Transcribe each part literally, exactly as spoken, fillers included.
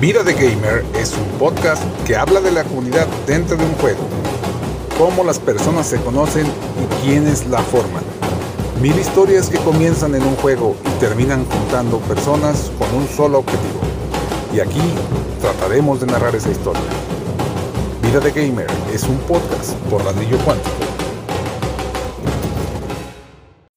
Vida de Gamer es un podcast que habla de la comunidad dentro de un juego, cómo las personas se conocen y quiénes la forman. Mil historias que comienzan en un juego y terminan juntando personas con un solo objetivo. Y aquí trataremos de narrar esa historia. Vida de Gamer es un podcast por Ladrillo Cuántico.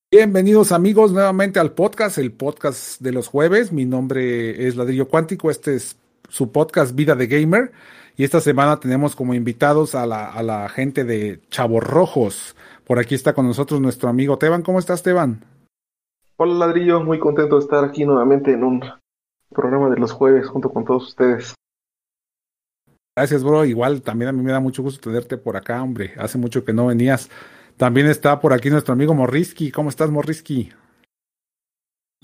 Bienvenidos amigos nuevamente al podcast, el podcast de los jueves. Mi nombre es Ladrillo Cuántico, este es su podcast Vida de Gamer. Y esta semana tenemos como invitados a la, a la gente de Chavos Rojos. Por aquí está con nosotros nuestro amigo Teban. ¿Cómo estás, Teban? Hola, Ladrillo. Muy contento de estar aquí nuevamente en un programa de los jueves junto con todos ustedes. Gracias, bro. Igual también a mí me da mucho gusto tenerte por acá, hombre. Hace mucho que no venías. También está por aquí nuestro amigo Morrisky. ¿Cómo estás, Morrisky?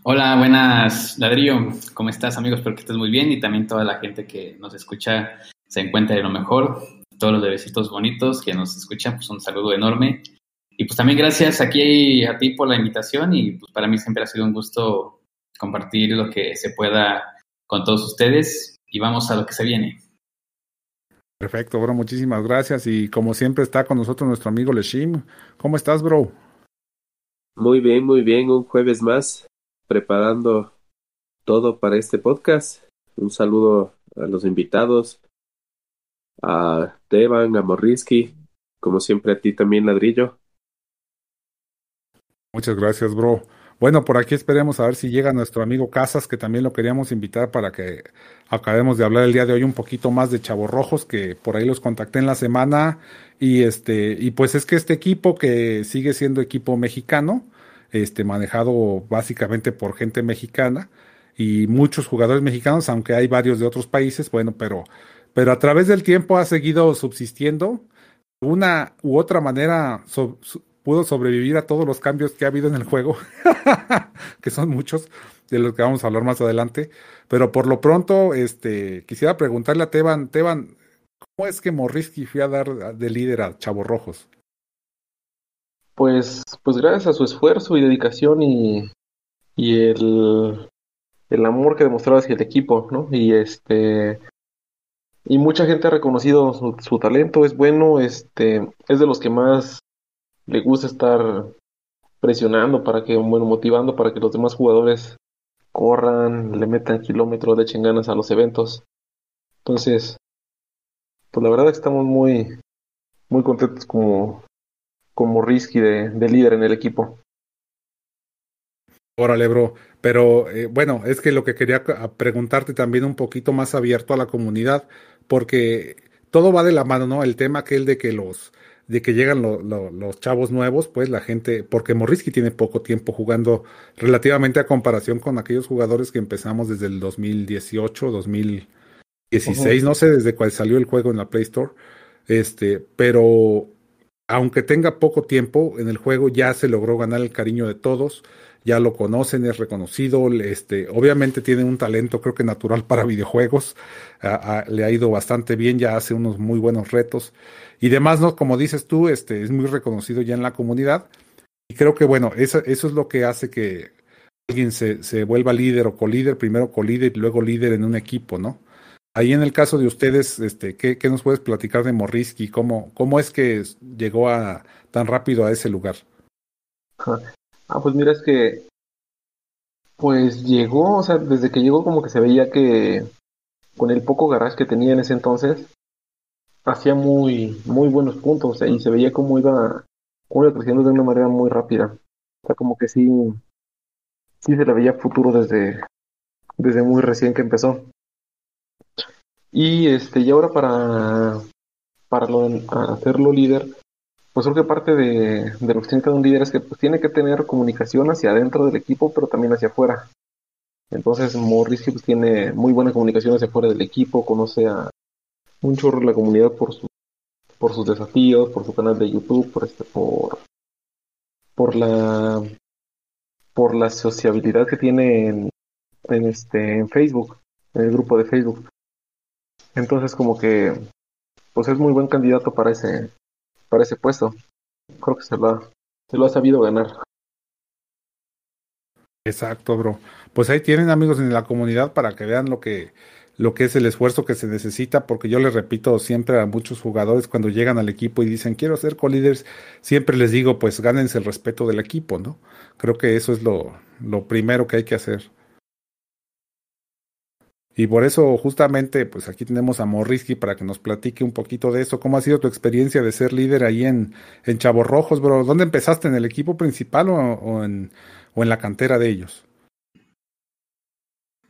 Hola, buenas, Ladrillo. ¿Cómo estás, amigos? Espero que estés muy bien y también toda la gente que nos escucha se encuentra de lo mejor, todos los bebecitos bonitos que nos escuchan, pues un saludo enorme. Y pues también gracias aquí a ti por la invitación y pues para mí siempre ha sido un gusto compartir lo que se pueda con todos ustedes y vamos a lo que se viene. Perfecto, bro, muchísimas gracias y como siempre está con nosotros nuestro amigo Leshim. ¿Cómo estás, bro? Muy bien, muy bien, un jueves más preparando todo para este podcast. Un saludo a los invitados, a Teban, a Morrisky, como siempre a ti también, Ladrillo. Muchas gracias, bro. Bueno, por aquí esperemos a ver si llega nuestro amigo Casas, que también lo queríamos invitar para que acabemos de hablar el día de hoy un poquito más de Chavos Rojos, que por ahí los contacté en la semana, y este, y pues es que este equipo que sigue siendo equipo mexicano, este, manejado básicamente por gente mexicana, y muchos jugadores mexicanos, aunque hay varios de otros países, bueno, pero pero a través del tiempo ha seguido subsistiendo, de una u otra manera so, so, pudo sobrevivir a todos los cambios que ha habido en el juego, que son muchos, de los que vamos a hablar más adelante, pero por lo pronto este quisiera preguntarle a Teban, Teban, ¿cómo es que Morrisky fue a dar de líder a Chavos Rojos? Pues, pues gracias a su esfuerzo y dedicación y, y el, el amor que demostró hacia el equipo, ¿no? Y este... Y mucha gente ha reconocido su, su talento, es bueno, este, es de los que más le gusta estar presionando para que, bueno, motivando para que los demás jugadores corran, le metan kilómetros, le echen ganas a los eventos. Entonces, pues la verdad es que estamos muy, muy contentos como, como Risky de, de líder en el equipo. Órale, bro. Pero eh, bueno, es que lo que quería preguntarte también un poquito más abierto a la comunidad, porque todo va de la mano, ¿no? El tema aquel de que los, de que llegan lo, lo, los chavos nuevos, pues la gente, porque Morrisky tiene poco tiempo jugando relativamente a comparación con aquellos jugadores que empezamos desde el dos mil dieciocho, dos mil dieciséis, uh-huh. No sé desde cuál salió el juego en la Play Store, este, pero aunque tenga poco tiempo en el juego, ya se logró ganar el cariño de todos. Ya lo conocen, es reconocido, este, obviamente tiene un talento creo que natural para videojuegos, a, a, le ha ido bastante bien, ya hace unos muy buenos retos, y demás, ¿no? Como dices tú, este, es muy reconocido ya en la comunidad, y creo que bueno, eso, eso es lo que hace que alguien se, se vuelva líder o colíder, primero colíder y luego líder en un equipo, ¿no? Ahí en el caso de ustedes, este, ¿qué, qué nos puedes platicar de Morrisky? ¿Cómo, cómo es que llegó a, tan rápido a ese lugar? Ajá. Ah, pues mira, es que, pues llegó, o sea, desde que llegó como que se veía que con el poco garage que tenía en ese entonces, hacía muy, muy buenos puntos, ¿eh? Y se veía como iba, como iba creciendo de una manera muy rápida. O sea, como que sí, sí se le veía futuro desde, desde muy recién que empezó. Y este, y ahora para, para lo, hacerlo líder, pues creo que parte de, de lo que tiene cada un líder es que pues, tiene que tener comunicación hacia adentro del equipo, pero también hacia afuera. Entonces Morrisky pues, tiene muy buena comunicación hacia afuera del equipo, conoce a un chorro de la comunidad por, su, por sus desafíos, por su canal de YouTube, por este, por, por la por la sociabilidad que tiene en, en este en Facebook, en el grupo de Facebook. Entonces como que pues es muy buen candidato para ese para ese puesto, creo que se lo, ha, se lo ha sabido ganar. Exacto, bro, pues ahí tienen amigos en la comunidad para que vean lo que lo que es el esfuerzo que se necesita, porque yo les repito siempre a muchos jugadores cuando llegan al equipo y dicen quiero ser co-líderes, siempre les digo pues gánense el respeto del equipo, ¿no? Creo que eso es lo, lo primero que hay que hacer. Y por eso justamente pues aquí tenemos a Morrisky para que nos platique un poquito de eso. ¿Cómo ha sido tu experiencia de ser líder ahí en, en Chavos Rojos, bro? ¿Dónde empezaste? ¿En el equipo principal o, o, en, o en la cantera de ellos?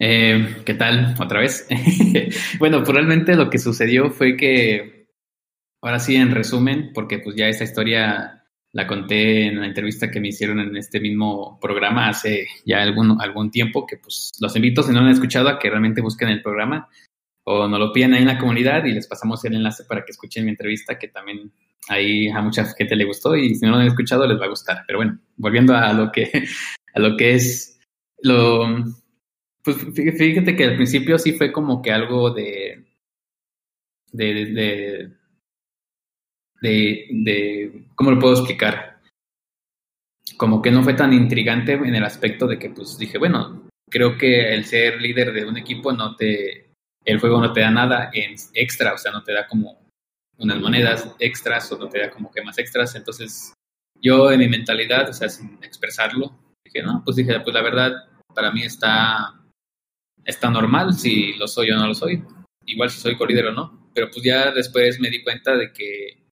Eh, ¿Qué tal? ¿Otra vez? Bueno, pues realmente lo que sucedió fue que, ahora sí en resumen, porque pues ya esta historia la conté en la entrevista que me hicieron en este mismo programa hace ya algún, algún tiempo, que pues los invito, si no lo han escuchado, a que realmente busquen el programa o nos lo pidan ahí en la comunidad y les pasamos el enlace para que escuchen mi entrevista, que también ahí a mucha gente le gustó y si no lo han escuchado les va a gustar. Pero bueno, volviendo a lo que, a lo que es lo... Pues fíjate que al principio sí fue como que algo de de, de, de, de, ¿cómo lo puedo explicar? Como que no fue tan intrigante en el aspecto de que pues dije, bueno, creo que el ser líder de un equipo no te, el juego no te da nada en extra, o sea, no te da como unas monedas extras o no te da como gemas extras, entonces yo en mi mentalidad, o sea, sin expresarlo, dije, no, pues dije, pues la verdad para mí está... está normal si lo soy o no lo soy, igual si soy co-líder o no, pero pues ya después me di cuenta de que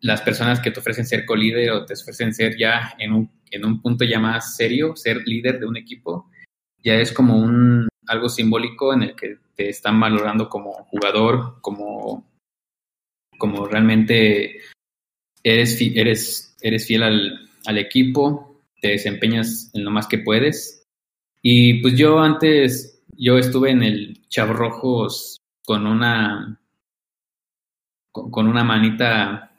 las personas que te ofrecen ser co-líder o te ofrecen ser ya en un, en un punto ya más serio, ser líder de un equipo, ya es como un algo simbólico en el que te están valorando como jugador, como, como realmente eres, fi, eres, eres fiel al, al equipo, te desempeñas en lo más que puedes. Y pues yo antes... Yo estuve en el Chavos Rojos con una con, con una manita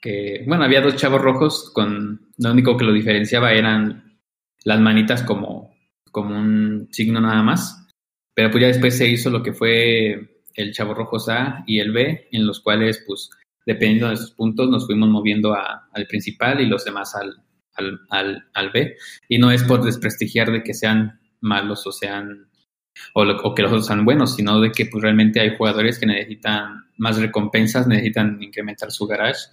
que... Bueno, había dos Chavos Rojos con... Lo único que lo diferenciaba eran las manitas como, como un signo nada más. Pero pues ya después se hizo lo que fue el Chavos Rojos A y el B, en los cuales, pues, dependiendo de sus puntos, nos fuimos moviendo a, al principal y los demás al, al, al, al B. Y no es por desprestigiar de que sean... malos o sean o, lo, o que los otros sean buenos, sino de que pues realmente hay jugadores que necesitan más recompensas, necesitan incrementar su garage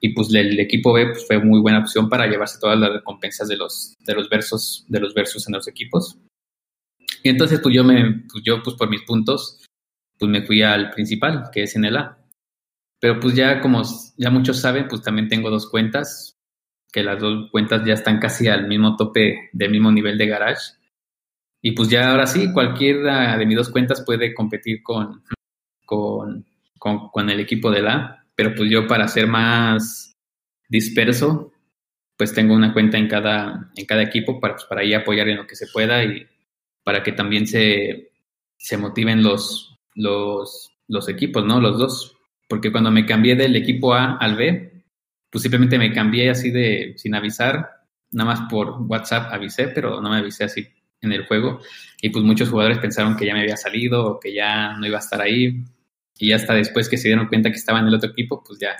y pues el, el equipo B pues, fue muy buena opción para llevarse todas las recompensas de los de los versos de los versos en los equipos. Y entonces pues yo me pues, yo pues por mis puntos pues me fui al principal, que es en el A. Pero pues ya como ya muchos saben, pues también tengo dos cuentas, que las dos cuentas ya están casi al mismo tope del mismo nivel de garage. Y pues ya ahora sí, cualquiera de mis dos cuentas puede competir con, con, con, con el equipo de la, pero pues yo para ser más disperso, pues tengo una cuenta en cada, en cada equipo para, pues para ahí apoyar en lo que se pueda y para que también se, se motiven los, los, los equipos, ¿no? Los dos. Porque cuando me cambié del equipo A al B, pues simplemente me cambié así de, sin avisar, nada más por WhatsApp avisé, pero no me avisé así en el juego, y pues muchos jugadores pensaron que ya me había salido, o que ya no iba a estar ahí, y hasta después que se dieron cuenta que estaba en el otro equipo, pues ya,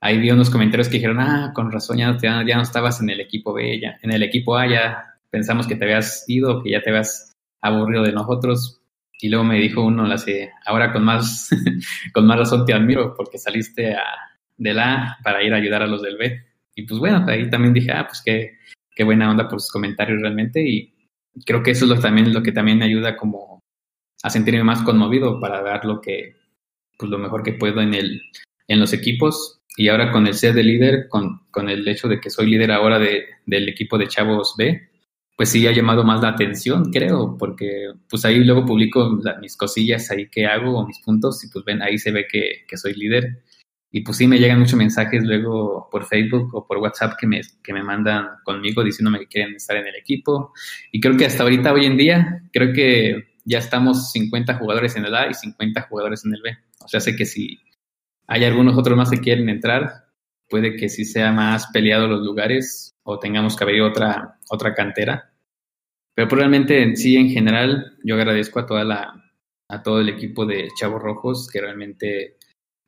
ahí vi unos comentarios que dijeron, ah, con razón, ya no, te, ya no estabas en el equipo B, ya, en el equipo A ya pensamos que te habías ido, que ya te habías aburrido de nosotros, y luego me dijo uno, ahora con más, con más razón te admiro, porque saliste a, del A para ir a ayudar a los del B, y pues bueno, ahí también dije, ah, pues qué, qué buena onda por sus comentarios realmente, y creo que eso es lo, también, lo que también me ayuda como a sentirme más conmovido para dar lo que pues lo mejor que puedo en el en los equipos. Y ahora con el ser de líder, con, con el hecho de que soy líder ahora de, del equipo de Chavos B, pues sí ha llamado más la atención, creo, porque pues ahí luego publico la, mis cosillas ahí que hago o mis puntos y pues ven, ahí se ve que, que soy líder. Y pues sí me llegan muchos mensajes luego por Facebook o por WhatsApp que me, que me mandan conmigo diciéndome que quieren estar en el equipo. Y creo que hasta ahorita, hoy en día, creo que ya estamos cincuenta jugadores en el A y cincuenta jugadores en el B. O sea, sé que si hay algunos otros más que quieren entrar, puede que sí sea más peleado los lugares o tengamos que abrir otra, otra cantera. Pero probablemente en sí, en general, yo agradezco a, toda la, a todo el equipo de Chavos Rojos que realmente...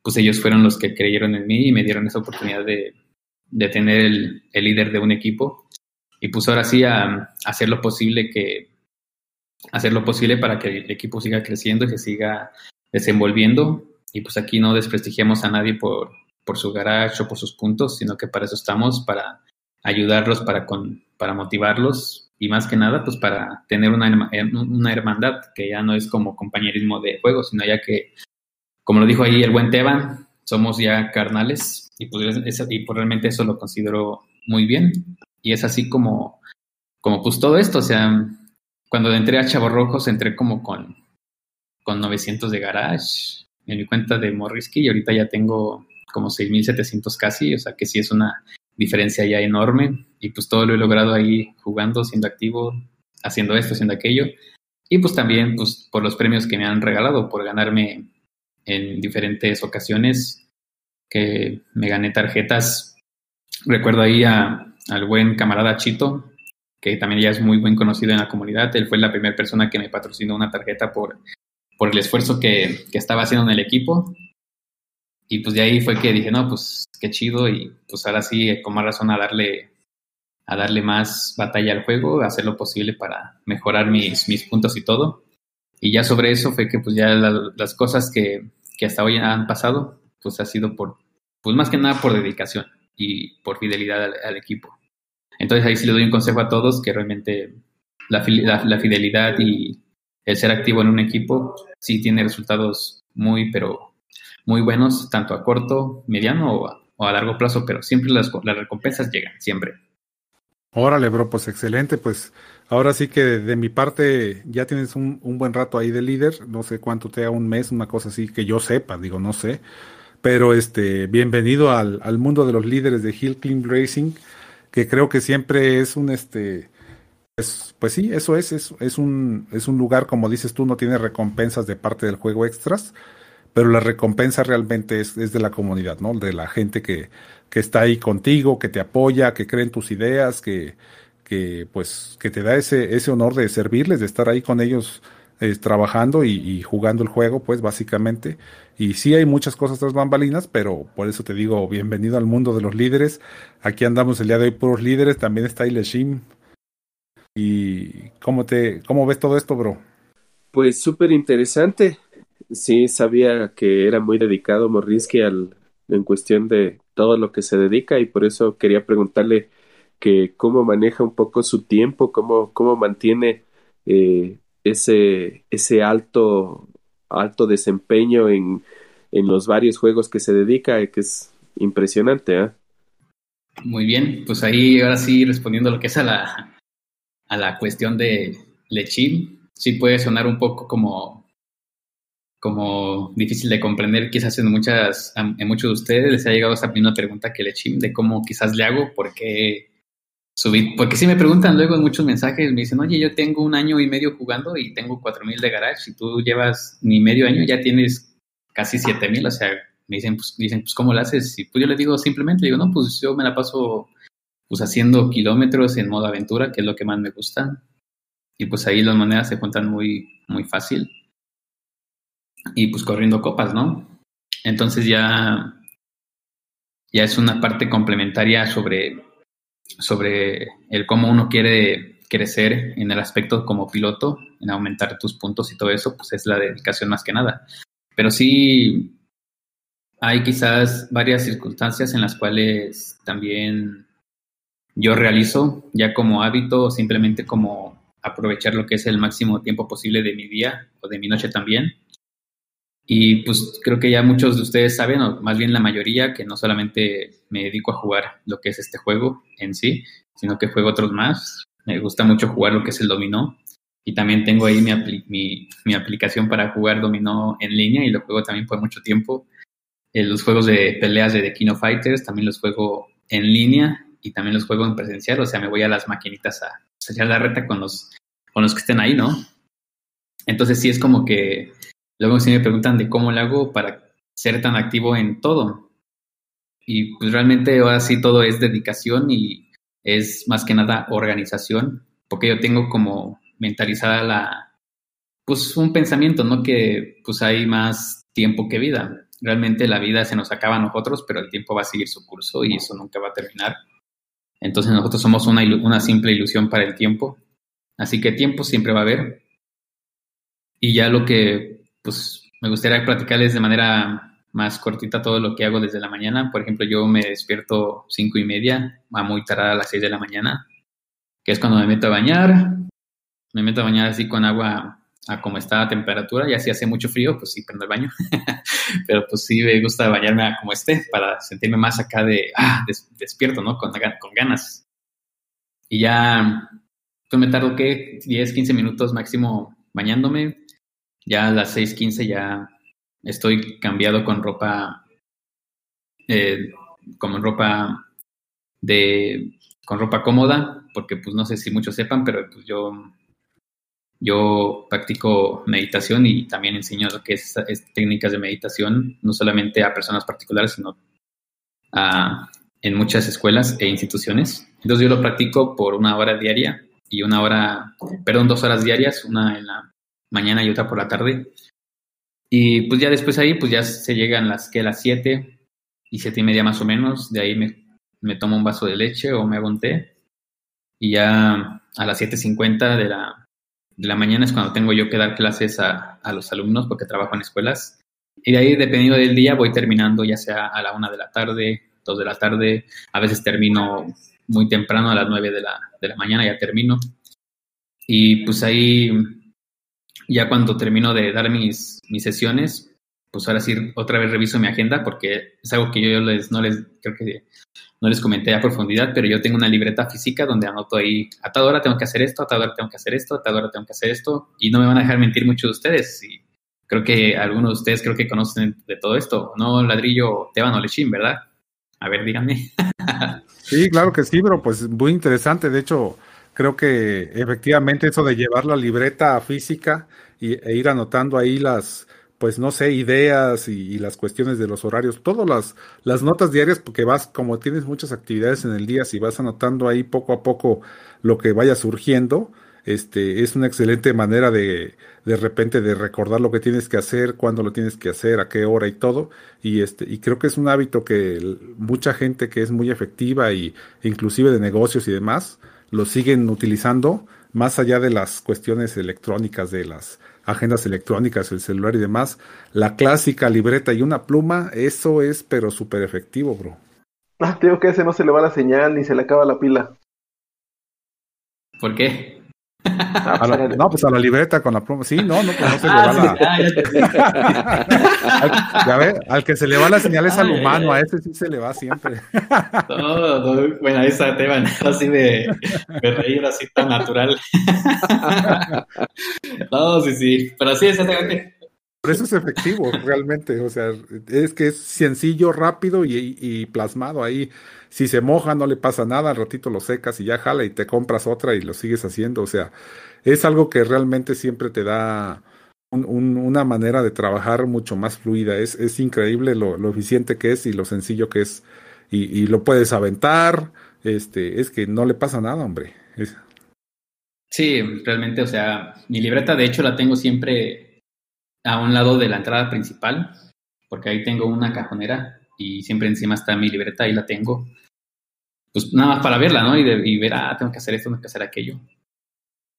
pues ellos fueron los que creyeron en mí y me dieron esa oportunidad de, de tener el, el líder de un equipo. Y pues ahora sí a, a hacer lo posible que, hacer lo posible para que el equipo siga creciendo y se siga desenvolviendo. Y pues aquí no desprestigiamos a nadie por, por su garage o por sus puntos, sino que para eso estamos, para ayudarlos, para, con, para motivarlos y más que nada pues para tener una, una hermandad que ya no es como compañerismo de juego, sino ya que, como lo dijo ahí el buen Teban, somos ya carnales y, pues, eso, y pues realmente eso lo considero muy bien. Y es así como, como pues todo esto, o sea, cuando entré a Chavos Rojos entré como con, con novecientos de garage en mi cuenta de Morrisky y ahorita ya tengo como seis mil setecientos casi, o sea que sí es una diferencia ya enorme y pues todo lo he logrado ahí jugando, siendo activo, haciendo esto, haciendo aquello y pues también pues por los premios que me han regalado, por ganarme en diferentes ocasiones que me gané tarjetas. Recuerdo ahí a, al buen camarada Chito, que también ya es muy buen conocido en la comunidad. Él fue la primera persona que me patrocinó una tarjeta por, por el esfuerzo que, que estaba haciendo en el equipo. Y pues de ahí fue que dije, no, pues qué chido. Y pues ahora sí, con más razón a darle, a darle más batalla al juego, a hacer lo posible para mejorar mis, mis puntos y todo. Y ya sobre eso fue que pues ya la, las cosas que, que hasta hoy han pasado, pues ha sido por, pues más que nada por dedicación y por fidelidad al, al equipo. Entonces ahí sí le doy un consejo a todos que realmente la, la, la fidelidad y el ser activo en un equipo sí tiene resultados muy, pero muy buenos, tanto a corto, mediano o a, o a largo plazo, pero siempre las, las recompensas llegan, siempre. Órale, bro, pues excelente, pues ahora sí que de, de mi parte ya tienes un, un buen rato ahí de líder, no sé cuánto te da, un mes, una cosa así que yo sepa, digo, no sé, pero este, bienvenido al, al mundo de los líderes de Hill Climb Racing, que creo que siempre es un, este, es, pues sí, eso es, es, es, un, es un lugar, como dices tú, no tiene recompensas de parte del juego extras, pero la recompensa realmente es, es de la comunidad, ¿no? De la gente que, que está ahí contigo, que te apoya, que cree en tus ideas, que, que pues que te da ese, ese honor de servirles, de estar ahí con ellos eh, trabajando y, y jugando el juego, pues básicamente. Y sí hay muchas cosas tras bambalinas, pero por eso te digo, bienvenido al mundo de los líderes. Aquí andamos el día de hoy puros líderes, también está ahí Leshim. ¿Y cómo te, cómo ves todo esto, bro? Pues súper interesante. Sí, sabía que era muy dedicado Morrisky al, en cuestión de todo lo que se dedica y por eso quería preguntarle que cómo maneja un poco su tiempo, cómo, cómo mantiene eh, ese, ese alto, alto desempeño en, en los varios juegos que se dedica, que es impresionante, ¿eh? Muy bien, pues ahí ahora sí respondiendo lo que es a la, a la cuestión de Lechim, sí puede sonar un poco como... como difícil de comprender, quizás en muchas en muchos de ustedes les ha llegado esta misma pregunta que Leshim, de cómo quizás le hago, por qué subir, porque si me preguntan luego en muchos mensajes, me dicen, oye, yo tengo un año y medio jugando y tengo cuatro mil de garage, y tú llevas ni medio año, ya tienes casi siete mil, o sea, me dicen, pues, dicen, pues, ¿cómo lo haces? Y pues yo les digo, simplemente, digo, no, pues yo me la paso, pues, haciendo kilómetros en modo aventura, que es lo que más me gusta, y pues ahí las monedas se juntan muy, muy fácil, y pues corriendo copas, ¿no? Entonces ya, ya es una parte complementaria sobre, sobre el cómo uno quiere crecer en el aspecto como piloto, en aumentar tus puntos y todo eso, pues es la dedicación más que nada. Pero sí hay quizás varias circunstancias en las cuales también yo realizo ya como hábito, simplemente como aprovechar lo que es el máximo tiempo posible de mi día o de mi noche también. Y pues creo que ya muchos de ustedes saben, o más bien la mayoría, que no solamente me dedico a jugar lo que es este juego en sí, sino que juego otros más. Me gusta mucho jugar lo que es el dominó. Y también tengo ahí mi, apli- mi, mi aplicación para jugar dominó en línea y lo juego también por mucho tiempo. Eh, los juegos de peleas de The King of Fighters también los juego en línea y también los juego en presencial. O sea, me voy a las maquinitas a echar la reta con los, con los que estén ahí, ¿no? Entonces sí es como que... Luego sí me preguntan de cómo lo hago para ser tan activo en todo. Y pues realmente ahora sí todo es dedicación y es más que nada organización. Porque yo tengo como mentalizada la... Pues un pensamiento, ¿no? Que pues hay más tiempo que vida. Realmente la vida se nos acaba a nosotros, pero el tiempo va a seguir su curso y eso nunca va a terminar. Entonces nosotros somos una, ilu- una simple ilusión para el tiempo. Así que tiempo siempre va a haber. Y ya lo que, pues, me gustaría platicarles de manera más cortita todo lo que hago desde la mañana. Por ejemplo, yo me despierto cinco y media, a muy tardar a las seis de la mañana, que es cuando me meto a bañar. Me meto a bañar así con agua a como está la temperatura, y así hace mucho frío, pues sí prendo el baño. Pero pues sí me gusta bañarme a como esté para sentirme más acá de, ah, des, despierto, ¿no? Con, con ganas. Y ya, pues me tardo, ¿qué? diez, quince minutos máximo bañándome. Ya a las seis quince ya estoy cambiado con ropa, eh, como ropa de, con ropa cómoda, porque pues no sé si muchos sepan, pero pues yo... Yo practico meditación y también enseño lo que es, es técnicas de meditación, no solamente a personas particulares, sino a, en muchas escuelas e instituciones. Entonces yo lo practico por una hora diaria y una hora, perdón, dos horas diarias, una en la mañana y otra por la tarde. Y pues ya después ahí, pues ya se llegan las que las siete y siete y media más o menos. De ahí me, me tomo un vaso de leche o me hago un té. Y ya a las siete cincuenta de la... de la mañana es cuando tengo yo que dar clases a, a los alumnos, porque trabajo en escuelas. Y de ahí, dependiendo del día, voy terminando ya sea a la una de la tarde, dos de la tarde. A veces termino muy temprano, a las nueve de la, de la mañana ya termino. Y pues ahí, ya cuando termino de dar mis, mis sesiones, pues ahora sí, otra vez reviso mi agenda, porque es algo que yo les, no les, creo que no les comenté a profundidad, pero yo tengo una libreta física donde anoto ahí, a tal hora tengo que hacer esto, a tal hora tengo que hacer esto, a tal hora tengo que hacer esto, y no me van a dejar mentir muchos de ustedes, y creo que algunos de ustedes creo que conocen de todo esto, ¿no, Ladrillo, Teban o Leshim, verdad? A ver, díganme. Sí, claro que sí, pero pues muy interesante, de hecho, creo que efectivamente eso de llevar la libreta física y, e ir anotando ahí las... pues no sé, ideas y, y las cuestiones de los horarios, todas las, las notas diarias, porque vas, como tienes muchas actividades en el día, si vas anotando ahí poco a poco lo que vaya surgiendo, este, es una excelente manera de, de repente, de recordar lo que tienes que hacer, cuándo lo tienes que hacer, a qué hora y todo, y este, y creo que es un hábito que mucha gente que es muy efectiva y inclusive de negocios y demás, lo siguen utilizando, más allá de las cuestiones electrónicas, de las agendas electrónicas, el celular y demás, la clásica libreta y una pluma, eso es pero súper efectivo, bro. Ah, creo que a ese no se le va la señal ni se le acaba la pila. ¿Por qué? A la, no, pues a la libreta con la pluma. Sí, no, no, pues no se le va la... al, ya ves, al que se le va la señal es al humano, a ese sí se le va siempre. No, no, bueno, ahí está Teban, así de, de reír así tan natural. No, sí, sí, pero sí, exactamente. Pero eso es efectivo, realmente, o sea, es que es sencillo, rápido y, y plasmado ahí. Si se moja, no le pasa nada, al ratito lo secas y ya jala y te compras otra y lo sigues haciendo, o sea, es algo que realmente siempre te da un, un, una manera de trabajar mucho más fluida, es, es increíble lo, lo eficiente que es y lo sencillo que es, y, y lo puedes aventar, este, es que no le pasa nada, hombre. Es... Sí, realmente, o sea, mi libreta de hecho la tengo siempre... a un lado de la entrada principal, porque ahí tengo una cajonera y siempre encima está mi libreta, ahí la tengo. Pues nada más para verla, ¿no? Y, de, y ver, ah, tengo que hacer esto, tengo que hacer aquello.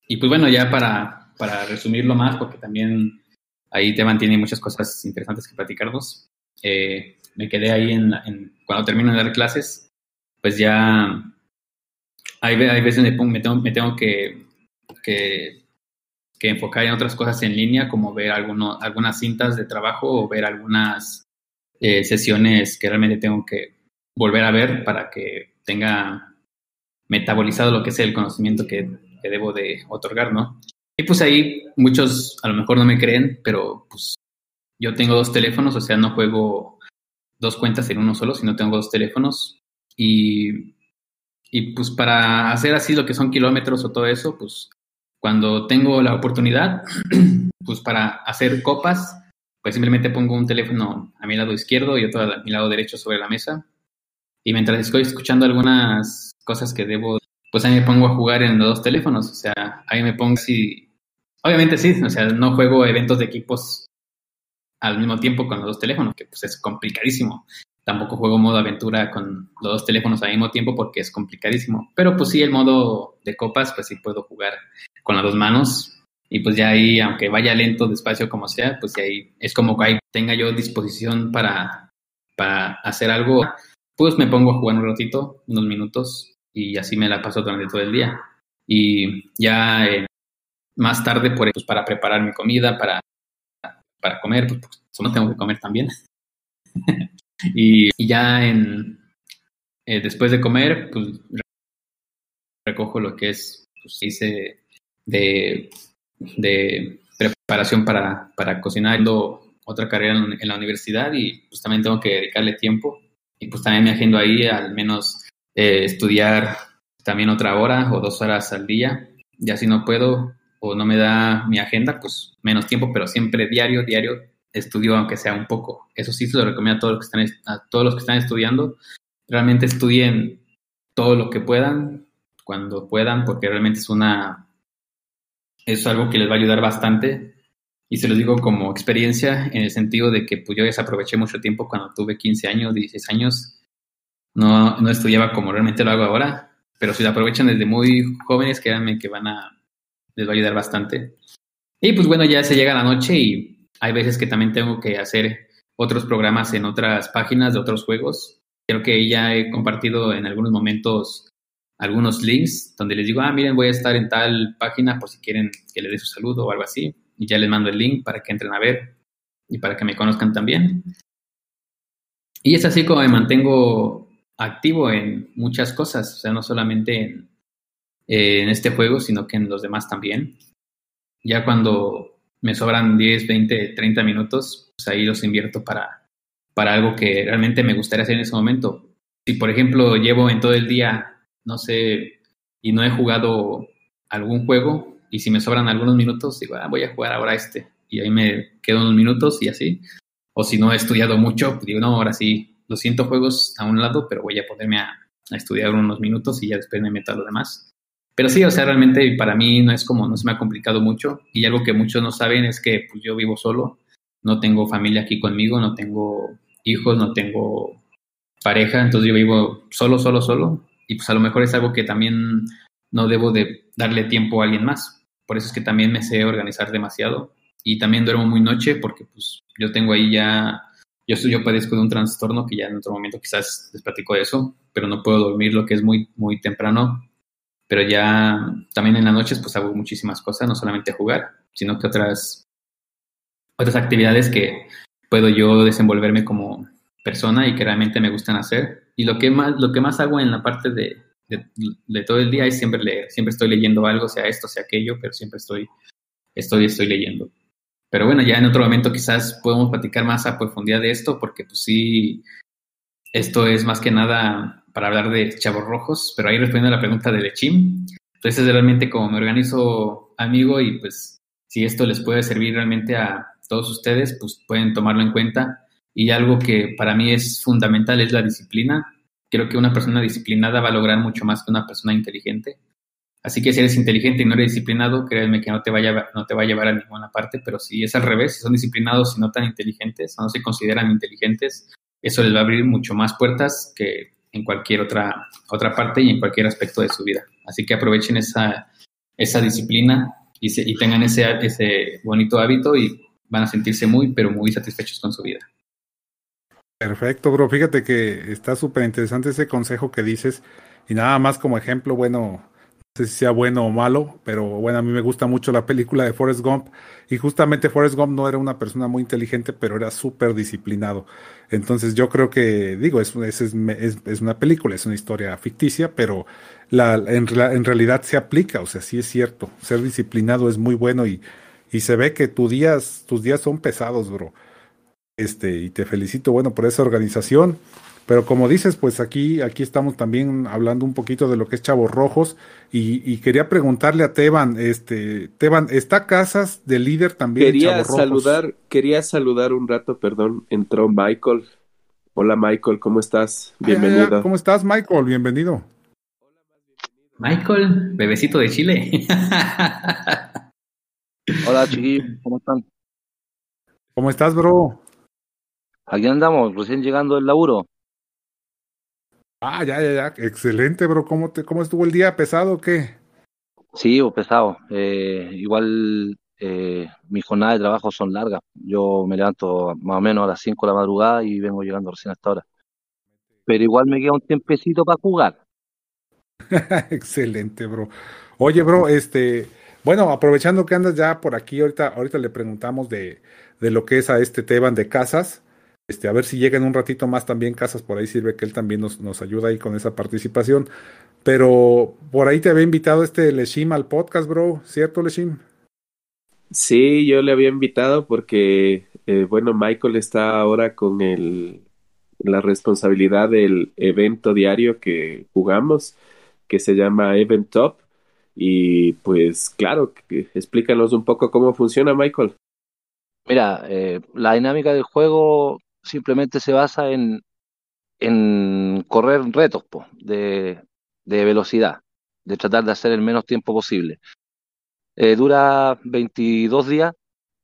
Y pues bueno, ya para, para resumirlo más, porque también ahí Teban tiene muchas cosas interesantes que platicarnos. Eh, me quedé ahí en, en cuando termino de dar clases, pues ya hay, hay veces me, pongo, me, tengo, me tengo que... que que enfocar en otras cosas en línea, como ver alguno, algunas cintas de trabajo o ver algunas eh, sesiones que realmente tengo que volver a ver para que tenga metabolizado lo que es el conocimiento que, que debo de otorgar, ¿no? Y pues ahí muchos a lo mejor no me creen, pero pues yo tengo dos teléfonos, o sea, no juego dos cuentas en uno solo, sino tengo dos teléfonos. Y, y pues para hacer así lo que son kilómetros o todo eso, pues cuando tengo la oportunidad, pues para hacer copas, pues simplemente pongo un teléfono a mi lado izquierdo y otro a mi lado derecho sobre la mesa. Y mientras estoy escuchando algunas cosas que debo, pues ahí me pongo a jugar en los dos teléfonos. O sea, ahí me pongo así. Obviamente sí, o sea, no juego eventos de equipos al mismo tiempo con los dos teléfonos, que pues es complicadísimo. Tampoco juego modo aventura con los dos teléfonos al mismo tiempo porque es complicadísimo. Pero pues sí, el modo de copas, pues sí puedo jugar con las dos manos Y pues ya ahí, aunque vaya lento, despacio, como sea, pues ya ahí es como que ahí tenga yo disposición para, para hacer algo. Pues me pongo a jugar un ratito, unos minutos, y así me la paso durante todo el día. Y ya eh, más tarde, por, pues para preparar mi comida, para, para comer, pues, pues no tengo que comer también. y, y ya en, eh, después de comer, pues recojo lo que es, pues hice de... de preparación para, para cocinar otra carrera en, en la universidad, y pues también tengo que dedicarle tiempo, y pues también me agendo ahí al menos eh, estudiar también otra hora o dos horas al día. Ya si no puedo o no me da mi agenda, pues menos tiempo, pero siempre diario, diario estudio aunque sea un poco. Eso sí se lo recomiendo a todos los que están, a todos los que están estudiando. Realmente estudien todo lo que puedan, cuando puedan, porque realmente es una... es algo que les va a ayudar bastante, y se los digo como experiencia, en el sentido de que pues, yo desaproveché mucho tiempo cuando tuve quince años, dieciséis años. No, no estudiaba como realmente lo hago ahora, pero si lo aprovechan desde muy jóvenes, créanme que van a, les va a ayudar bastante. Y pues bueno, ya se llega la noche y hay veces que también tengo que hacer otros programas en otras páginas de otros juegos. Creo que ya he compartido en algunos momentos algunos links donde les digo, ah, miren, voy a estar en tal página por si quieren que les dé su saludo o algo así. Y ya les mando el link para que entren a ver y para que me conozcan también. Y es así como me mantengo activo en muchas cosas. O sea, no solamente en, eh, en este juego, sino que en los demás también. Ya cuando me sobran diez, veinte, treinta minutos, pues ahí los invierto para, para algo que realmente me gustaría hacer en ese momento. Si, por ejemplo, llevo en todo el día... no sé, y no he jugado algún juego, y si me sobran algunos minutos, digo, ah, voy a jugar ahora este, y ahí me quedo unos minutos y así. O si no he estudiado mucho, pues digo, no, ahora sí, doscientos juegos a un lado, pero voy a ponerme a, a estudiar unos minutos y ya después me meto a lo demás. Pero sí, o sea, realmente para mí no es como, no se me ha complicado mucho, y algo que muchos no saben es que pues, yo vivo solo, no tengo familia aquí conmigo, no tengo hijos, no tengo pareja, entonces yo vivo solo, solo, solo. Y pues a lo mejor es algo que también no debo de darle tiempo a alguien más. Por eso es que también me sé organizar demasiado. Y también duermo muy noche porque pues yo tengo ahí ya... Yo, yo padezco de un trastorno que ya en otro momento quizás les platico de eso. Pero no puedo dormir lo que es muy, muy temprano. Pero ya también en las noches pues hago muchísimas cosas. No solamente jugar, sino que otras, otras actividades que puedo yo desenvolverme como persona y que realmente me gustan hacer. Y lo que más, lo que más hago en la parte de, de, de todo el día es siempre leer. Siempre estoy leyendo algo, sea esto, sea aquello, pero siempre estoy, estoy, estoy leyendo. Pero bueno, ya en otro momento quizás podemos platicar más a profundidad de esto, porque pues sí, esto es más que nada para hablar de Chavos Rojos, pero ahí respondiendo a la pregunta de Leshim. Entonces realmente como me organizo, amigo, y pues si esto les puede servir realmente a todos ustedes, pues pueden tomarlo en cuenta. Y algo que para mí es fundamental es la disciplina. Creo que una persona disciplinada va a lograr mucho más que una persona inteligente. Así que si eres inteligente y no eres disciplinado, créeme que no te va a llevar, no te va a llevar a ninguna parte. Pero si es al revés, si son disciplinados y no tan inteligentes, o no se consideran inteligentes, eso les va a abrir mucho más puertas que en cualquier otra, otra parte y en cualquier aspecto de su vida. Así que aprovechen esa, esa disciplina y, se, y tengan ese, ese bonito hábito y van a sentirse muy, pero muy satisfechos con su vida. Perfecto, bro. Fíjate que está súper interesante ese consejo que dices, y nada más como ejemplo, bueno, no sé si sea bueno o malo, pero bueno, a mí me gusta mucho la película de Forrest Gump, y justamente Forrest Gump no era una persona muy inteligente, pero era súper disciplinado. Entonces yo creo que, digo, es, es, es, es una película, es una historia ficticia, pero la, en, en realidad se aplica, o sea, sí es cierto, ser disciplinado es muy bueno, y, y se ve que tus días, tus días son pesados, bro. Este, y te felicito, bueno, por esa organización, pero como dices, pues aquí, aquí estamos también hablando un poquito de lo que es Chavos Rojos, y, y quería preguntarle a Teban, este, Teban, ¿está Casas de líder también quería en Chavos saludar, Rojos? Quería saludar un rato, perdón, entró Michael. Hola Michael, ¿cómo estás? Bienvenido. Ah, ¿cómo estás Michael? Bienvenido. Michael, bebecito de Chile. Hola chiquillos, ¿cómo están? ¿Cómo estás, bro? Aquí andamos, recién llegando del laburo. Ah, ya, ya, ya. Excelente, bro. ¿Cómo te, cómo estuvo el día? ¿Pesado o qué? Sí, pesado. Eh, igual eh, mis jornadas de trabajo son largas. Yo me levanto más o menos a las cinco de la madrugada y vengo llegando recién hasta ahora. Pero igual me queda un tiempecito para jugar. Excelente, bro. Oye, bro, este... Bueno, aprovechando que andas ya por aquí, ahorita, ahorita le preguntamos de, de lo que es a este Teban de Casas. Este, a ver si llega en un ratito más también Casas, por ahí sirve que él también nos, nos ayuda ahí con esa participación. Pero por ahí te había invitado este Leshim al podcast, bro, ¿cierto, Leshim? Sí, yo le había invitado porque, eh, bueno, Michael está ahora con el, la responsabilidad del evento diario que jugamos, que se llama Event Top. Y pues claro, explícanos un poco cómo funciona, Michael. Mira, eh, la dinámica del juego simplemente se basa en, en correr retos po, de, de velocidad, de tratar de hacer el menos tiempo posible. Eh, dura veintidós días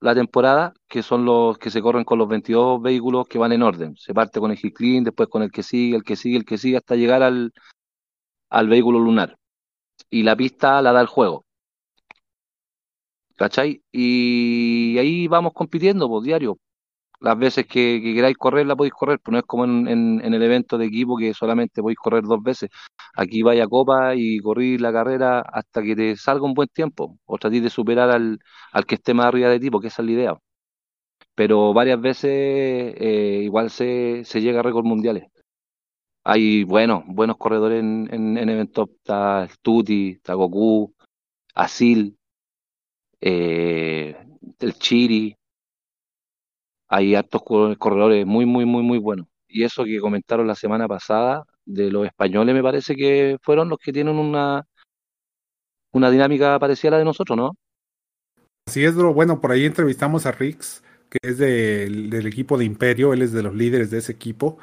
la temporada, que son los que se corren con los veintidós vehículos que van en orden. Se parte con el Hill Climb, después con el que sigue, el que sigue, el que sigue, hasta llegar al, al vehículo lunar. Y la pista la da el juego, ¿cachai? Y ahí vamos compitiendo por pues, diario. Las veces que, que queráis correr la podéis correr, pues no es como en, en, en el evento de equipo que solamente podéis correr dos veces. Aquí vais a copa y corrís la carrera hasta que te salga un buen tiempo, o tratéis de superar al, al que esté más arriba de ti, porque esa es la idea. Pero varias veces eh, igual se, se llega a récords mundiales. Hay bueno, buenos corredores en, en, en Event Top. Está Tuti, está Goku, Asil, eh, el Chiri. Hay hartos corredores muy, muy, muy, muy buenos. Y eso que comentaron la semana pasada de los españoles, me parece que fueron los que tienen una, una dinámica parecida a la de nosotros, ¿no? Así es, bro. Bueno, por ahí entrevistamos a Riggs, que es de, del equipo de Imperio. Él es de los líderes de ese equipo.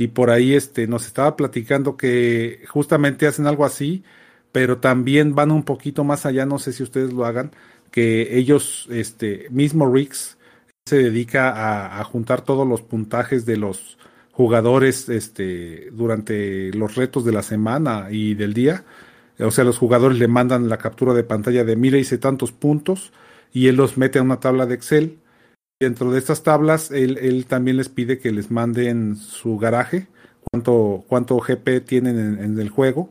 Y por ahí este nos estaba platicando que justamente hacen algo así, pero también van un poquito más allá, no sé si ustedes lo hagan, que ellos, este mismo Riggs, se dedica a, a juntar todos los puntajes de los jugadores este durante los retos de la semana y del día. O sea, los jugadores le mandan la captura de pantalla de mira, hice tantos puntos, y él los mete a una tabla de Excel. Dentro de estas tablas, él, él también les pide que les manden su garaje, cuánto, cuánto G P tienen en, en el juego.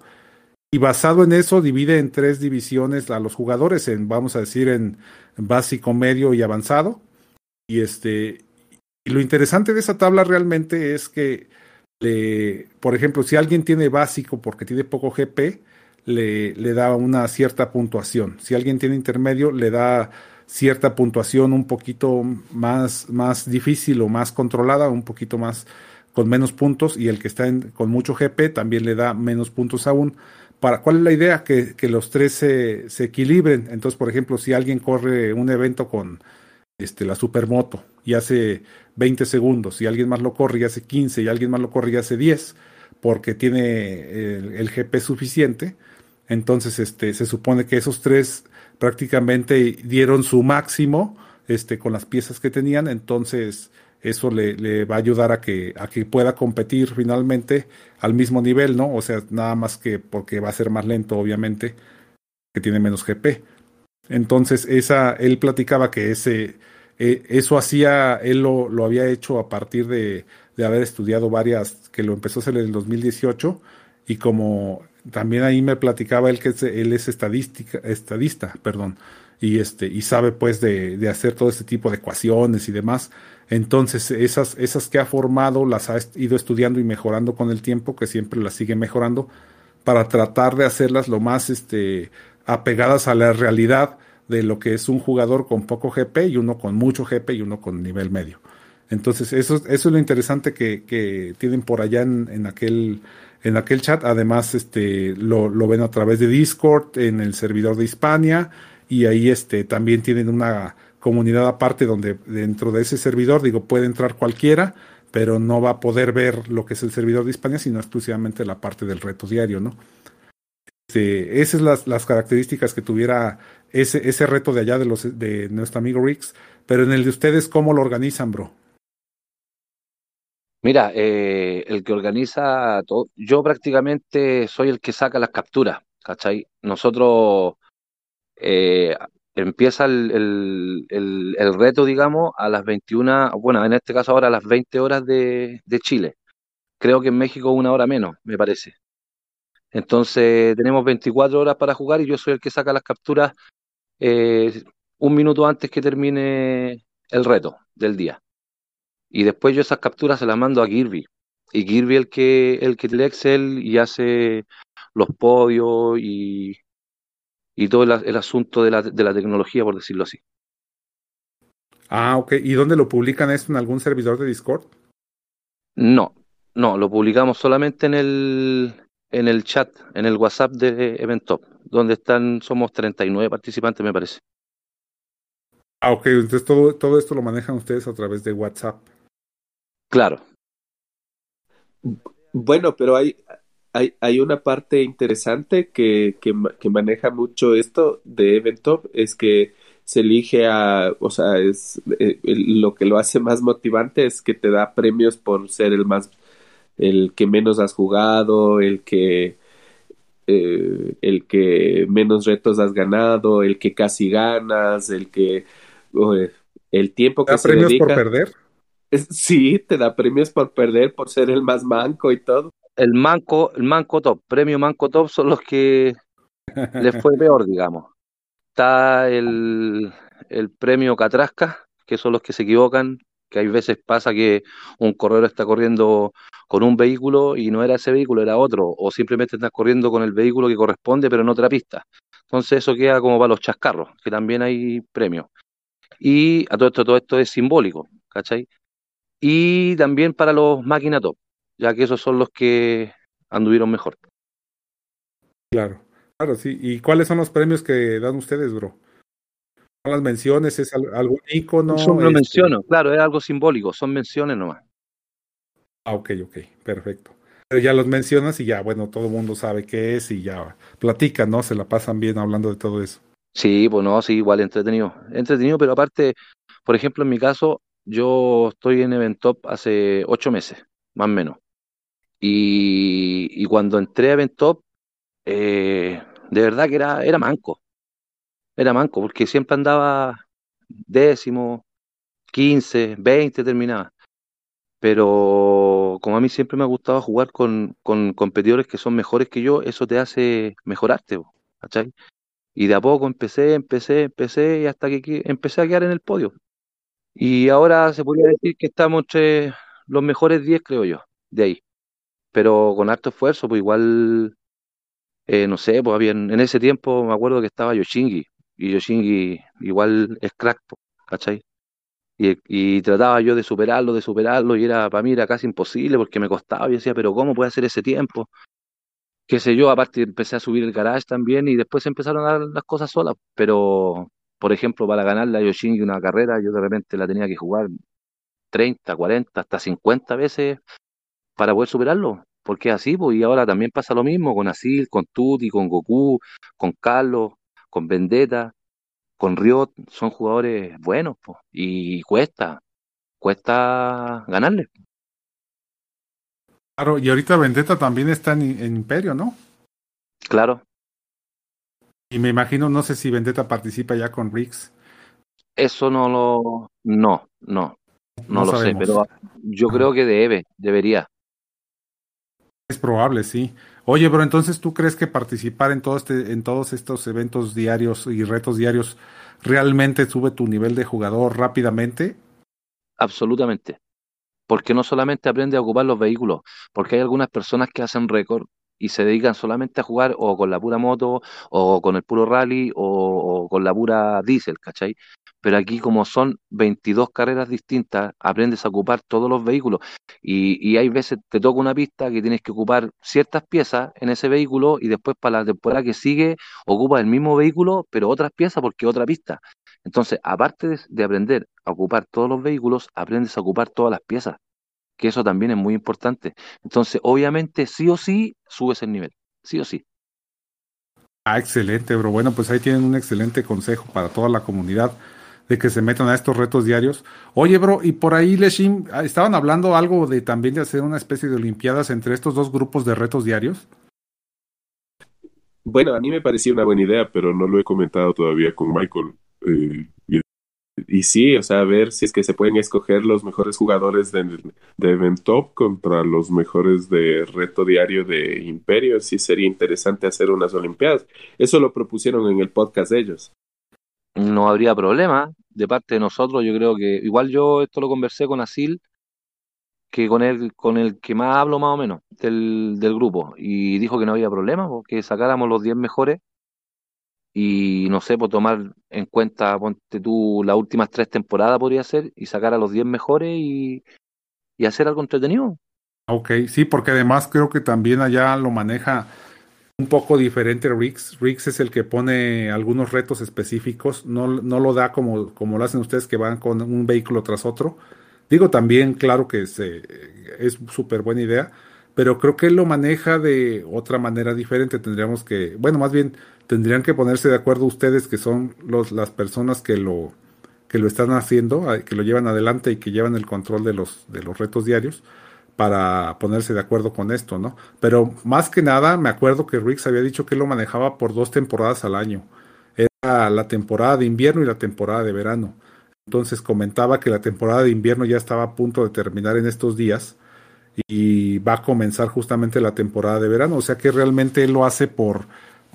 Y basado en eso, divide en tres divisiones a los jugadores, en, vamos a decir, en básico, medio y avanzado. Y este y lo interesante de esa tabla realmente es que, le, por ejemplo, si alguien tiene básico porque tiene poco G P, le, le da una cierta puntuación. Si alguien tiene intermedio, le da cierta puntuación un poquito más, más difícil o más controlada, un poquito más con menos puntos, y el que está en, con mucho G P también le da menos puntos aún. Para, ¿cuál es la idea? Que, que los tres se, se equilibren. Entonces, por ejemplo, si alguien corre un evento con este, la supermoto y hace veinte segundos, y alguien más lo corre y hace quince, y alguien más lo corre y hace diez, porque tiene el, el G P suficiente, entonces este, se supone que esos tres prácticamente dieron su máximo este, con las piezas que tenían. Entonces eso le, le va a ayudar a que, a que pueda competir finalmente al mismo nivel, ¿no? O sea, nada más que porque va a ser más lento, obviamente, que tiene menos G P. Entonces esa, él platicaba que ese, eh, eso hacía, él lo, lo había hecho a partir de, de haber estudiado varias, que lo empezó a hacer en el dos mil dieciocho, y como... También ahí me platicaba él que es, él es estadística, estadista, perdón, y este, y sabe pues de, de hacer todo este tipo de ecuaciones y demás. Entonces, esas, esas que ha formado las ha ido estudiando y mejorando con el tiempo, que siempre las sigue mejorando, para tratar de hacerlas lo más este apegadas a la realidad de lo que es un jugador con poco G P y uno con mucho G P y uno con nivel medio. Entonces, eso, eso es lo interesante que, que tienen por allá en, en aquel. En aquel chat, además, este, lo, lo ven a través de Discord, en el servidor de Hispania, y ahí este, también tienen una comunidad aparte donde dentro de ese servidor, digo, puede entrar cualquiera, pero no va a poder ver lo que es el servidor de Hispania, sino exclusivamente la parte del reto diario, ¿no? Este, esas son las, las características que tuviera ese, ese reto de allá de, los, de nuestro amigo Riggs, pero en el de ustedes, ¿cómo lo organizan, bro? Mira, eh, el que organiza todo, yo prácticamente soy el que saca las capturas, ¿cachai? Nosotros eh, empieza el, el, el, el reto, digamos, a las veintiuna, bueno, en este caso ahora a las veinte horas de, de Chile. Creo que en México una hora menos, me parece. Entonces tenemos veinticuatro horas para jugar y yo soy el que saca las capturas eh, un minuto antes que termine el reto del día. Y después yo esas capturas se las mando a Kirby. Y Kirby el que el que tiene Excel y hace los podios y, y todo el, el asunto de la, de la tecnología, por decirlo así. Ah, ok. ¿Y dónde lo publican esto? ¿En algún servidor de Discord? No, no, lo publicamos solamente en el en el chat, en el WhatsApp de Event Top, donde están, somos treinta y nueve participantes, me parece. Ah, ok. Entonces todo, todo esto lo manejan ustedes a través de WhatsApp. Claro. Bueno, pero hay, hay, hay una parte interesante que, que, que maneja mucho esto de Event Top, es que se elige a, o sea, es eh, lo que lo hace más motivante es que te da premios por ser el más, el que menos has jugado, el que eh, el que menos retos has ganado, el que casi ganas, el que eh, el tiempo que se dedica. ¿Te da premios por perder? Sí, te da premios por perder, por ser el más manco y todo. El manco, el manco top, premio manco top son los que les fue peor, digamos. Está el, el premio catrasca, que son los que se equivocan, que hay veces pasa que un corredor está corriendo con un vehículo y no era ese vehículo, era otro, o simplemente estás corriendo con el vehículo que corresponde, pero en otra pista. Entonces eso queda como para los chascarros, que también hay premios. Y a todo esto, todo esto es simbólico, ¿cachai? Y también para los máquina top, ya que esos son los que anduvieron mejor. Claro, claro, sí. ¿Y cuáles son los premios que dan ustedes, bro? ¿Son las menciones? ¿Es algún icono? No, no este... menciono, claro, es algo simbólico, son menciones nomás. Ah, ok, ok, perfecto. Pero ya los mencionas y ya, bueno, todo el mundo sabe qué es y ya platican, ¿no? Se la pasan bien hablando de todo eso. Sí, pues no, sí, igual entretenido. Entretenido, pero aparte, por ejemplo, en mi caso, yo estoy en Event Top hace ocho meses, más o menos. Y, y cuando entré a Event Top, eh, de verdad que era, era manco. Era manco, porque siempre andaba décimo, quince, veinte terminaba. Pero como a mí siempre me ha gustado jugar con, con competidores que son mejores que yo, eso te hace mejorarte, ¿cachai? Y de a poco empecé, empecé, empecé, y hasta que empecé a quedar en el podio. Y ahora se podría decir que estamos entre los mejores diez, creo yo, de ahí. Pero con harto esfuerzo, pues igual, eh, no sé, pues había, en ese tiempo me acuerdo que estaba Yoshingui. Y Yoshingui igual es crack, ¿cachai? Y, y trataba yo de superarlo, de superarlo, y era para mí era casi imposible porque me costaba. Yo decía, pero ¿cómo puede hacer ese tiempo? Qué sé yo, aparte empecé a subir el garage también y después empezaron a dar las cosas solas, pero... Por ejemplo, para ganarle a Yoshingui una carrera, yo de repente la tenía que jugar treinta, cuarenta, hasta cincuenta veces para poder superarlo. Porque es así, pues, y ahora también pasa lo mismo con Asil, con Tuti, con Goku, con Carlos, con Vendetta, con Riot. Son jugadores buenos, pues, y cuesta, cuesta ganarle. Claro, y ahorita Vendetta también está en, en Imperio, ¿no? Claro. Y me imagino, no sé si Vendetta participa ya con Riggs. Eso no lo... No, no. No, no lo sabemos. Sé, pero yo creo que debe, debería. Es probable, sí. Oye, pero entonces, ¿tú crees que participar en, todo este, en todos estos eventos diarios y retos diarios realmente sube tu nivel de jugador rápidamente? Absolutamente. Porque no solamente aprende a ocupar los vehículos, porque hay algunas personas que hacen récord y se dedican solamente a jugar o con la pura moto, o con el puro rally, o, o con la pura diésel, ¿cachai? Pero aquí como son veintidós carreras distintas, aprendes a ocupar todos los vehículos. Y, y hay veces te toca una pista que tienes que ocupar ciertas piezas en ese vehículo y después para la temporada que sigue ocupas el mismo vehículo, pero otras piezas porque otra pista. Entonces, aparte de, de aprender a ocupar todos los vehículos, aprendes a ocupar todas las piezas, que eso también es muy importante. Entonces, obviamente, sí o sí, subes el nivel, sí o sí. Ah, excelente, bro. Bueno, pues ahí tienen un excelente consejo para toda la comunidad de que se metan a estos retos diarios. Oye, bro, y por ahí, Leshim, estaban hablando algo de también de hacer una especie de olimpiadas entre estos dos grupos de retos diarios. Bueno, a mí me parecía una buena idea, pero no lo he comentado todavía con Michael. eh, y, y sí, o sea, a ver si es que se pueden escoger los mejores jugadores de, de Event Top contra los mejores de Reto Diario de Imperio. Sí sería interesante hacer unas Olimpiadas. Eso lo propusieron en el podcast de ellos. No habría problema de parte de nosotros. Yo creo que, igual yo esto lo conversé con Asil, que con el, con el que más hablo más o menos del, del grupo, y dijo que no había problema, que sacáramos los diez mejores y no sé, por tomar en cuenta, ponte tú, las últimas tres temporadas podría ser, y sacar a los diez mejores y, y hacer algo entretenido. Ok, sí, porque además creo que también allá lo maneja un poco diferente Riggs. Riggs es el que pone algunos retos específicos, no, no lo da como, como lo hacen ustedes, que van con un vehículo tras otro. Digo, también, claro que es eh, súper buena idea, pero creo que él lo maneja de otra manera diferente. Tendríamos que, bueno, más bien, tendrían que ponerse de acuerdo ustedes, que son los, las personas que lo, que lo están haciendo, que lo llevan adelante y que llevan el control de los, de los retos diarios, para ponerse de acuerdo con esto, ¿no? Pero más que nada, me acuerdo que Riggs había dicho que él lo manejaba por dos temporadas al año. Era la temporada de invierno y la temporada de verano. Entonces comentaba que la temporada de invierno ya estaba a punto de terminar en estos días y va a comenzar justamente la temporada de verano. O sea que realmente él lo hace por,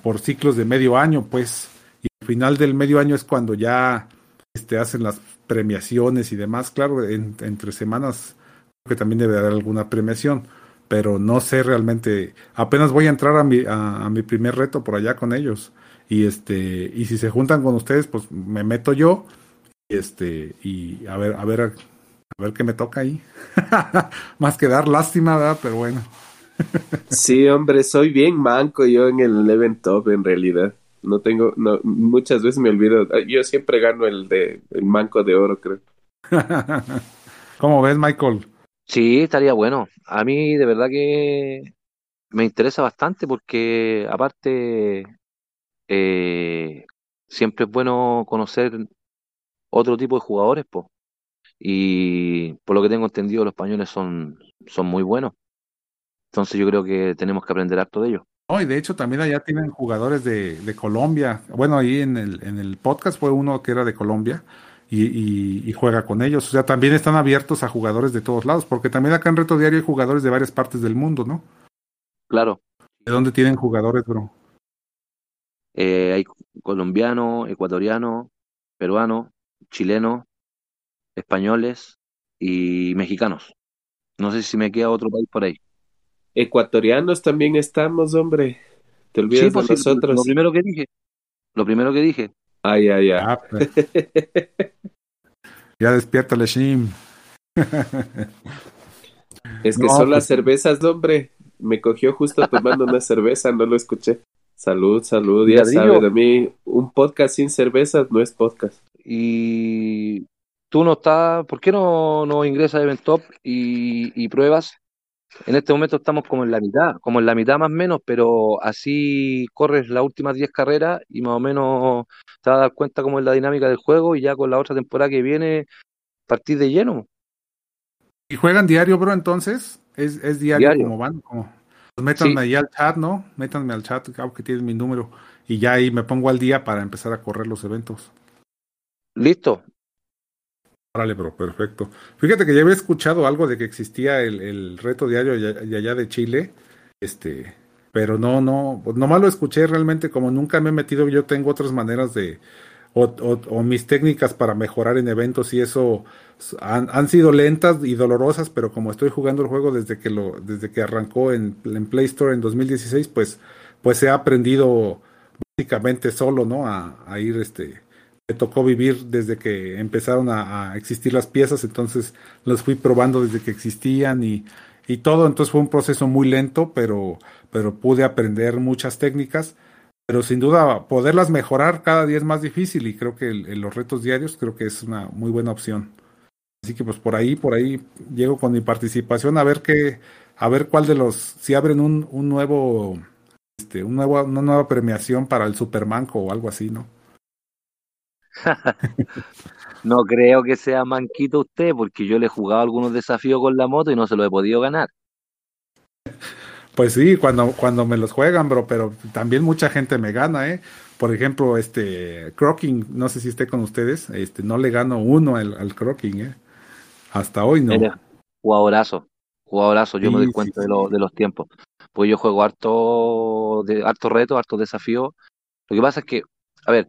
por ciclos de medio año, pues. Y al final del medio año es cuando ya este, hacen las premiaciones y demás. Claro, en, entre semanas creo que también debe haber alguna premiación, pero no sé realmente. Apenas voy a entrar a mi, a, a mi primer reto por allá con ellos. Y, este, y si se juntan con ustedes, pues me meto yo. Este, y a ver, a ver, a ver qué me toca ahí. Más que dar lástima, ¿verdad? Pero bueno. Sí, hombre, soy bien manco yo en el Event Top, en realidad. No tengo, no, muchas veces me olvido. Yo siempre gano el de el manco de oro, creo. ¿Cómo ves, Michael? Sí, estaría bueno. A mí de verdad que me interesa bastante porque aparte eh, siempre es bueno conocer otro tipo de jugadores, po. Y por lo que tengo entendido, los españoles son, son muy buenos. Entonces yo creo que tenemos que aprender harto de ellos. Oh, y de hecho también allá tienen jugadores de, de Colombia. Bueno, ahí en el, en el podcast fue uno que era de Colombia y, y, y juega con ellos. O sea, también están abiertos a jugadores de todos lados, porque también acá en Reto Diario hay jugadores de varias partes del mundo, ¿no? Claro. ¿De dónde tienen jugadores, bro? Eh, hay colombiano, ecuatoriano, peruano, chilenos, españoles y mexicanos. No sé si me queda otro país por ahí. Ecuatorianos también estamos, hombre. Te olvidas sí, pues, de nosotros. Lo primero que dije. Lo primero que dije. Ay, ay, ay. Ah, pues. Ya despierta, Leshim. Es que no, son pues... las cervezas, hombre. Me cogió justo tomando una cerveza, no lo escuché. Salud, salud. Ya sabes, a mí un podcast sin cervezas no es podcast. Y tú no estás, ¿por qué no, no ingresas a Event Top y, y pruebas? En este momento estamos como en la mitad, como en la mitad más o menos, pero así corres las últimas diez carreras y más o menos te vas a dar cuenta cómo es la dinámica del juego, y ya con la otra temporada que viene partir de lleno. ¿Y juegan diario, bro, entonces? ¿Es, es diario, diario como van? Como... Pues métanme sí. Ahí al chat, ¿no? Métanme al chat, claro que tienes mi número, y ya ahí me pongo al día para empezar a correr los eventos. Listo. Órale, bro, perfecto. Fíjate que ya había escuchado algo de que existía el, el reto diario de allá de Chile, este, pero no, no, nomás lo escuché realmente, como nunca me he metido, yo tengo otras maneras de, o, o, o mis técnicas para mejorar en eventos y eso han, han sido lentas y dolorosas, pero como estoy jugando el juego desde que lo, desde que arrancó en, en Play Store en dos mil dieciséis, pues, pues he aprendido básicamente solo, ¿no? A, a ir, este, me tocó vivir desde que empezaron a, a existir las piezas, entonces las fui probando desde que existían y, y todo, entonces fue un proceso muy lento, pero, pero pude aprender muchas técnicas, pero sin duda poderlas mejorar cada día es más difícil, y creo que el, en los retos diarios creo que es una muy buena opción. Así que pues por ahí, por ahí llego con mi participación, a ver qué, a ver cuál de los, si abren un, un nuevo, este, un nuevo, una nueva premiación para el Supermanco o algo así, ¿no? No creo que sea manquito usted, porque yo le he jugado algunos desafíos con la moto y no se los he podido ganar. Pues sí, cuando, cuando me los juegan, bro, pero también mucha gente me gana, ¿eh? Por ejemplo, este Crocking, no sé si esté con ustedes, este no le gano uno al, al Crocking, ¿eh? Hasta hoy no. Mira, jugadorazo, jugadorazo, yo sí, me doy cuenta sí, de, lo, de los tiempos. Pues yo juego harto de harto reto, harto desafío. Lo que pasa es que, a ver,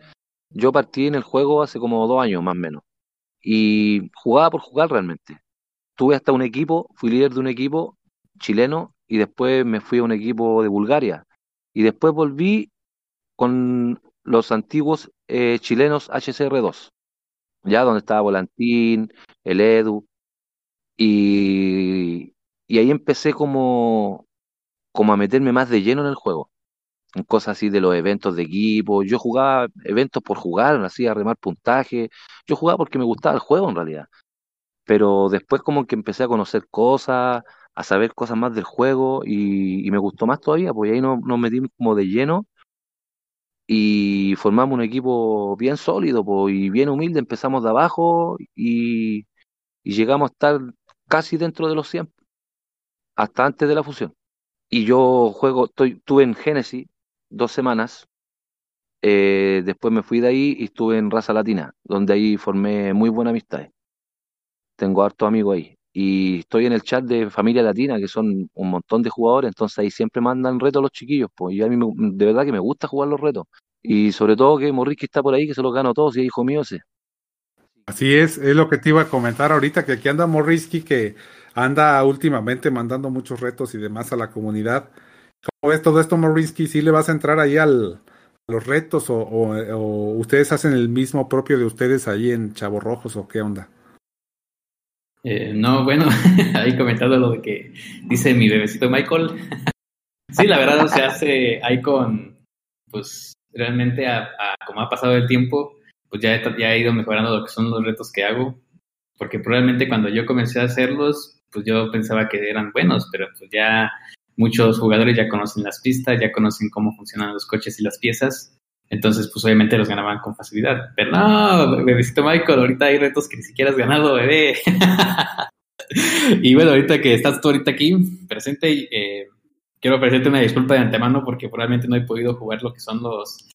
yo partí en el juego hace como dos años más o menos. Y jugaba por jugar realmente. Tuve hasta un equipo, fui líder de un equipo chileno y después me fui a un equipo de Bulgaria. Y después volví con los antiguos eh, chilenos H C R dos, ya donde estaba Volantín, el Edu, y, y ahí empecé como, como a meterme más de lleno en el juego, en cosas así de los eventos de equipo. Yo jugaba eventos por jugar, así a remar puntaje, yo jugaba porque me gustaba el juego en realidad, pero después como que empecé a conocer cosas, a saber cosas más del juego, y, y me gustó más todavía, porque ahí nos, nos metimos como de lleno, y formamos un equipo bien sólido po, y bien humilde, empezamos de abajo y, y llegamos a estar casi dentro de los cien hasta antes de la fusión. Y yo juego, estoy, estuve en Génesis dos semanas, eh, después me fui de ahí y estuve en Raza Latina, donde ahí formé muy buena amistad, tengo harto amigo ahí, y estoy en el chat de Familia Latina, que son un montón de jugadores, entonces ahí siempre mandan retos a los chiquillos, pues, y a mí me, de verdad que me gusta jugar los retos, y sobre todo que Morrisky está por ahí, que se los gano todos, y es hijo mío ese. Así es, es lo que te iba a comentar ahorita, que aquí anda Morrisky, que anda últimamente mandando muchos retos y demás a la comunidad. ¿Cómo ves todo esto, Morrisky? ¿Sí le vas a entrar ahí al, a los retos, o, o, o ustedes hacen el mismo propio de ustedes ahí en Chavos Rojos, o qué onda? Eh, no, bueno, ahí comentando lo que dice mi bebecito Michael. Sí, la verdad, o sea, se hace ahí con, pues, realmente, a, a, como ha pasado el tiempo, pues ya he, ya he ido mejorando lo que son los retos que hago, porque probablemente cuando yo comencé a hacerlos, pues yo pensaba que eran buenos, pero pues ya muchos jugadores ya conocen las pistas, ya conocen cómo funcionan los coches y las piezas, entonces, pues, obviamente los ganaban con facilidad. Pero no, bebecito Michael, ahorita hay retos que ni siquiera has ganado, bebé. Y bueno, ahorita que estás tú ahorita aquí presente, eh, quiero ofrecerte una disculpa de antemano porque probablemente no he podido jugar lo que son los,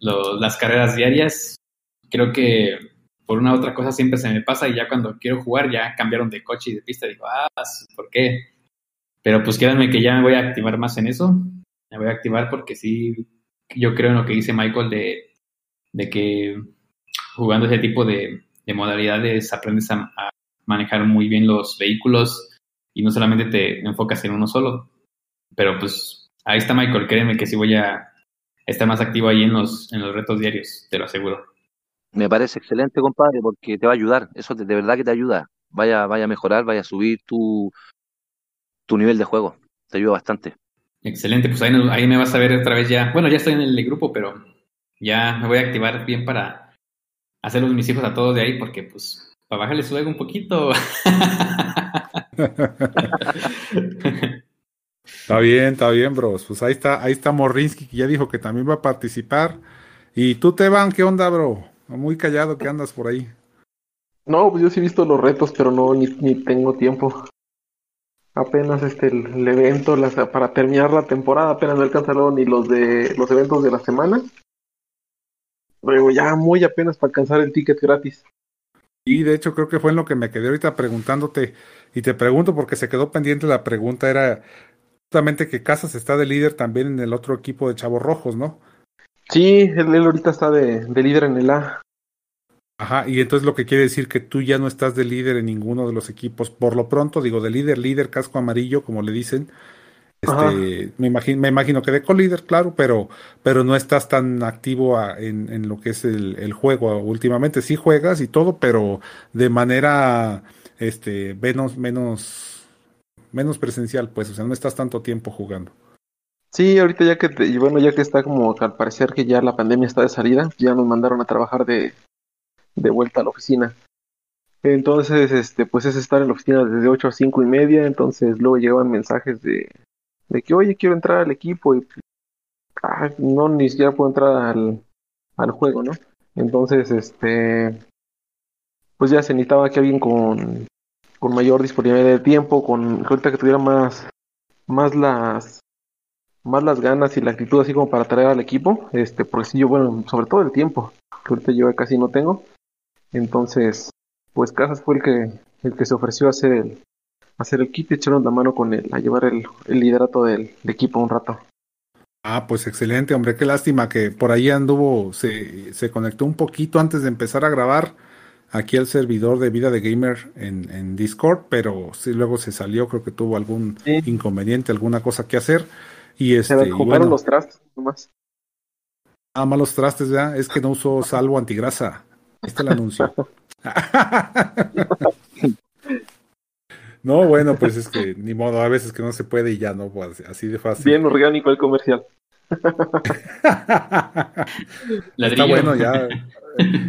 los las carreras diarias. Creo que por una u otra cosa siempre se me pasa y ya cuando quiero jugar ya cambiaron de coche y de pista. Digo, ah, ¿por qué? Pero pues créanme que ya me voy a activar más en eso. Me voy a activar porque sí... Yo creo en lo que dice Michael de, de que jugando ese tipo de, de modalidades aprendes a, a manejar muy bien los vehículos y no solamente te enfocas en uno solo. Pero pues ahí está Michael, créeme que sí voy a estar más activo ahí en los, en los retos diarios, te lo aseguro. Me parece excelente, compadre, porque te va a ayudar. Eso de, de verdad que te ayuda. Vaya, vaya a mejorar, vaya a subir tu, tu nivel de juego. Te ayuda bastante. Excelente, pues ahí, ahí me vas a ver otra vez ya. Bueno, ya estoy en el grupo, pero ya me voy a activar bien para hacerlos mis hijos a todos de ahí, porque pues para bajarle su ego un poquito. Está bien, está bien, bros. Pues ahí está, ahí está Morrisky, que ya dijo que también va a participar. Y tú, Teban, ¿qué onda, bro? Muy callado que andas por ahí. No, pues yo sí he visto los retos, pero no, ni, ni tengo tiempo. Apenas este el, el evento, las, para terminar la temporada, apenas no alcanzaron ni los de los eventos de la semana. Luego ya muy apenas para alcanzar el ticket gratis. Y de hecho creo que fue en lo que me quedé ahorita preguntándote, y te pregunto porque se quedó pendiente la pregunta, era justamente que Casas está de líder también en el otro equipo de Chavos Rojos, ¿no? Sí, él, él ahorita está de, de líder en el A. Ajá, y entonces lo que quiere decir que tú ya no estás de líder en ninguno de los equipos, por lo pronto, digo, de líder, líder, casco amarillo, como le dicen, este, me imagino, me imagino que de co-líder, claro, pero, pero no estás tan activo a, en, en lo que es el, el juego últimamente, sí juegas y todo, pero de manera este menos, menos, menos presencial, pues, o sea, no estás tanto tiempo jugando. Sí, ahorita ya que, te, y bueno, ya que está como que al parecer que ya la pandemia está de salida, ya nos mandaron a trabajar de... de vuelta a la oficina. Entonces, este, pues es estar en la oficina desde ocho a cinco y media, entonces luego llegaban mensajes de, de que, oye, quiero entrar al equipo, y ah, no, ni siquiera puedo entrar al, al juego, ¿no? Entonces, este, pues ya se necesitaba que alguien con, con mayor disponibilidad de tiempo, con ahorita que tuviera más, más las, más las ganas y la actitud así como para traer al equipo, este, porque sí, yo, bueno, sobre todo el tiempo, que ahorita yo casi no tengo. Entonces, pues Casas fue el que el que se ofreció a hacer el, a hacer el kit, echaron la mano con él, a llevar el, el liderato del, del equipo un rato. Ah, pues excelente, hombre, qué lástima que por ahí anduvo, se, se conectó un poquito antes de empezar a grabar aquí el servidor de Vida de Gamer en, en Discord, pero sí, luego se salió, creo que tuvo algún sí. inconveniente, alguna cosa que hacer. Y este, se ocuparon bueno, los trastes nomás. Ah, malos trastes, ¿verdad? Es que no usó salvo antigrasa. Ahí está el anuncio. No, bueno, pues es que ni modo, a veces que no se puede y ya no, pues, así de fácil. Bien orgánico el comercial. Está bueno, ya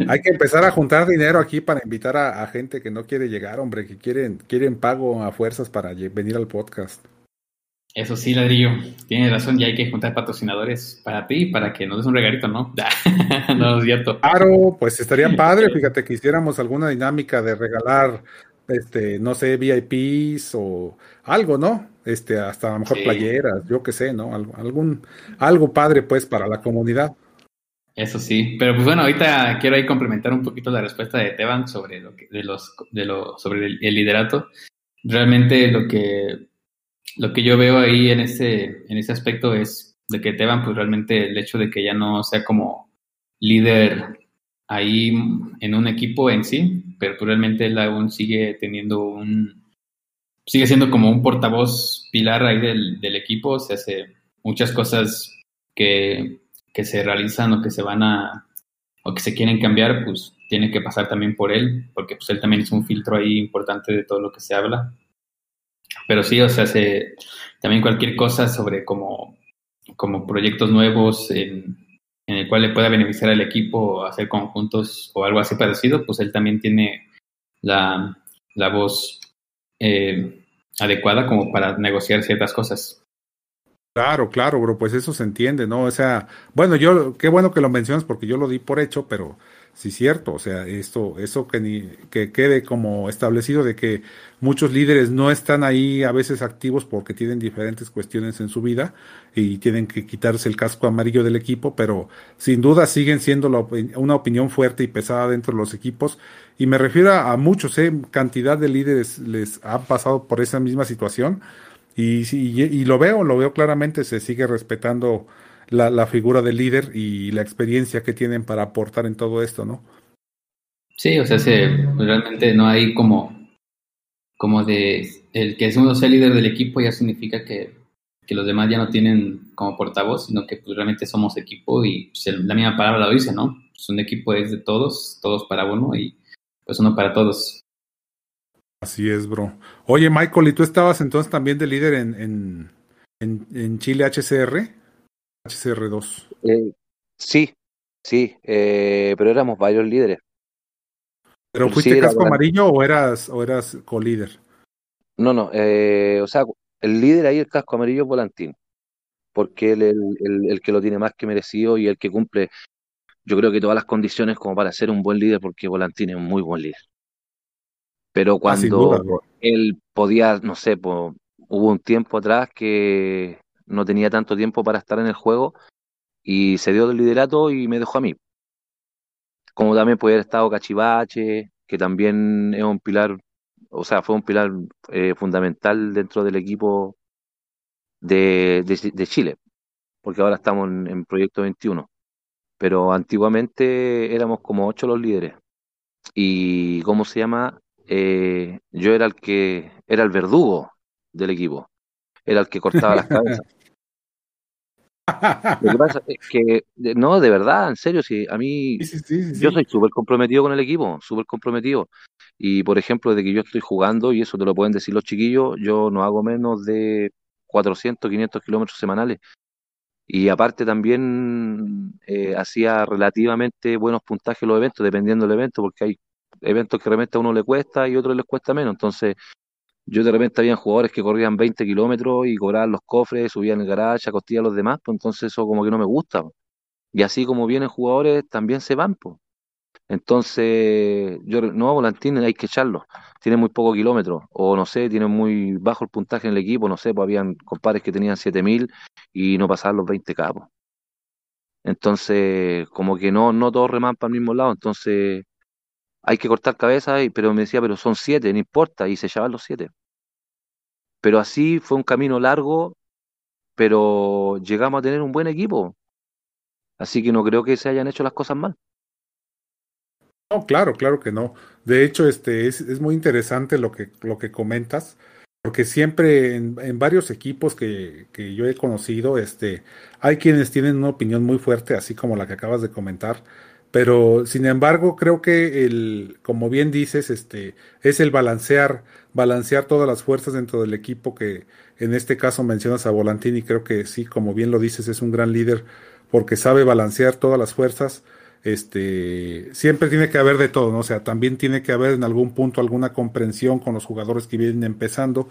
hay que empezar a juntar dinero aquí para invitar a, a gente que no quiere llegar, hombre, que quieren, quieren pago a fuerzas para venir al podcast. Eso sí, Ladrillo, tienes razón, ya hay que juntar patrocinadores para ti, para que nos des un regalito, ¿no? No es cierto. Claro, pues estaría padre, fíjate, que hiciéramos alguna dinámica de regalar, este, no sé, V I Ps o algo, ¿no? Este, hasta a lo mejor sí. playeras, yo qué sé, ¿no? Algo, algún, algo padre, pues, para la comunidad. Eso sí, pero pues bueno, ahorita quiero ahí complementar un poquito la respuesta de Teban sobre lo que, de los, de lo, sobre el, el liderato. Realmente lo que Lo que yo veo ahí en ese, en ese aspecto es de que Teban, pues realmente el hecho de que ya no sea como líder ahí en un equipo en sí, pero pues realmente él aún sigue teniendo un, sigue siendo como un portavoz pilar ahí del, del equipo, o sea, se hace muchas cosas que, que se realizan o que se van a, o que se quieren cambiar, pues tiene que pasar también por él, porque pues él también es un filtro ahí importante de todo lo que se habla. Pero sí, o sea, se, también cualquier cosa sobre como, como proyectos nuevos en, en el cual le pueda beneficiar al equipo, hacer conjuntos o algo así parecido, pues él también tiene la, la voz eh, adecuada como para negociar ciertas cosas. Claro, claro, bro, pues eso se entiende, ¿no? O sea, bueno, yo, qué bueno que lo mencionas porque yo lo di por hecho, pero sí, cierto, o sea, esto, eso que ni, que quede como establecido de que muchos líderes no están ahí a veces activos porque tienen diferentes cuestiones en su vida y tienen que quitarse el casco amarillo del equipo, pero sin duda siguen siendo la opin- una opinión fuerte y pesada dentro de los equipos, y me refiero a muchos, ¿eh? Cantidad de líderes les han pasado por esa misma situación y, y, y lo veo, lo veo claramente, se sigue respetando La, la figura del líder y la experiencia que tienen para aportar en todo esto, ¿no? Sí, o sea, se, realmente no hay como, como de, el que uno sea líder del equipo ya significa que, que los demás ya no tienen como portavoz, sino que pues, realmente somos equipo y pues, la misma palabra lo dice, ¿no? Pues, un equipo es de todos, todos para uno y pues uno para todos. Así es, bro. Oye, Michael, ¿y tú estabas entonces también de líder en, en, en, en Chile H C R? H C R dos. Eh, sí, sí, eh, pero éramos varios líderes. ¿Pero pues fuiste sí, casco amarillo o eras, o eras co-líder? No, no, eh, o sea, el líder ahí, el casco amarillo es Volantín, porque él es el, el, el que lo tiene más que merecido y el que cumple, yo creo que todas las condiciones como para ser un buen líder, porque Volantín es un muy buen líder. Pero cuando ah, duda, él podía, no sé, pues, hubo un tiempo atrás que no tenía tanto tiempo para estar en el juego y se dio del liderato y me dejó a mí. Como también puede haber estado Cachivache, que también es un pilar, o sea, fue un pilar eh, fundamental dentro del equipo de, de, de Chile, porque ahora estamos en, en Proyecto veintiuno. Pero antiguamente éramos como ocho los líderes. Y, ¿cómo se llama? Eh, yo era el que era el verdugo del equipo. Era el que cortaba las cabezas. Lo que pasa es que, no, de verdad, en serio, si a mí, sí, sí, sí, sí. Yo soy súper comprometido con el equipo, súper comprometido. Y, por ejemplo, desde que yo estoy jugando, y eso te lo pueden decir los chiquillos, yo no hago menos de cuatrocientos, quinientos kilómetros semanales. Y aparte también eh, hacía relativamente buenos puntajes los eventos, dependiendo del evento, porque hay eventos que realmente a uno le cuesta y a otros les cuesta menos. Entonces, yo de repente había jugadores que corrían veinte kilómetros y cobraban los cofres, subían el garage, acostaban a los demás, pues entonces eso como que no me gusta. Po. Y así como vienen jugadores, también se van. Po. Entonces, yo no, Volantín hay que echarlo. Tiene muy poco kilómetros, o no sé, tiene muy bajo el puntaje en el equipo, no sé, pues habían compadres que tenían siete mil y no pasaban los veinte K, pues. Entonces, como que no, no todos reman para el mismo lado, entonces hay que cortar cabeza, y, pero me decía, pero son siete, no importa, y se llevaban los siete. Pero así fue un camino largo, pero llegamos a tener un buen equipo. Así que no creo que se hayan hecho las cosas mal. No, claro, claro que no. De hecho, este es, es muy interesante lo que, lo que comentas, porque siempre en, en varios equipos que, que yo he conocido, este, hay quienes tienen una opinión muy fuerte, así como la que acabas de comentar. Pero sin embargo, creo que el, como bien dices, este, es el balancear, balancear todas las fuerzas dentro del equipo que en este caso mencionas a Volantín, y creo que sí, como bien lo dices, es un gran líder porque sabe balancear todas las fuerzas. Este, siempre tiene que haber de todo, ¿no? O sea, también tiene que haber en algún punto alguna comprensión con los jugadores que vienen empezando.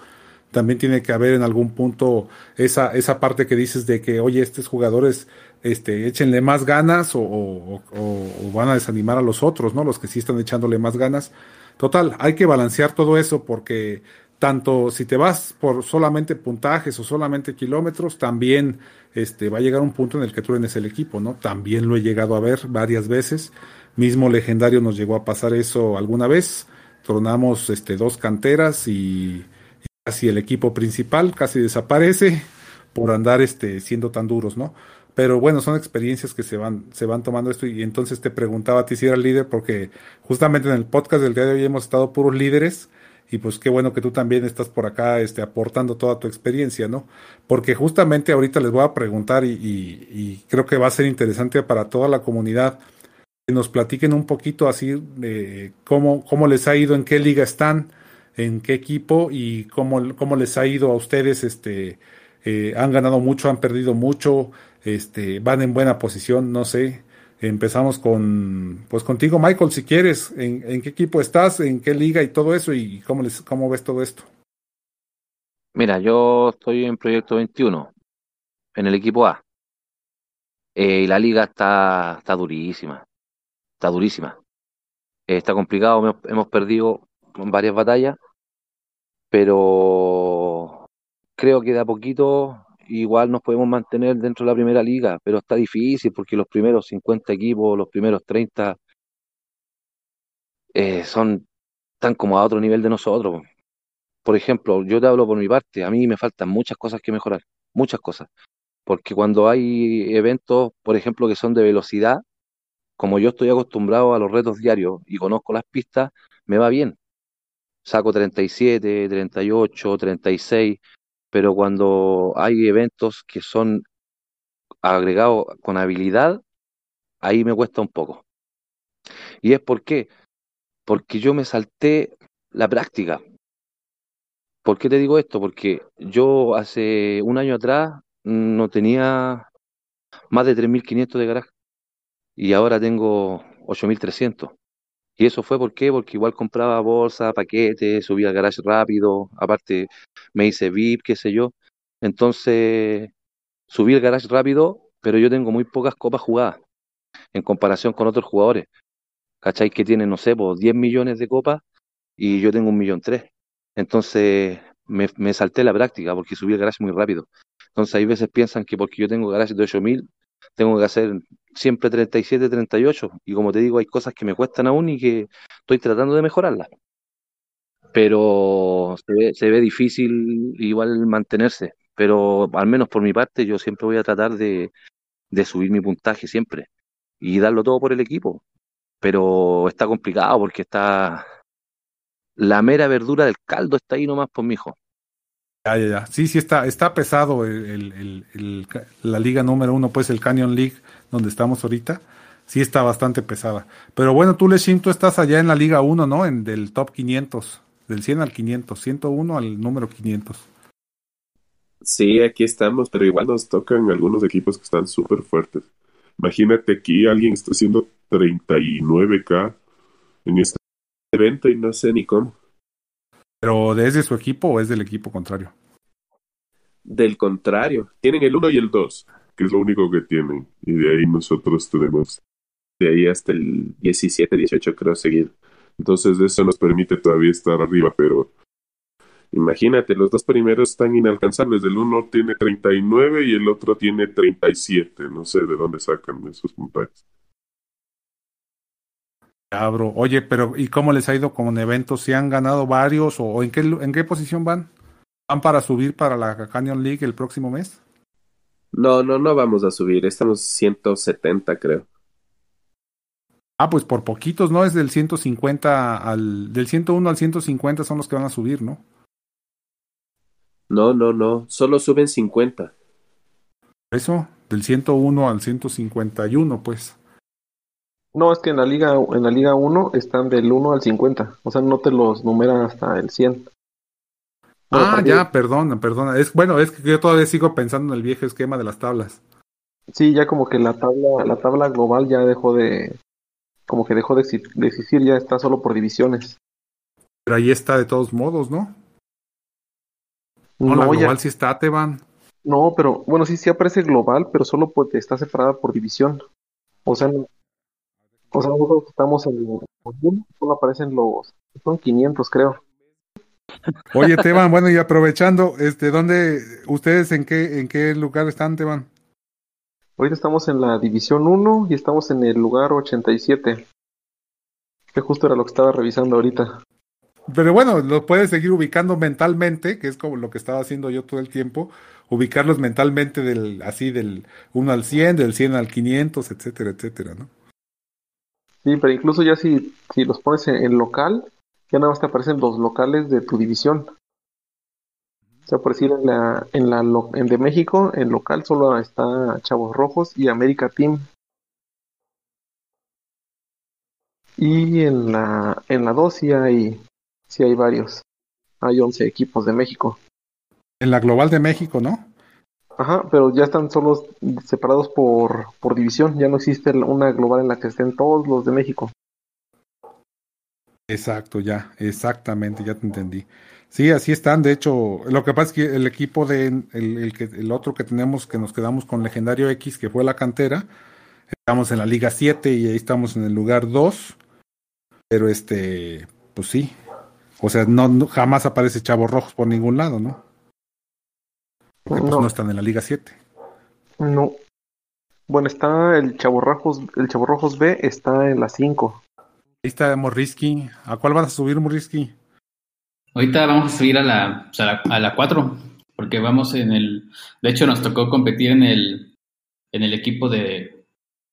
También tiene que haber en algún punto esa, esa parte que dices de que, oye, estos jugadores, este, échenle más ganas o, o, o, o van a desanimar a los otros, ¿no? Los que sí están echándole más ganas. Total, hay que balancear todo eso porque tanto si te vas por solamente puntajes o solamente kilómetros, también este, va a llegar un punto en el que truenes el equipo, ¿no? También lo he llegado a ver varias veces. Mismo Legendario nos llegó a pasar eso alguna vez. Tronamos este, dos canteras y casi el equipo principal casi desaparece por andar este siendo tan duros, ¿no? Pero bueno, son experiencias que se van se van tomando esto, y entonces te preguntaba a ti si eras líder, porque justamente en el podcast del día de hoy hemos estado puros líderes, y pues qué bueno que tú también estás por acá este, aportando toda tu experiencia, ¿no? Porque justamente ahorita les voy a preguntar, y, y, y creo que va a ser interesante para toda la comunidad, que nos platiquen un poquito así eh, cómo, cómo les ha ido, en qué liga están, en qué equipo y cómo, cómo les ha ido a ustedes. Este, eh, han ganado mucho, han perdido mucho, este, van en buena posición, no sé. Empezamos con, pues contigo, Michael, si quieres, en, en qué equipo estás, en qué liga y todo eso, y cómo les, cómo ves todo esto. Mira, yo estoy en Proyecto veintiuno, en el equipo A, eh, y la liga está, está durísima, está durísima, eh, está complicado, hemos, hemos perdido varias batallas, pero creo que de a poquito igual nos podemos mantener dentro de la primera liga, pero está difícil porque los primeros cincuenta equipos, los primeros treinta eh, son tan como a otro nivel de nosotros. Por ejemplo, yo te hablo por mi parte, a mí me faltan muchas cosas que mejorar, muchas cosas, porque cuando hay eventos, por ejemplo, que son de velocidad, como yo estoy acostumbrado a los retos diarios y conozco las pistas, me va bien. Saco treinta y siete, treinta y ocho, treinta y seis, pero cuando hay eventos que son agregados con habilidad, ahí me cuesta un poco. ¿Y es por qué? Porque yo me salté la práctica. ¿Por qué te digo esto? Porque yo hace un año atrás no tenía más de tres mil quinientos de garaje y ahora tengo ocho mil trescientos. Y eso fue ¿por qué? Porque igual compraba bolsa, paquetes, subía al garage rápido, aparte me hice V I P, qué sé yo. Entonces subí el garage rápido, pero yo tengo muy pocas copas jugadas en comparación con otros jugadores. ¿Cachai? Que tienen, no sé, pues, diez millones de copas y yo tengo un millón tres. Entonces me, me salté la práctica porque subí el garage muy rápido. Entonces hay veces piensan que porque yo tengo garage de ocho mil, tengo que hacer siempre treinta y siete, treinta y ocho, y como te digo, hay cosas que me cuestan aún y que estoy tratando de mejorarlas, pero se ve, se ve difícil igual mantenerse, pero al menos por mi parte yo siempre voy a tratar de, de subir mi puntaje siempre y darlo todo por el equipo, pero está complicado porque está la mera verdura del caldo, está ahí nomás por mi hijo. Ya, ya, ya. Sí, sí, está, está pesado el, el, el, el, la liga número uno, pues el Canyon League, donde estamos ahorita, sí está bastante pesada. Pero bueno, tú, Leshim, tú estás allá en la liga uno, ¿no? En del top quinientos, del cien al quinientos, ciento uno al número quinientos. Sí, aquí estamos, pero igual nos tocan algunos equipos que están súper fuertes. Imagínate, aquí alguien está haciendo treinta y nueve K en este evento y no sé ni cómo. ¿Pero desde su equipo o es del equipo contrario? Del contrario. Tienen el uno y el dos, que es lo único que tienen. Y de ahí nosotros tenemos de ahí hasta el diecisiete, dieciocho creo seguir. Entonces eso nos permite todavía estar arriba, pero imagínate, los dos primeros están inalcanzables. El uno tiene treinta y nueve y el otro tiene treinta y siete. No sé de dónde sacan esos puntajes. Cabro. Oye, pero ¿y cómo les ha ido con eventos? ¿Si han ganado varios o en qué, en qué posición van? ¿Van para subir para la Canyon League el próximo mes? No, no, no vamos a subir. Estamos ciento setenta, creo. Ah, pues por poquitos, ¿no? Es del ciento cincuenta al... Del ciento uno al ciento cincuenta son los que van a subir, ¿no? No, no, no. Solo suben cincuenta. Eso, del ciento uno al ciento cincuenta y uno, pues. No, es que en la liga en la liga uno están del uno al cincuenta. O sea, no te los numeran hasta el cien. Bueno, ah, partido. Ya, perdona, perdona. Es, bueno, es que yo todavía sigo pensando en el viejo esquema de las tablas. Sí, ya como que la tabla la tabla global ya dejó de... Como que dejó de existir, ya está solo por divisiones. Pero ahí está de todos modos, ¿no? No, no la global ya... sí está, Teban. No, pero... Bueno, sí, sí aparece global, pero solo pues, está separada por división. O sea... No... O sea, nosotros estamos en el... Solo aparecen los... Son quinientos, creo. Oye, Teban, bueno, y aprovechando, este, ¿dónde... ¿Ustedes en qué en qué lugar están, Teban? Ahorita estamos en la División uno y estamos en el lugar ochenta y siete. Que justo era lo que estaba revisando ahorita. Pero bueno, los puedes seguir ubicando mentalmente, que es como lo que estaba haciendo yo todo el tiempo. Ubicarlos mentalmente del así del uno al cien, del cien al quinientos, etcétera, etcétera, ¿no? Sí, pero incluso ya si, si los pones en, en local, ya nada más te aparecen los locales de tu división. O sea, por decir, en la, en la en de México, en local solo está Chavos Rojos y América Team. Y en la en la dos sí hay, sí hay varios. Hay once equipos de México. En la global de México, ¿no? Ajá, pero ya están solos separados por, por división. Ya no existe una global en la que estén todos los de México. Exacto, ya, exactamente, ya te entendí. Sí, así están. De hecho, lo que pasa es que el equipo de el, el, que, el otro que tenemos, que nos quedamos con Legendario X, que fue la cantera, estamos en la Liga siete y ahí estamos en el lugar dos. Pero este, pues sí. O sea, no, no jamás aparece Chavos Rojos por ningún lado, ¿no? Porque pues no. no están en la Liga siete. No. Bueno, está el Chavos Rojos, el Chavos Rojos B está en la cinco. Ahí está Morrisky. ¿A cuál vas a subir, Morrisky? Ahorita vamos a subir a la, a la a la cuatro, porque vamos en el... De hecho, nos tocó competir en el en el equipo de...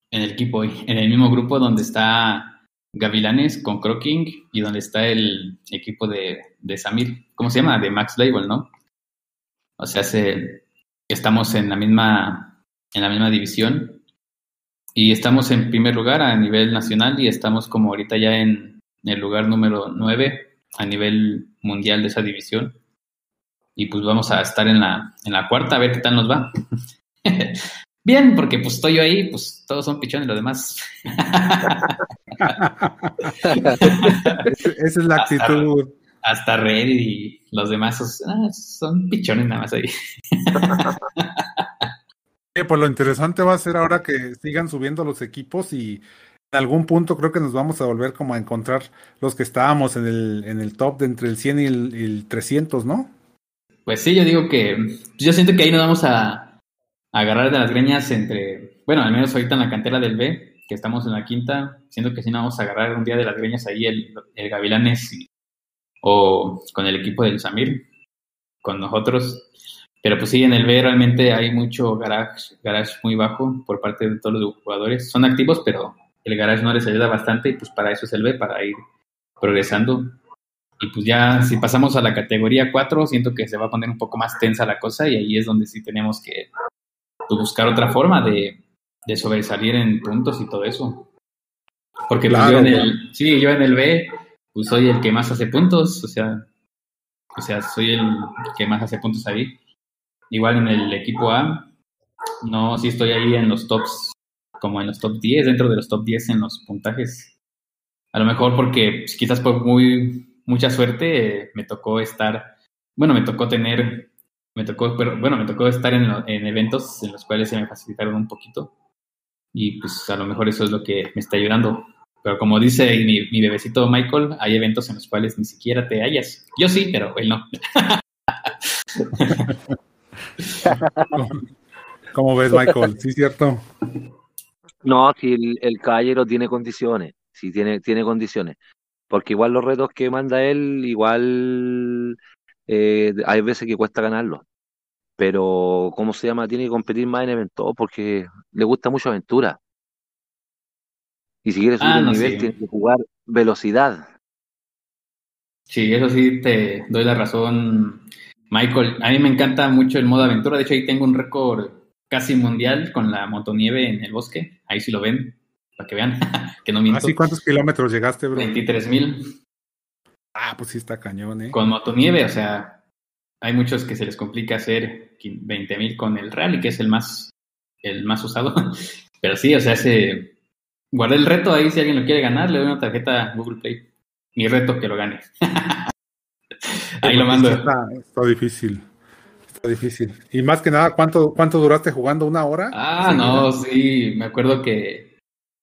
En el equipo, en el mismo grupo donde está Gavilanes con Crocking y donde está el equipo de, de Samir. ¿Cómo se llama? De Max Label, ¿no? O sea, se, estamos en la misma en la misma división y estamos en primer lugar a nivel nacional y estamos como ahorita ya en, en el lugar número nueve a nivel mundial de esa división. Y pues vamos a estar en la en la cuarta a ver qué tal nos va. Bien, porque pues estoy yo ahí, pues todos son pichones los demás. es, esa es la actitud. Hasta Red y los demás son, ah, son pichones nada más ahí. eh, pues lo interesante va a ser ahora que sigan subiendo los equipos y en algún punto creo que nos vamos a volver como a encontrar los que estábamos en el en el top de entre el cien y el, el trescientos, ¿no? Pues sí, yo digo que yo siento que ahí nos vamos a, a agarrar de las greñas entre, bueno, al menos ahorita en la cantera del B, que estamos en la quinta, siento que sí nos vamos a agarrar un día de las greñas ahí el, el Gavilanes y o con el equipo del Samir, con nosotros. Pero pues sí, en el B realmente hay mucho garage, garage muy bajo por parte de todos los jugadores. Son activos, pero el garage no les ayuda bastante y pues para eso es el B, para ir progresando. Y pues ya si pasamos a la categoría cuatro, siento que se va a poner un poco más tensa la cosa y ahí es donde sí tenemos que buscar otra forma de, de sobresalir en puntos y todo eso. Porque pues, claro, yo en el, sí, yo en el B... pues soy el que más hace puntos, o sea, o sea, soy el que más hace puntos ahí. Igual en el equipo A, no, sí estoy ahí en los tops, como en los top diez, dentro de los top diez en los puntajes. A lo mejor porque pues, quizás por muy mucha suerte eh, me tocó estar, bueno, me tocó tener, me tocó, pero, bueno, me tocó estar en, lo, en eventos en los cuales se me facilitaron un poquito. y pues a lo mejor eso es lo que me está ayudando. Pero como dice mi, mi bebecito Michael, hay eventos en los cuales ni siquiera te hallas. Yo sí, pero él no. ¿Cómo, cómo ves, Michael? ¿Sí es cierto? No, aquí el, el caballero tiene condiciones. Sí, tiene, tiene condiciones. Porque igual los retos que manda él, igual eh, hay veces que cuesta ganarlos. Pero, ¿cómo se llama? Tiene que competir más en Event Top porque le gusta mucho aventura. Y si quiere subir ah, el no, nivel, sí. Tiene que jugar velocidad. Sí, eso sí te doy la razón, Michael. A mí me encanta mucho el modo aventura. De hecho, ahí tengo un récord casi mundial con la motonieve en el bosque. Ahí sí lo ven, para que vean que no miento. ¿Así cuántos kilómetros llegaste, bro? veintitrés mil. Ah, pues sí está cañón, ¿eh? Con motonieve, o sea... Hay muchos que se les complica hacer veinte mil con el rally, que es el más el más usado. Pero sí, o sea, se... guardé el reto ahí. Si alguien lo quiere ganar, le doy una tarjeta Google Play. Mi reto, que lo gane. Ahí lo mando. Está, está difícil. Está difícil. Y más que nada, ¿cuánto cuánto duraste jugando? ¿Una hora? Ah, sí, no, sí. Me acuerdo que,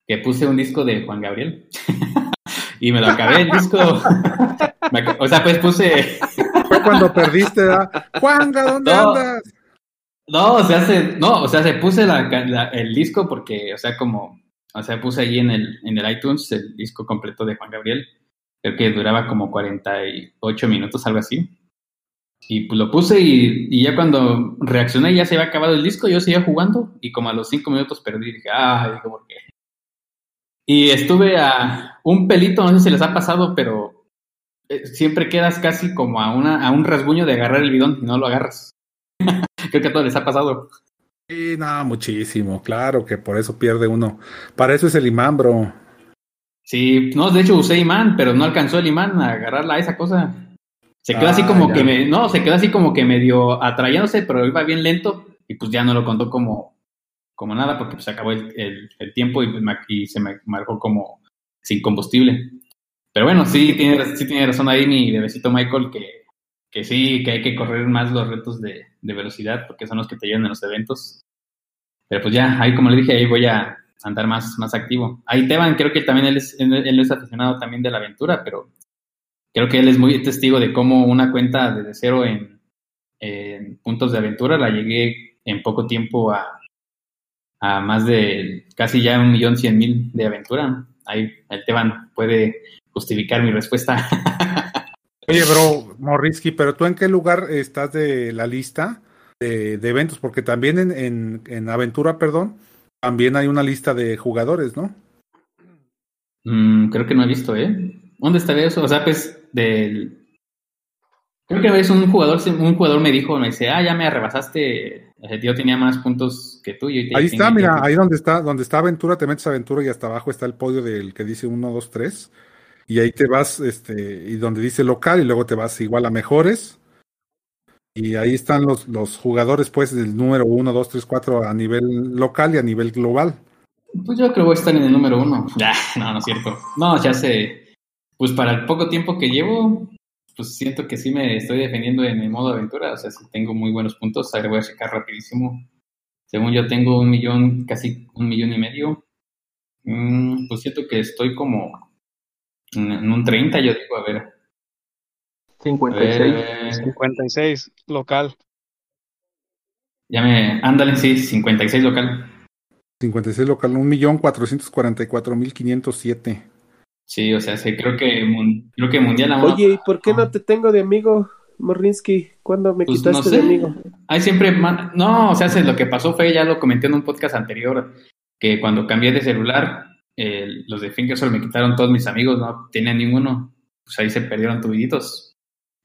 que puse un disco de Juan Gabriel. Y me lo acabé el disco. O sea, pues puse... Fue cuando perdiste, ¿verdad? Juanga, ¿dónde no, andas? No, o sea, se, no, o sea, se puse la, la, el disco porque, o sea, como, o sea, puse ahí en el, en el iTunes el disco completo de Juan Gabriel, creo que duraba como cuarenta y ocho minutos, algo así, y pues lo puse y, y ya cuando reaccioné ya se había acabado el disco, yo seguía jugando, y como a los cinco minutos perdí, dije, ah, dije, ¿por qué? Y estuve a un pelito, no sé si les ha pasado, pero... siempre quedas casi como a una a un rasguño de agarrar el bidón y no lo agarras. Creo que a todos les ha pasado. Sí, no, muchísimo. Claro que por eso pierde uno. Para eso es el imán, bro. Sí, no, de hecho usé imán, pero no alcanzó el imán a agarrarla a esa cosa. Se quedó ah, así como ya. que me, no, se quedó así como que medio atrayéndose, pero iba bien lento y pues ya no lo contó como, como nada porque pues acabó el, el, el tiempo y, y se me marcó como sin combustible. Pero bueno, sí tiene, sí tiene razón ahí mi bebecito Michael, que, que sí, que hay que correr más los retos de, de velocidad, porque son los que te llevan en los eventos. Pero pues ya, ahí como le dije, ahí voy a andar más, más activo. Ahí Teban, creo que también él es, él, él es aficionado también de la aventura, pero creo que él es muy testigo de cómo una cuenta desde cero en, en puntos de aventura la llegué en poco tiempo a, a más de casi ya un millón cien mil de aventura. Ahí el Teban puede... justificar mi respuesta. Oye, bro, Morrisky, ¿pero tú en qué lugar estás de la lista de, de eventos? Porque también en, en, en Aventura, perdón, también hay una lista de jugadores, ¿no? Mm, creo que no he visto, ¿eh? ¿Dónde está eso? O sea, pues, del... Creo que es un jugador, un jugador me dijo, me dice, ah, ya me arrebasaste, yo tenía más puntos que tú. Yo te, ahí está, tenía, mira, ahí donde está, donde está Aventura, te metes a Aventura y hasta abajo está el podio del que dice uno, dos, tres... Y ahí te vas, este, y donde dice local, y luego te vas igual a mejores. Y ahí están los, los jugadores, pues, del número uno, dos, tres, cuatro a nivel local y a nivel global. Pues yo creo que están en el número uno. Ya, no, no es cierto. No, ya sé. Pues para el poco tiempo que llevo, pues siento que sí me estoy defendiendo en el modo aventura. O sea, sí tengo muy buenos puntos. A ver, voy a checar rapidísimo. Según yo tengo un millón, casi un millón y medio. Mm, pues siento que estoy como... en un treinta, yo digo, a ver. cincuenta y seis. Eh, cincuenta y seis, local. Ya me... Ándale, sí, cincuenta y seis local. cincuenta y seis local, un millón cuatrocientos cuarenta y cuatro mil quinientos siete. Sí, o sea, sí, creo que creo que mundial... Amor. Oye, ¿y por qué no te tengo de amigo, Morrisky? ¿Cuándo me pues quitaste no sé. de amigo? Ay, siempre... Man... No, o sea, lo que pasó fue, ya lo comenté en un podcast anterior, que cuando cambié de celular... Eh, los de Fingersoft me quitaron todos mis amigos, no tenía ninguno, pues ahí se perdieron tubiditos.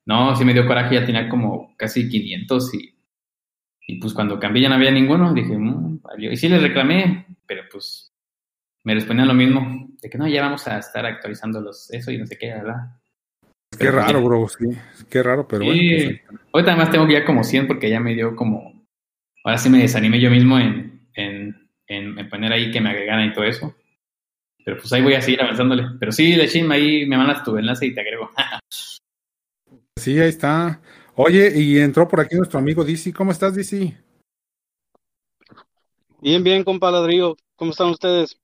No, sí me dio coraje, ya tenía como casi quinientos y, y pues cuando cambié ya no había ninguno, dije, mmm, valió. Y sí les reclamé, pero pues me respondían lo mismo, de que no, ya vamos a estar actualizándolos, eso y no sé qué, ¿verdad? Qué pero raro, ya. Bro, sí, qué raro, pero sí. Bueno. Pues, ahorita además tengo ya como cien porque ya me dio como, ahora sí me desanimé yo mismo en, en, en, en poner ahí que me agregaran y todo eso. Pero pues ahí voy a seguir avanzándole. Pero sí, Leshim, ahí me mandas tu enlace y te agrego. Sí, ahí está. Oye, y entró por aquí nuestro amigo Dizzy. ¿Cómo estás, Dizzy? Bien, bien, compa Ladrillo. ¿Cómo están ustedes?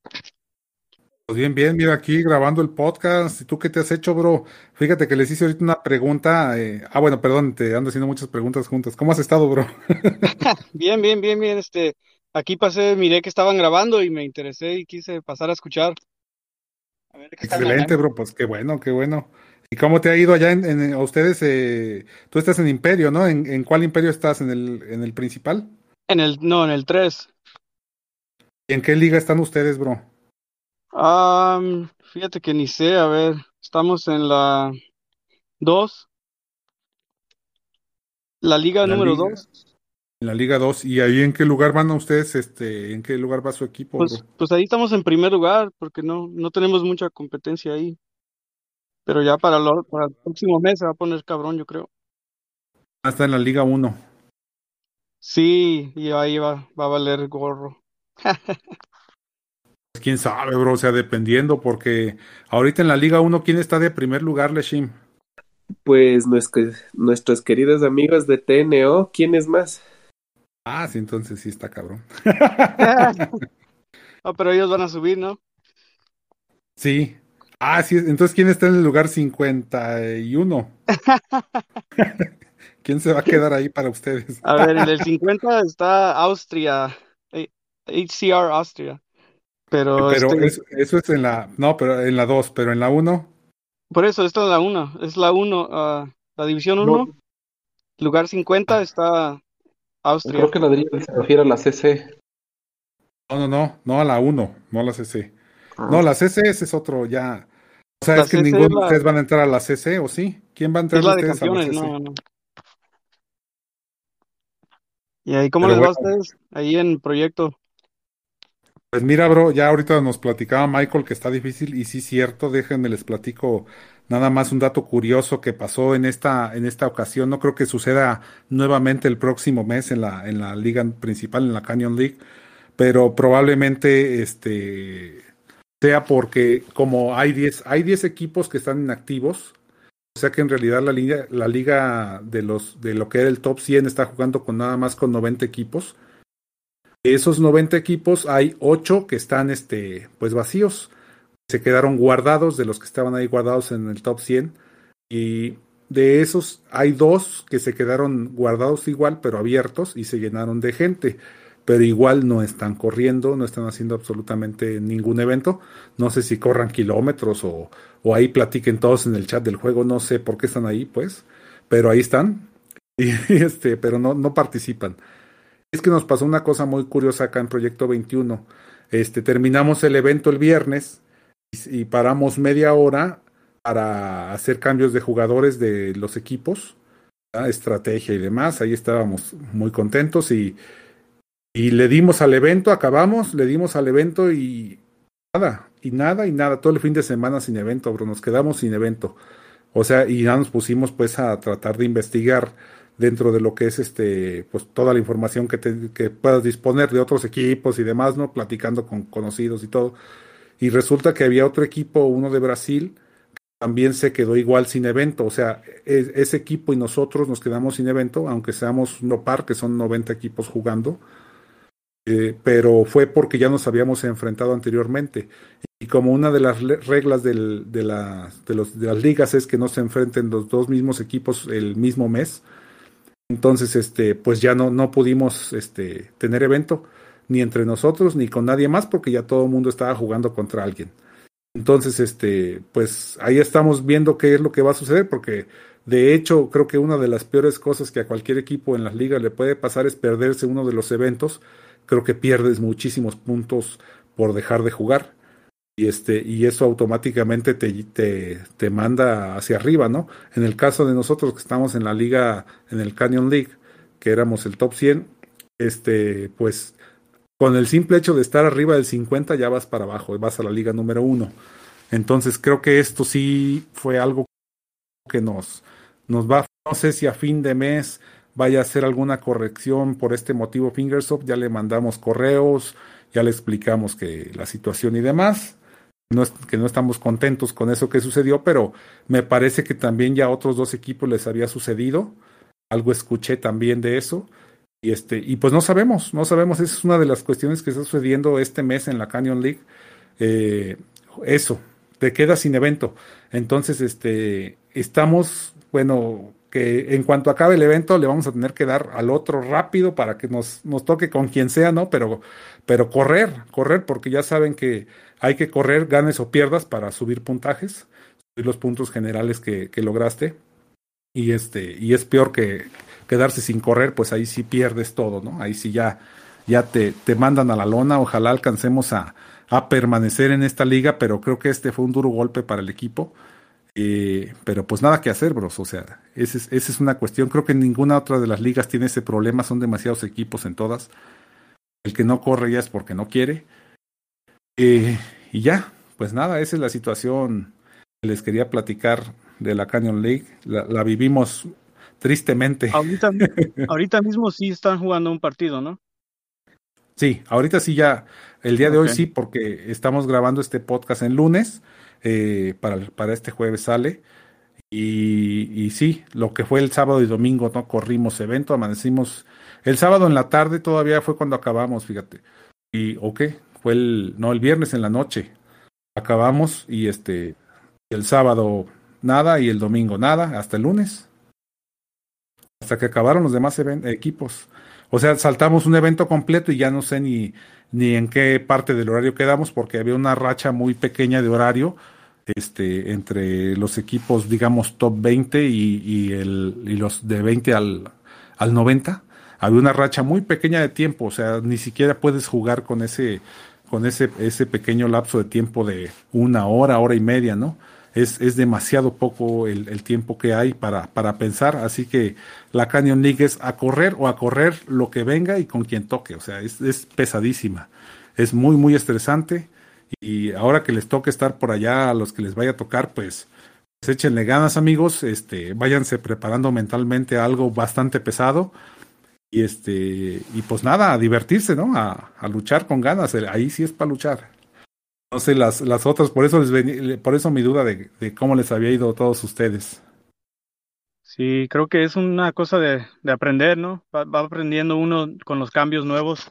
Pues bien, bien, mira, aquí grabando el podcast. ¿Y tú qué te has hecho, bro? Fíjate que les hice ahorita una pregunta. Eh... Ah, bueno, perdón, te ando haciendo muchas preguntas juntas. ¿Cómo has estado, bro? Bien, bien, bien, bien. Este, aquí pasé, miré que estaban grabando y me interesé y quise pasar a escuchar. A ver, ¿qué excelente, bro? Pues qué bueno, qué bueno. ¿Y cómo te ha ido allá en, en a ustedes? Eh... Tú estás en Imperio, ¿no? ¿En, en cuál Imperio estás? ¿En el, en el principal? En el, no, en el tres. ¿Y en qué liga están ustedes, bro? Um, fíjate que ni sé, a ver, estamos en la dos, la liga la número liga, dos. En la liga dos, ¿y ahí en qué lugar van a ustedes? Este, ¿en qué lugar va su equipo? Pues, bro? pues ahí estamos en primer lugar, porque no, no tenemos mucha competencia ahí, pero ya para, lo, para el próximo mes se va a poner cabrón, yo creo. Hasta en la liga uno. Sí, y ahí va, va a valer gorro. Quién sabe, bro, o sea, dependiendo, porque ahorita en la Liga uno, ¿quién está de primer lugar, Leshim? Pues nuestros, nuestros queridos amigos de T N O, ¿quién es más? Ah, sí, entonces sí está cabrón. No, pero ellos van a subir, ¿no? Sí. Ah, sí, entonces ¿quién está en el lugar cincuenta y uno? ¿Quién se va a quedar ahí para ustedes? A ver, en el cincuenta está Austria, H C R Austria. Pero, pero este... eso, eso es en la... No, pero en la dos, pero en la uno. Por eso, esta es la uno. Es la uno, uh, la división uno. No. Lugar cincuenta está Austria. Creo que la de se refiere a la C C. No, no, no. No a la uno, no a la C C. Ah. No, la C C ese es otro ya. O sea, la es que C C ninguno de la... ustedes van a entrar a la C C, ¿o sí? ¿Quién va a entrar a ustedes a la C C? No, no. ¿Y ahí cómo pero les va bueno. a ustedes? Ahí en proyecto... Pues mira, bro, ya ahorita nos platicaba Michael que está difícil y sí es cierto, déjenme les platico nada más un dato curioso que pasó en esta en esta ocasión, no creo que suceda nuevamente el próximo mes en la en la liga principal, en la Canyon League, pero probablemente este sea porque como hay diez hay diez equipos que están inactivos, o sea que en realidad la liga la liga de los de lo que era el top cien está jugando con nada más con noventa equipos. De esos noventa equipos hay ocho que están este pues vacíos, se quedaron guardados de los que estaban ahí guardados en el top cien, y de esos hay dos que se quedaron guardados igual pero abiertos y se llenaron de gente, pero igual no están corriendo, no están haciendo absolutamente ningún evento, no sé si corran kilómetros o, o ahí platiquen todos en el chat del juego, no sé por qué están ahí pues, pero ahí están y este pero no, no participan. Es que nos pasó una cosa muy curiosa acá en Proyecto veintiuno. Este, terminamos el evento el viernes y, y paramos media hora para hacer cambios de jugadores de los equipos, ¿verdad? Estrategia y demás. Ahí estábamos muy contentos y, y le dimos al evento, acabamos, le dimos al evento y nada, y nada, y nada. Todo el fin de semana sin evento, bro. Nos quedamos sin evento. O sea, y ya nos pusimos pues a tratar de investigar dentro de lo que es este pues toda la información que, te, que puedas disponer de otros equipos y demás, ¿no? Platicando con conocidos y todo. Y resulta que había otro equipo, uno de Brasil, que también se quedó igual sin evento. O sea, es, ese equipo y nosotros nos quedamos sin evento, aunque seamos no par, que son noventa equipos jugando. Eh, pero fue porque ya nos habíamos enfrentado anteriormente. Y como una de las reglas del, de, la, de, los, de las ligas es que no se enfrenten los dos mismos equipos el mismo mes, entonces este pues ya no, no pudimos este tener evento ni entre nosotros ni con nadie más porque ya todo el mundo estaba jugando contra alguien. Entonces este pues ahí estamos viendo qué es lo que va a suceder, porque de hecho creo que una de las peores cosas que a cualquier equipo en las ligas le puede pasar es perderse uno de los eventos. Creo que pierdes muchísimos puntos por dejar de jugar y este y eso automáticamente te, te, te manda hacia arriba, ¿no? En el caso de nosotros que estamos en la liga, en el Canyon League, que éramos el top cien, este pues con el simple hecho de estar arriba del cincuenta ya vas para abajo, vas a la liga número uno. Entonces creo que esto sí fue algo que nos, nos va, no sé si a fin de mes vaya a hacer alguna corrección por este motivo Fingersoft, ya le mandamos correos, ya le explicamos que la situación y demás. No es, que no estamos contentos con eso que sucedió, pero me parece que también ya a otros dos equipos les había sucedido, algo escuché también de eso, Y este, y pues no sabemos, no sabemos, esa es una de las cuestiones que está sucediendo este mes en la Canyon League. Eh, eso, te quedas sin evento. Entonces, este, estamos, bueno, que en cuanto acabe el evento, le vamos a tener que dar al otro rápido para que nos, nos toque con quien sea, ¿no? Pero, pero correr, correr, porque ya saben que hay que correr, ganes o pierdas, para subir puntajes, subir los puntos generales que, que lograste. Y este, y es peor que quedarse sin correr, pues ahí sí pierdes todo, ¿no? Ahí sí ya, ya te, te mandan a la lona. Ojalá alcancemos a, a permanecer en esta liga, pero creo que este fue un duro golpe para el equipo. Eh, pero pues nada que hacer, bros. O sea, esa es, esa es una cuestión. Creo que ninguna otra de las ligas tiene ese problema. Son demasiados equipos en todas. El que no corre ya es porque no quiere. Eh, y ya, pues nada, esa es la situación que les quería platicar de la Canyon League. La, la vivimos... tristemente. Ahorita, ahorita mismo sí están jugando un partido, ¿no? Sí, ahorita sí ya, el día de okay. hoy sí, porque estamos grabando este podcast en lunes, eh, para, para este jueves sale, y, y sí, lo que fue el sábado y domingo, ¿no? Corrimos evento, amanecimos, el sábado en la tarde todavía fue cuando acabamos, fíjate, y ¿o okay, qué? Fue el, no, el viernes en la noche, acabamos, y este, el sábado nada, y el domingo nada, hasta el lunes. Hasta que acabaron los demás equipos. O sea, saltamos un evento completo y ya no sé ni, ni en qué parte del horario quedamos, porque había una racha muy pequeña de horario este, entre los equipos, digamos, top veinte y, y, el, y los de veinte al, al noventa. Había una racha muy pequeña de tiempo, o sea, ni siquiera puedes jugar con ese con ese, ese pequeño lapso de tiempo de una hora, hora y media, ¿no? Es, es demasiado poco el, el tiempo que hay para, para pensar, así que la Canyon League es a correr o a correr lo que venga y con quien toque, o sea, es, es pesadísima, es muy muy estresante, y ahora que les toque estar por allá, a los que les vaya a tocar, pues, pues échenle ganas, amigos, este, váyanse preparando mentalmente a algo bastante pesado, y este, y pues nada, a divertirse, ¿no? A, a luchar con ganas, ahí sí es para luchar. No sé, las, las otras, por eso les ven, por eso mi duda de, de cómo les había ido a todos ustedes. Sí, creo que es una cosa de, de aprender, ¿no? Va, va aprendiendo uno con los cambios nuevos.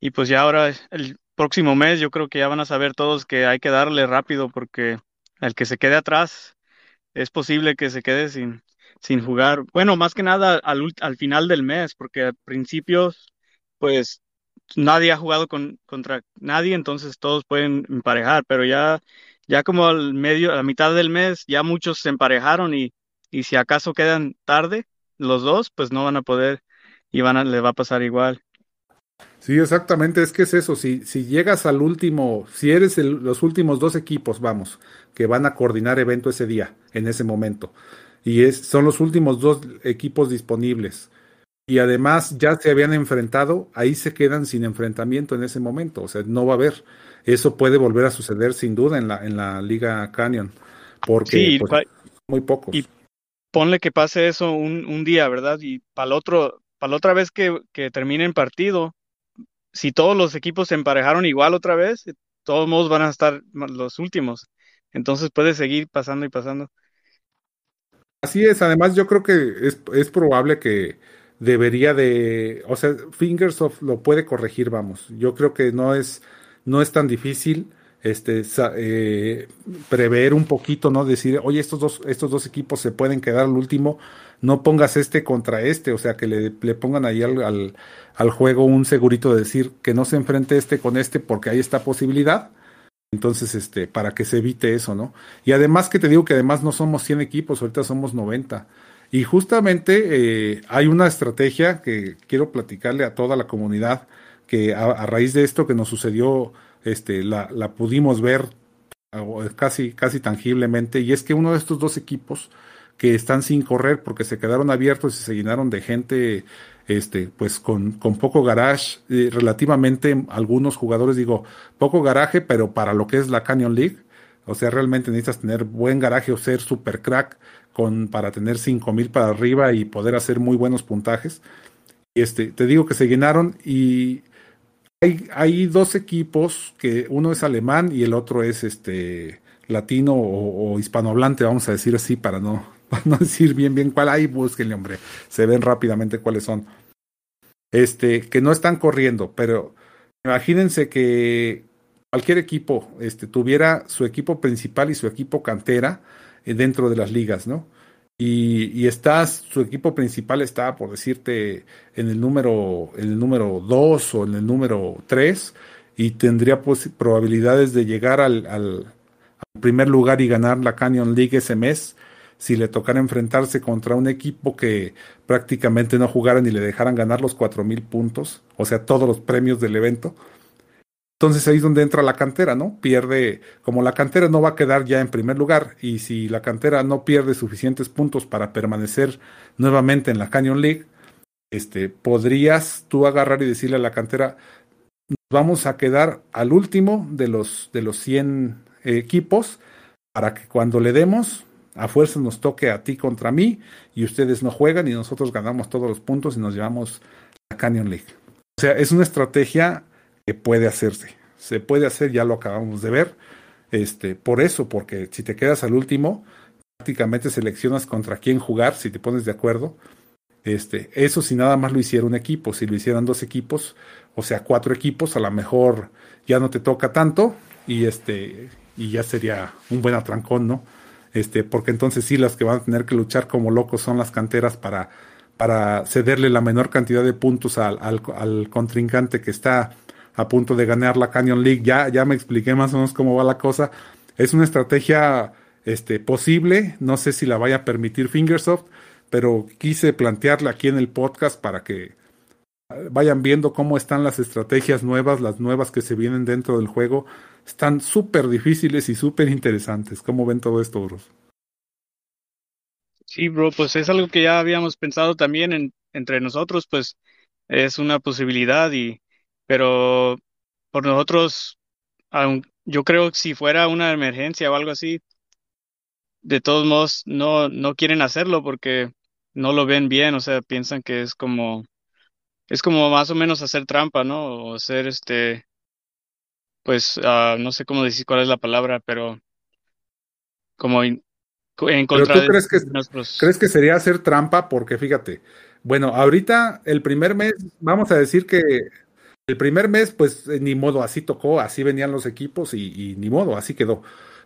Y pues ya ahora, el próximo mes, yo creo que ya van a saber todos que hay que darle rápido, porque el que se quede atrás es posible que se quede sin, sin jugar. Bueno, más que nada al, al final del mes, porque al principio, pues... nadie ha jugado con, contra nadie, entonces todos pueden emparejar, pero ya, ya como al medio, a la mitad del mes, ya muchos se emparejaron y, y si acaso quedan tarde los dos, pues no van a poder y van a, les va a pasar igual. Sí, exactamente, es que es eso, si, si llegas al último, si eres el, los últimos dos equipos, vamos, que van a coordinar evento ese día, en ese momento, y es, son los últimos dos equipos disponibles, y además ya se habían enfrentado, ahí se quedan sin enfrentamiento en ese momento, o sea, no va a haber. Eso puede volver a suceder sin duda en la en la Liga Canyon, porque sí, pues, pa- muy pocos. Y ponle que pase eso un, un día, ¿verdad? Y para el otro, para la otra vez que, que termine el partido, si todos los equipos se emparejaron igual otra vez, todos modos van a estar los últimos. Entonces puede seguir pasando y pasando. Así es, además yo creo que es, es probable que debería de, o sea, Fingersoft lo puede corregir, vamos. Yo creo que no es, no es tan difícil este eh, prever un poquito, ¿no? Decir, oye, estos dos, estos dos equipos se pueden quedar al último, no pongas este contra este, o sea, que le, le pongan ahí al, al, al juego un segurito de decir que no se enfrente este con este porque hay esta posibilidad. Entonces, este, para que se evite eso, ¿no? Y además que te digo que además no somos cien equipos, ahorita somos noventa. Y justamente eh, hay una estrategia que quiero platicarle a toda la comunidad, que a, a raíz de esto que nos sucedió, este, la, la pudimos ver casi, casi tangiblemente, y es que uno de estos dos equipos que están sin correr porque se quedaron abiertos y se llenaron de gente, este, pues con, con poco garage, eh, relativamente algunos jugadores, digo, poco garaje, pero para lo que es la Canyon League, o sea, realmente necesitas tener buen garaje o ser super crack con, para tener cinco mil para arriba y poder hacer muy buenos puntajes. Este, te digo que se llenaron y hay, hay dos equipos, que uno es alemán y el otro es este latino o, o hispanohablante, vamos a decir así, para no, para no decir bien bien cuál hay, búsquenle, hombre, se ven rápidamente cuáles son. este, que no están corriendo, pero imagínense que cualquier equipo este, tuviera su equipo principal y su equipo cantera eh, dentro de las ligas, ¿no? Y, y estás, su equipo principal está, por decirte, en el número en el número dos o en el número tres, y tendría pues, probabilidades de llegar al, al, al primer lugar y ganar la Canyon League ese mes, si le tocara enfrentarse contra un equipo que prácticamente no jugara ni le dejaran ganar los cuatro mil puntos, o sea, todos los premios del evento. Entonces ahí es donde entra la cantera, ¿no? Pierde, como la cantera no va a quedar ya en primer lugar, y si la cantera no pierde suficientes puntos para permanecer nuevamente en la Canyon League, este, podrías tú agarrar y decirle a la cantera, vamos a quedar al último de los, de los cien equipos, para que cuando le demos, a fuerza nos toque a ti contra mí, y ustedes no juegan, y nosotros ganamos todos los puntos y nos llevamos la Canyon League. O sea, es una estrategia que puede hacerse, se puede hacer, ya lo acabamos de ver, este, por eso, porque si te quedas al último, prácticamente seleccionas contra quién jugar, si te pones de acuerdo, este, eso si nada más lo hiciera un equipo, si lo hicieran dos equipos, o sea, cuatro equipos, a lo mejor ya no te toca tanto, y este, y ya sería un buen atrancón, ¿no? Este, porque entonces sí, las que van a tener que luchar como locos son las canteras para, para cederle la menor cantidad de puntos al, al, al contrincante que está a punto de ganar la Canyon League. Ya, ya me expliqué más o menos cómo va la cosa. Es una estrategia este, posible, no sé si la vaya a permitir Fingersoft, pero quise plantearla aquí en el podcast para que vayan viendo cómo están las estrategias nuevas, las nuevas que se vienen dentro del juego. Están súper difíciles y súper interesantes. ¿Cómo ven todo esto, bros? Sí, bro, pues es algo que ya habíamos pensado también en, entre nosotros, pues es una posibilidad y pero por nosotros, aun, yo creo que si fuera una emergencia o algo así, de todos modos no, no quieren hacerlo porque no lo ven bien, o sea, piensan que es como, es como más o menos hacer trampa, ¿no? O hacer este, pues, uh, no sé cómo decir cuál es la palabra, pero como in, en contra de crees que, nuestros... ¿Crees que sería hacer trampa? Porque fíjate, bueno, ahorita el primer mes, vamos a decir que... El primer mes, pues, eh, ni modo, así tocó, así venían los equipos y, y ni modo, así quedó.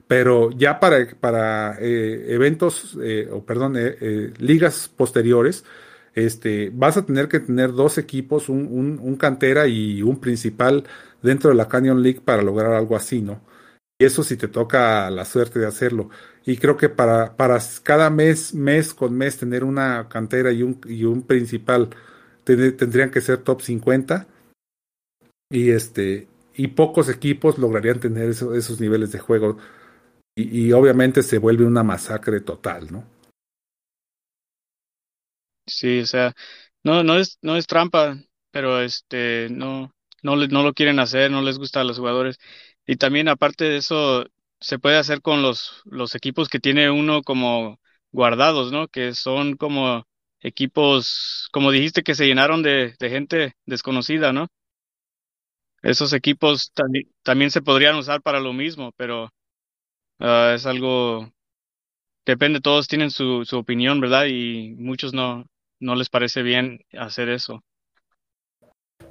Pero ya para, para eh, eventos, eh, o perdón, eh, eh, ligas posteriores, este, vas a tener que tener dos equipos, un, un, un cantera y un principal dentro de la Canyon League para lograr algo así, ¿no? Y eso sí te toca la suerte de hacerlo. Y creo que para, para cada mes, mes con mes, tener una cantera y un, y un principal, te, tendrían que ser top cincuenta. Y este y pocos equipos lograrían tener eso, esos niveles de juego y, y obviamente se vuelve una masacre total, ¿no? Sí, o sea, no no es no es trampa, pero este no no no lo quieren hacer, no les gusta a los jugadores. Y también aparte de eso se puede hacer con los los equipos que tiene uno como guardados, ¿no? Que son como equipos, como dijiste, que se llenaron de de gente desconocida, ¿no? Esos equipos también, también se podrían usar para lo mismo, pero uh, es algo... Depende, todos tienen su, su opinión, ¿verdad? Y muchos no, no les parece bien hacer eso.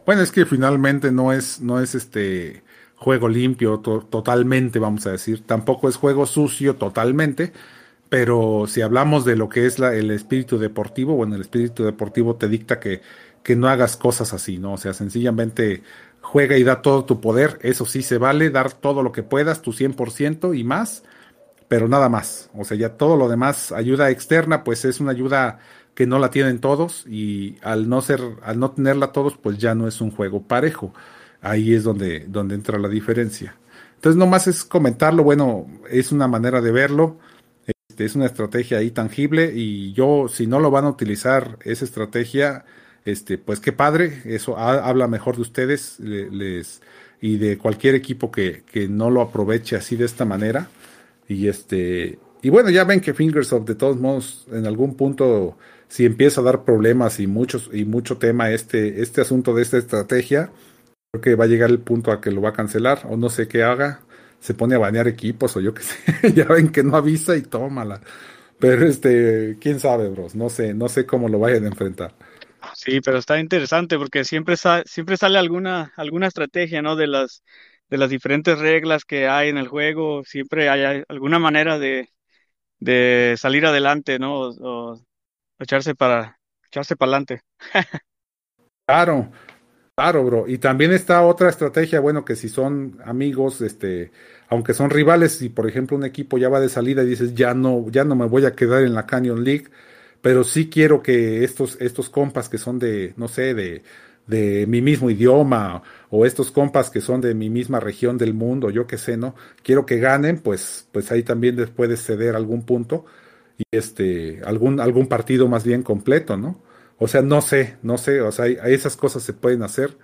Bueno, es que finalmente no es, no es este juego limpio to- totalmente, vamos a decir. Tampoco es juego sucio totalmente, pero si hablamos de lo que es la, el espíritu deportivo, bueno, el espíritu deportivo te dicta que, que no hagas cosas así, ¿no? O sea, sencillamente... Juega y da todo tu poder, eso sí se vale, dar todo lo que puedas, tu cien por ciento y más, pero nada más. O sea, ya todo lo demás, ayuda externa, pues es una ayuda que no la tienen todos y al no ser, al no tenerla todos, pues ya no es un juego parejo. Ahí es donde, donde entra la diferencia. Entonces, nomás es comentarlo, bueno, es una manera de verlo, este, es una estrategia ahí tangible y yo, si no lo van a utilizar, esa estrategia... Este, pues qué padre, eso ha, habla mejor de ustedes le, les, y de cualquier equipo que, que no lo aproveche así de esta manera. Y este y bueno, ya ven que Fingersoft, de todos modos, en algún punto, si empieza a dar problemas y, muchos, y mucho tema este, este asunto de esta estrategia, creo que va a llegar el punto a que lo va a cancelar, o no sé qué haga, se pone a banear equipos, o yo qué sé, ya ven que no avisa y tómala. Pero este, quién sabe, bros, no sé, no sé cómo lo vayan a enfrentar. Sí, pero está interesante porque siempre, sa- siempre sale alguna, alguna estrategia, ¿no? De las, de las diferentes reglas que hay en el juego, siempre hay hay alguna manera de, de salir adelante, ¿no? O, o echarse para, echarse para adelante. Claro, claro, bro. Y también está otra estrategia, bueno, que si son amigos, este, aunque son rivales, si por ejemplo un equipo ya va de salida y dices, ya no, ya no me voy a quedar en la Canyon League, pero sí quiero que estos, estos compas que son de, no sé, de, de mi mismo idioma, o estos compas que son de mi misma región del mundo, yo qué sé, ¿no? Quiero que ganen, pues, pues ahí también les puedes ceder algún punto y este, algún, algún partido más bien completo, ¿no? O sea, no sé, no sé, o sea, hay- hay esas cosas se pueden hacer,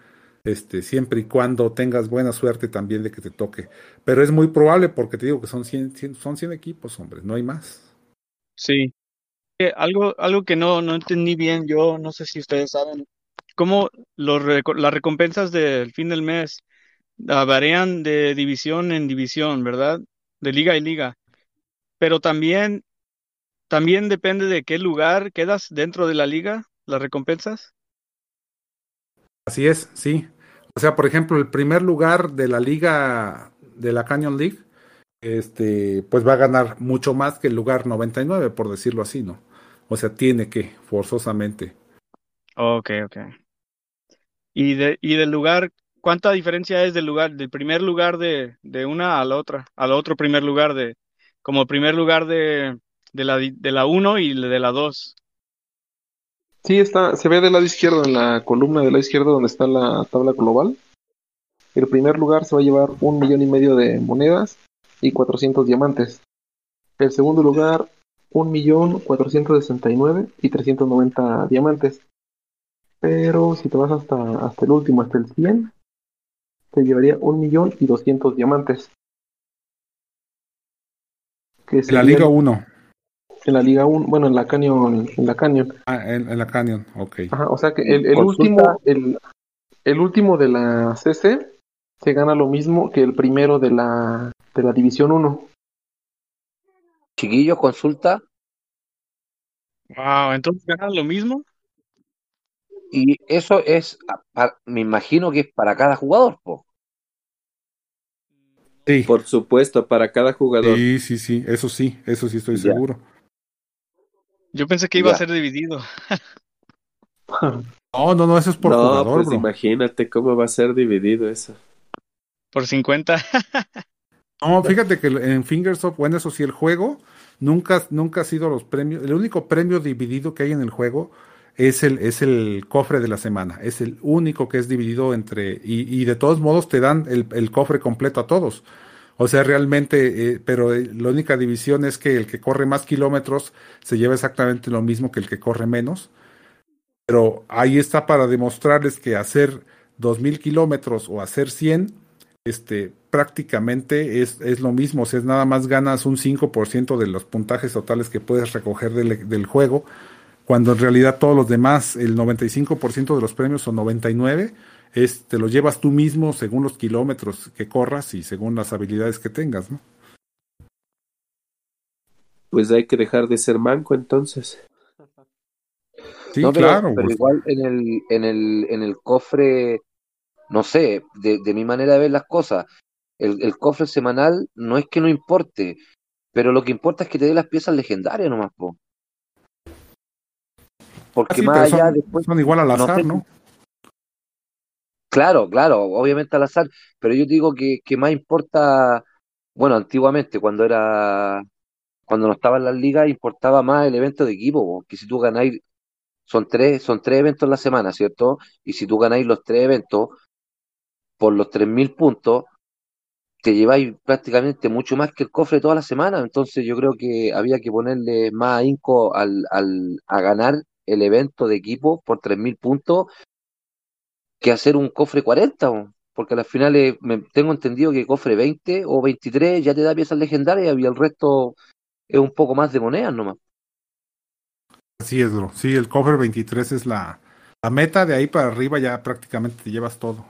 este, siempre y cuando tengas buena suerte también de que te toque. Pero es muy probable porque te digo que son cien, cien son cien equipos, hombre, no hay más. Sí. Eh, Algo, algo que no, no entendí bien, yo no sé si ustedes saben, cómo los, reco- las recompensas del fin del mes ah, varían de división en división, ¿verdad? De liga y liga. Pero también, también depende de qué lugar quedas dentro de la liga, las recompensas. Así es, sí. O sea, por ejemplo, el primer lugar de la liga, de la Canyon League, este, pues va a ganar mucho más que el lugar noventa y nueve, por decirlo así, ¿no? O sea, tiene que, forzosamente. Ok, ok. Y de, y del lugar, ¿cuánta diferencia es del lugar, del primer lugar de, de una a la otra, al otro primer lugar de, como primer lugar de, de la, di- de la uno y de la dos? Sí, está, se ve del lado izquierdo, en la columna del lado izquierdo donde está la tabla global. El primer lugar se va a llevar un millón y medio de monedas y cuatrocientos diamantes. El segundo lugar, un millón cuatrocientos sesenta y nueve y trescientos noventa diamantes. Pero si te vas hasta, hasta el último, hasta el cien, te llevaría un millón y doscientos diamantes, que En la sería Liga el- uno, en la Liga uno, bueno, en la Canyon, en la Canyon. ah, en, en la Canyon, ok. Ajá, o sea que el, el Consulta, último, el, el último de la C C se gana lo mismo que el primero de la, de la División uno. Chiquillos, consulta. Wow, entonces ganan lo mismo. Y eso es, a- pa- me imagino que es para cada jugador, po. Sí, Por supuesto, para cada jugador. sí, sí, sí, eso sí, eso sí estoy Ya, seguro. Yo pensé que iba a ya. ser dividido. No, no, no, eso es por No, jugador, pues bro. imagínate cómo va a ser dividido eso. Por cincuenta. No, fíjate que en Fingersoft, bueno, eso sí, el juego nunca, nunca ha sido los premios. El único premio dividido que hay en el juego es el, es el cofre de la semana. Es el único que es dividido entre. Y, y de todos modos te dan el, el cofre completo a todos. O sea, realmente, eh, pero eh, la única división es que el que corre más kilómetros se lleva exactamente lo mismo que el que corre menos. Pero ahí está para demostrarles que hacer dos mil kilómetros o hacer cien, este, prácticamente es, es lo mismo. O sea, es nada más ganas un cinco por ciento de los puntajes totales que puedes recoger del, del juego, cuando en realidad todos los demás, el noventa y cinco por ciento de los premios o noventa y nueve por ciento, es, te los llevas tú mismo según los kilómetros que corras y según las habilidades que tengas, ¿no? Pues hay que dejar de ser manco entonces. Sí, No, pero, claro, pero pues, igual en el, en el, en el cofre, no sé, de, de mi manera de ver las cosas, el, el cofre semanal no es que no importe, pero lo que importa es que te dé las piezas legendarias nomás, po. ah, Porque sí, más pero allá son, después, son igual al no sé, azar, ¿no? claro, claro, obviamente al azar, pero yo digo que, que más importa, bueno, antiguamente cuando era, cuando no estaba en las ligas, importaba más el evento de equipo, po, que si tú ganáis, son tres, son tres eventos la semana, ¿cierto? Y si tú ganáis los tres eventos por los tres mil puntos, te lleváis prácticamente mucho más que el cofre toda la semana. Entonces yo creo que había que ponerle más ahínco al, al, a ganar el evento de equipo por tres mil puntos que hacer un cofre cuarenta, po. Porque al final eh, me, tengo entendido que cofre veinte o veintitrés ya te da piezas legendarias y el resto es un poco más de monedas nomás. Así es, bro. Sí, el cofre veintitrés es la, la meta, de ahí para arriba ya prácticamente te llevas todo.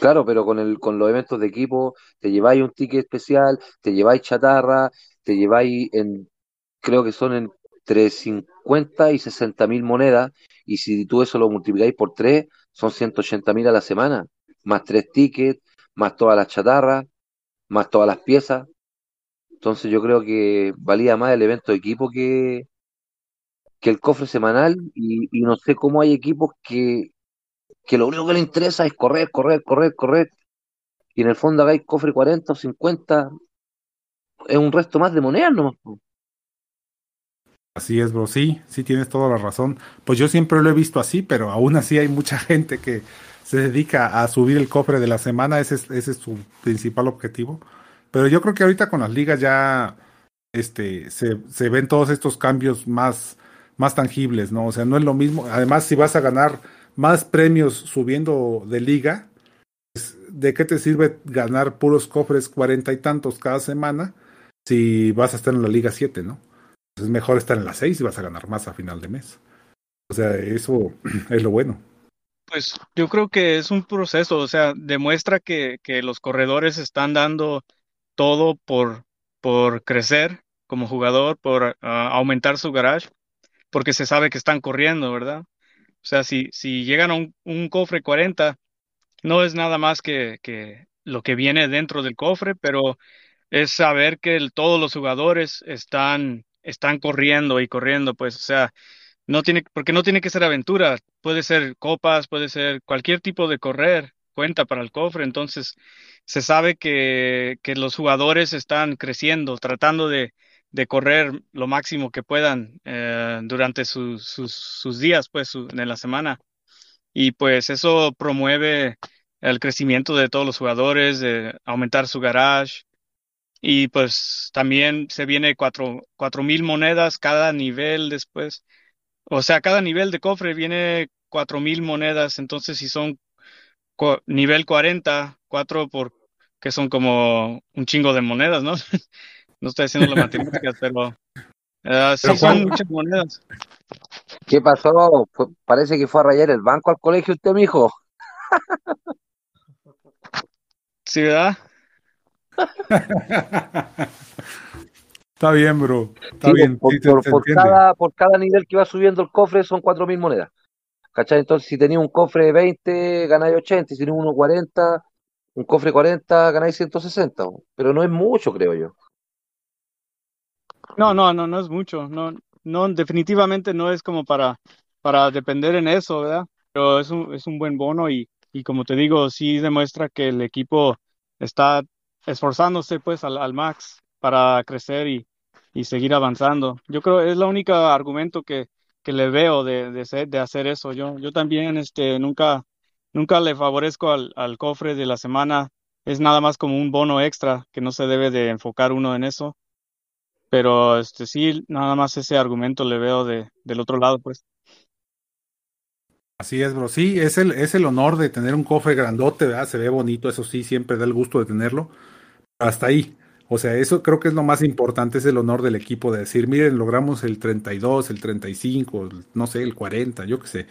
Claro, pero con el, con los eventos de equipo, te lleváis un ticket especial, te lleváis chatarra, te lleváis en, creo que son en entre cincuenta y sesenta mil monedas, y si tú eso lo multiplicáis por tres, son ciento ochenta mil a la semana, más tres tickets, más todas las chatarras, más todas las piezas. Entonces yo creo que valía más el evento de equipo que, que el cofre semanal, y, y no sé cómo hay equipos que, que lo único que les interesa es correr, correr, correr, correr, y en el fondo hagáis cofre cuarenta o cincuenta, es un resto más de monedas nomás. Así es, bro, sí, sí tienes toda la razón. Pues yo siempre lo he visto así, pero aún así hay mucha gente que se dedica a subir el cofre de la semana, ese es, ese es su principal objetivo. Pero yo creo que ahorita con las ligas ya este, se, se ven todos estos cambios más, más tangibles, ¿no? O sea, no es lo mismo. Además, si vas a ganar más premios subiendo de liga, pues, ¿de qué te sirve ganar puros cofres cuarenta y tantos cada semana si vas a estar en la Liga siete, ¿no? Pues es mejor estar en la seis y vas a ganar más a final de mes. O sea, eso es lo bueno. Pues yo creo que es un proceso, o sea, demuestra que, que los corredores están dando todo por, por crecer como jugador, por uh, aumentar su garage, porque se sabe que están corriendo, ¿verdad? O sea, si, si llegan a un, un cofre cuarenta, no es nada más que, que lo que viene dentro del cofre, pero es saber que el, todos los jugadores están, están corriendo y corriendo, pues, o sea, no tiene, porque no tiene que ser aventura, puede ser copas, puede ser cualquier tipo de correr, cuenta para el cofre. Entonces se sabe que, que los jugadores están creciendo, tratando de, de correr lo máximo que puedan eh, durante su, sus, sus días, pues, su, en la semana. Y pues eso promueve el crecimiento de todos los jugadores, de aumentar su garage. Y pues también se viene cuatro, cuatro mil monedas cada nivel después. O sea, cada nivel de cofre viene cuatro mil monedas. Entonces, si son nivel cuarenta, cuatro por que son como un chingo de monedas, ¿no? No estoy haciendo las matemáticas, pero, uh, pero sí, ¿cuál? Son muchas monedas. ¿Qué pasó? Pues parece que fue a rayar el banco al colegio usted, mijo. Sí, ¿verdad? Está bien, bro. Está sí, bien. Por, sí, por, por, cada, por cada nivel que va subiendo el cofre son cuatro mil monedas. ¿Cachai? Entonces, si tenías un cofre de veinte, ganáis ochenta, si tenías uno de cuarenta, un cofre de cuarenta, ganáis ciento sesenta, pero no es mucho, creo yo. No, no, no, no es mucho, no, no, definitivamente no es como para, para depender en eso, ¿verdad? Pero es un, es un buen bono y, y como te digo, sí demuestra que el equipo está esforzándose, pues, al, al max para crecer y, y seguir avanzando. Yo creo que es el único argumento que que le veo de, de, ser, de hacer eso. Yo, yo también este, nunca, nunca le favorezco al, al cofre de la semana. Es nada más como un bono extra, que no se debe de enfocar uno en eso. Pero este, sí, nada más ese argumento le veo de, del otro lado, pues. Así es, bro. Sí, es el, es el honor de tener un cofre grandote, ¿verdad? Se ve bonito, eso sí, siempre da el gusto de tenerlo. Hasta ahí. O sea, eso creo que es lo más importante, es el honor del equipo de decir, miren, logramos el treinta y dos, el treinta y cinco, no sé, el cuarenta, yo qué sé.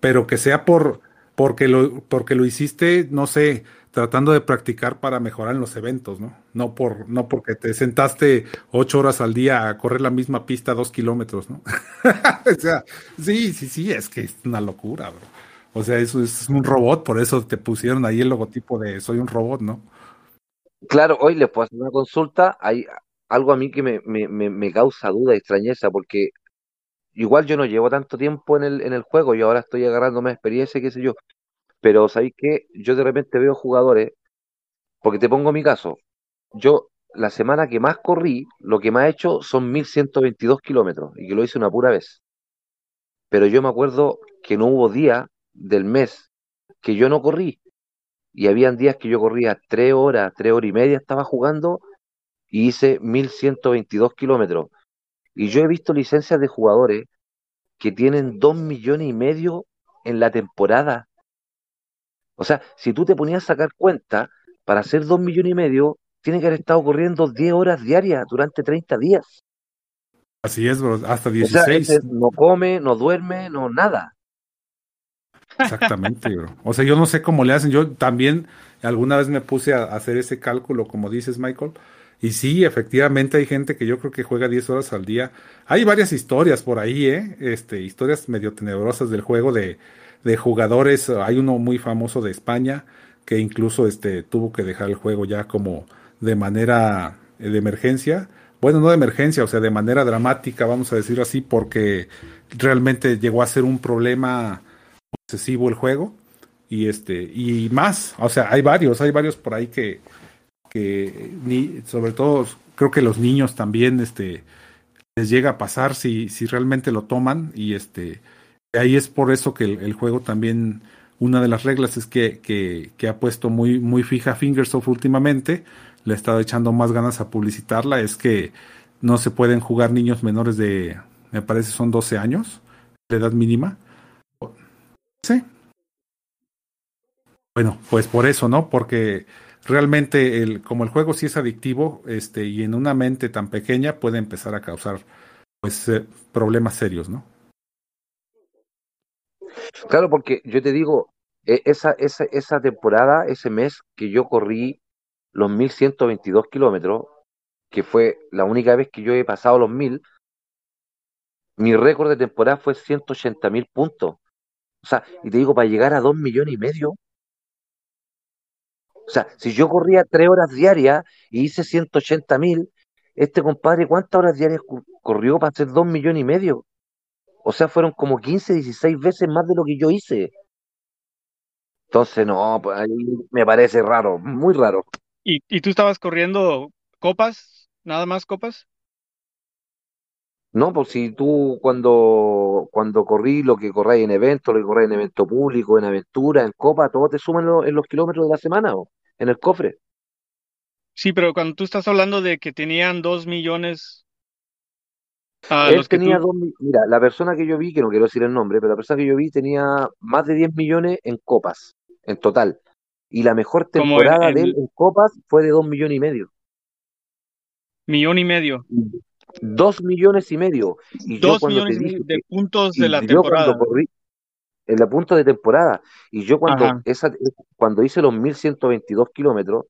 Pero que sea por porque lo porque lo hiciste, no sé, tratando de practicar para mejorar en los eventos, ¿no? No por no porque te sentaste ocho horas al día a correr la misma pista dos kilómetros, ¿no? O sea, sí, sí, sí, es que es una locura, bro. O sea, eso es un robot, por eso te pusieron ahí el logotipo de soy un robot, ¿no? Claro, hoy les puedo hacer una consulta. Hay algo a mí que me, me, me, me causa duda y extrañeza, porque igual yo no llevo tanto tiempo en el, en el juego, yo ahora estoy agarrando más experiencia, qué sé yo, pero ¿sabéis qué? Yo de repente veo jugadores, porque te pongo mi caso, yo la semana que más corrí, lo que más he hecho son mil ciento veintidós kilómetros, y que lo hice una pura vez, pero yo me acuerdo que no hubo día del mes que yo no corrí. Y habían días que yo corría tres horas, tres horas y media estaba jugando y hice mil ciento veintidós kilómetros. Y yo he visto licencias de jugadores que tienen dos millones y medio en la temporada. O sea, si tú te ponías a sacar cuenta, para hacer dos millones y medio, tienes que haber estado corriendo diez horas diarias durante treinta días. Así es, bro, hasta dieciséis. O sea, este no come, no duerme, no nada. Exactamente, bro. O sea, yo no sé cómo le hacen. Yo también alguna vez me puse a hacer ese cálculo, como dices, Michael, Y sí, efectivamente hay gente que yo creo que juega diez horas al día. Hay varias historias por ahí, ¿eh? Este, historias medio tenebrosas del juego de, de jugadores. Hay uno muy famoso de España que incluso este, tuvo que dejar el juego ya como de manera de emergencia. Bueno, no de emergencia, o sea, de manera dramática, vamos a decirlo así, porque realmente llegó a ser un problema obsesivo el juego. Y este y más, o sea, hay varios, hay varios por ahí que, que ni, sobre todo creo que los niños también este, les llega a pasar si, si realmente lo toman. Y este ahí es por eso que el, el juego también, una de las reglas es que, que, que ha puesto muy, muy fija Fingersoft últimamente, le ha estado echando más ganas a publicitarla, es que no se pueden jugar niños menores de, me parece son doce años, la edad mínima. Sí. Bueno, pues por eso, ¿no? Porque realmente, el, como el juego sí es adictivo, este, y en una mente tan pequeña puede empezar a causar, pues, eh, problemas serios, ¿no? Claro, porque yo te digo, esa, esa, esa temporada, ese mes que yo corrí los mil ciento veintidós kilómetros, que fue la única vez que yo he pasado los mil, mi récord de temporada fue ciento ochenta mil puntos. O sea, y te digo, para llegar a dos millones y medio. O sea, si yo corría tres horas diarias y hice ciento ochenta mil, este compadre, ¿cuántas horas diarias corrió para hacer dos millones y medio? O sea, fueron como quince, dieciséis veces más de lo que yo hice. Entonces, no, ahí me parece raro, muy raro. ¿Y, y tú estabas corriendo copas? ¿Nada más copas? No, pues si tú cuando, cuando corrí, lo que corráis en eventos, lo que corráis en evento público, en aventura, en copa, todo te suman lo, en los kilómetros de la semana, o en el cofre. Sí, pero cuando tú estás hablando de que tenían dos millones... Uh, Él los que tenía tú... dos Mira, la persona que yo vi, que no quiero decir el nombre, pero la persona que yo vi tenía más de diez millones en copas, en total. Y la mejor temporada el, el... de él en copas fue de dos millones y medio. Millón y medio. Mm. Dos millones y medio. Y dos yo millones dije, de puntos de la temporada. Corrí, en la punta de temporada. Y yo cuando esa, cuando hice los mil ciento veintidós kilómetros,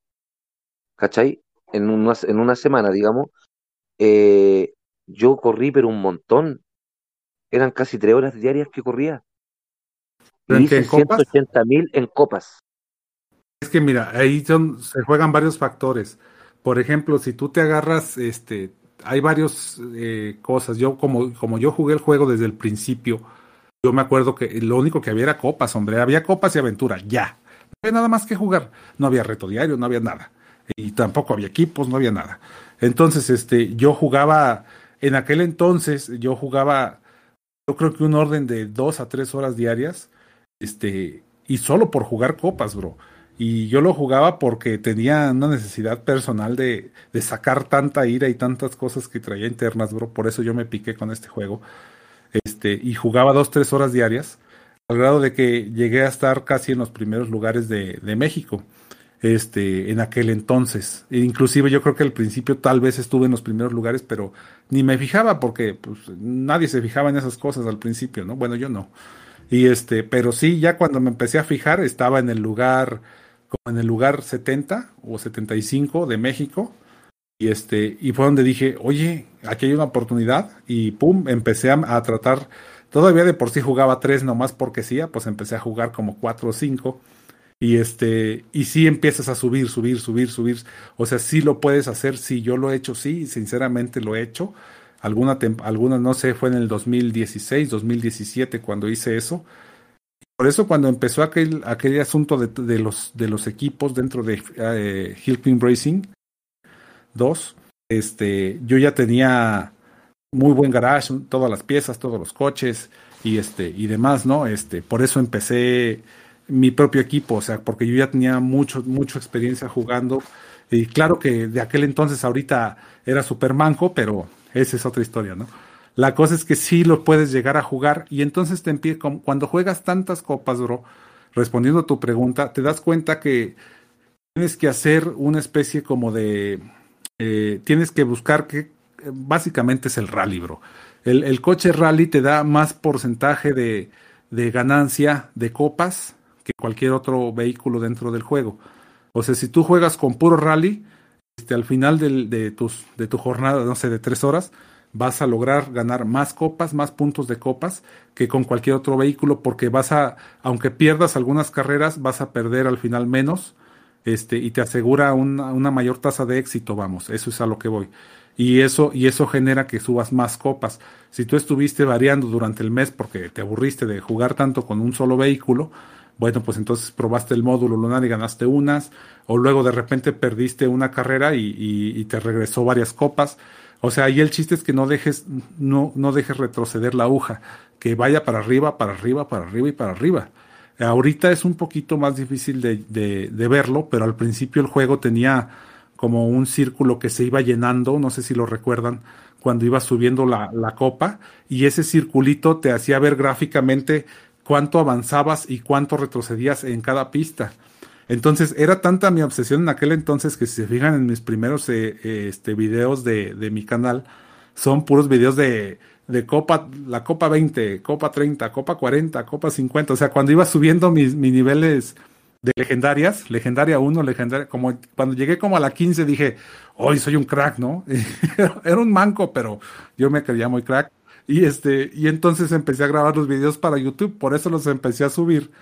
¿cachai? En una, en una semana, digamos, eh, yo corrí, pero un montón. Eran casi tres horas diarias que corría. Y hice ciento ochenta mil en copas. Es que mira, ahí son, se juegan varios factores. Por ejemplo, si tú te agarras... este Hay varias eh, cosas. Yo, como, como yo jugué el juego desde el principio, yo me acuerdo que lo único que había era copas, hombre. Había copas y aventura, ya. No había nada más que jugar. No había reto diario, no había nada. Y tampoco había equipos, no había nada. Entonces, este, yo jugaba, en aquel entonces, yo jugaba, yo creo que un orden de dos a tres horas diarias, este, y solo por jugar copas, bro. Y yo lo jugaba porque tenía una necesidad personal de, de sacar tanta ira y tantas cosas que traía internas, bro. Por eso yo me piqué con este juego. Este, y jugaba dos, tres horas diarias, al grado de que llegué a estar casi en los primeros lugares de, de México, este, en aquel entonces. E inclusive yo creo que al principio tal vez estuve en los primeros lugares, pero ni me fijaba porque pues, nadie se fijaba en esas cosas al principio, ¿no? Bueno, yo no. Y este, pero sí, ya cuando me empecé a fijar, estaba en el lugar... en el lugar setenta o setenta y cinco de México, y este y fue donde dije, oye, aquí hay una oportunidad, y pum, empecé a, a tratar, todavía de por sí jugaba tres nomás porque sí, pues empecé a jugar como cuatro o cinco, y este y sí empiezas a subir, subir, subir, subir, o sea, sí lo puedes hacer, sí, yo lo he hecho, sí, sinceramente lo he hecho, alguna, tem- alguna no sé, fue en el dos mil dieciséis, dos mil diecisiete cuando hice eso. Por eso cuando empezó aquel, aquel asunto de, de, los, de los equipos dentro de eh, Hill Climb Racing dos, este, yo ya tenía muy buen garage, todas las piezas, todos los coches y este y demás, ¿no? Este, por eso empecé mi propio equipo, o sea, porque yo ya tenía mucho, mucha experiencia jugando. Y claro que de aquel entonces ahorita era súper manco, pero esa es otra historia, ¿no? La cosa es que sí lo puedes llegar a jugar y entonces te empie- cuando juegas tantas copas, bro, respondiendo a tu pregunta, te das cuenta que tienes que hacer una especie como de... Eh, tienes que buscar que básicamente es el rally, bro. El, el coche rally te da más porcentaje de, de ganancia de copas que cualquier otro vehículo dentro del juego. O sea, si tú juegas con puro rally, este, al final del, de, tus, de tu jornada, no sé, de tres horas, vas a lograr ganar más copas, más puntos de copas que con cualquier otro vehículo, porque vas a, aunque pierdas algunas carreras, vas a perder al final menos, este, y te asegura una, una mayor tasa de éxito, vamos, eso es a lo que voy. Y eso, y eso genera que subas más copas. Si tú estuviste variando durante el mes porque te aburriste de jugar tanto con un solo vehículo, bueno, pues entonces probaste el módulo lunar y ganaste unas, o luego de repente perdiste una carrera y, y, y te regresó varias copas. O sea, ahí el chiste es que no dejes, no, no dejes retroceder la aguja, que vaya para arriba, para arriba, para arriba y para arriba. Ahorita es un poquito más difícil de, de, de verlo, pero al principio el juego tenía como un círculo que se iba llenando, no sé si lo recuerdan, cuando iba subiendo la, la copa, y ese circulito te hacía ver gráficamente cuánto avanzabas y cuánto retrocedías en cada pista. Entonces era tanta mi obsesión en aquel entonces que si se fijan en mis primeros eh, este, videos de, de mi canal, son puros videos de, de copa, la copa veinte, copa treinta, copa cuarenta, copa cincuenta, o sea, cuando iba subiendo mis, mis niveles de legendarias, legendaria uno, legendaria, como cuando llegué como a la quince dije, hoy soy un crack, ¿no? Era un manco, pero yo me creía muy crack. Y este, y entonces empecé a grabar los videos para YouTube, por eso los empecé a subir.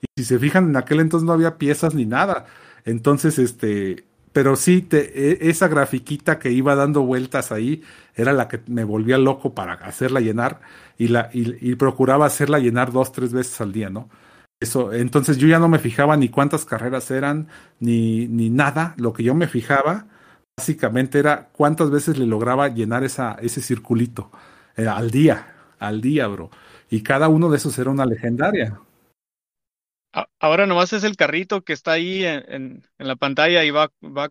Y si se fijan, en aquel entonces no había piezas ni nada. Entonces, este, pero sí, te, esa grafiquita que iba dando vueltas ahí, era la que me volvía loco para hacerla llenar, y la, y, y procuraba hacerla llenar dos, tres veces al día, ¿no? Eso, entonces yo ya no me fijaba ni cuántas carreras eran, ni, ni nada. Lo que yo me fijaba, básicamente, era cuántas veces le lograba llenar esa, ese circulito. Al día, al día, bro. Y cada uno de esos era una legendaria. Ahora nomás es el carrito que está ahí en, en, en la pantalla y va, va,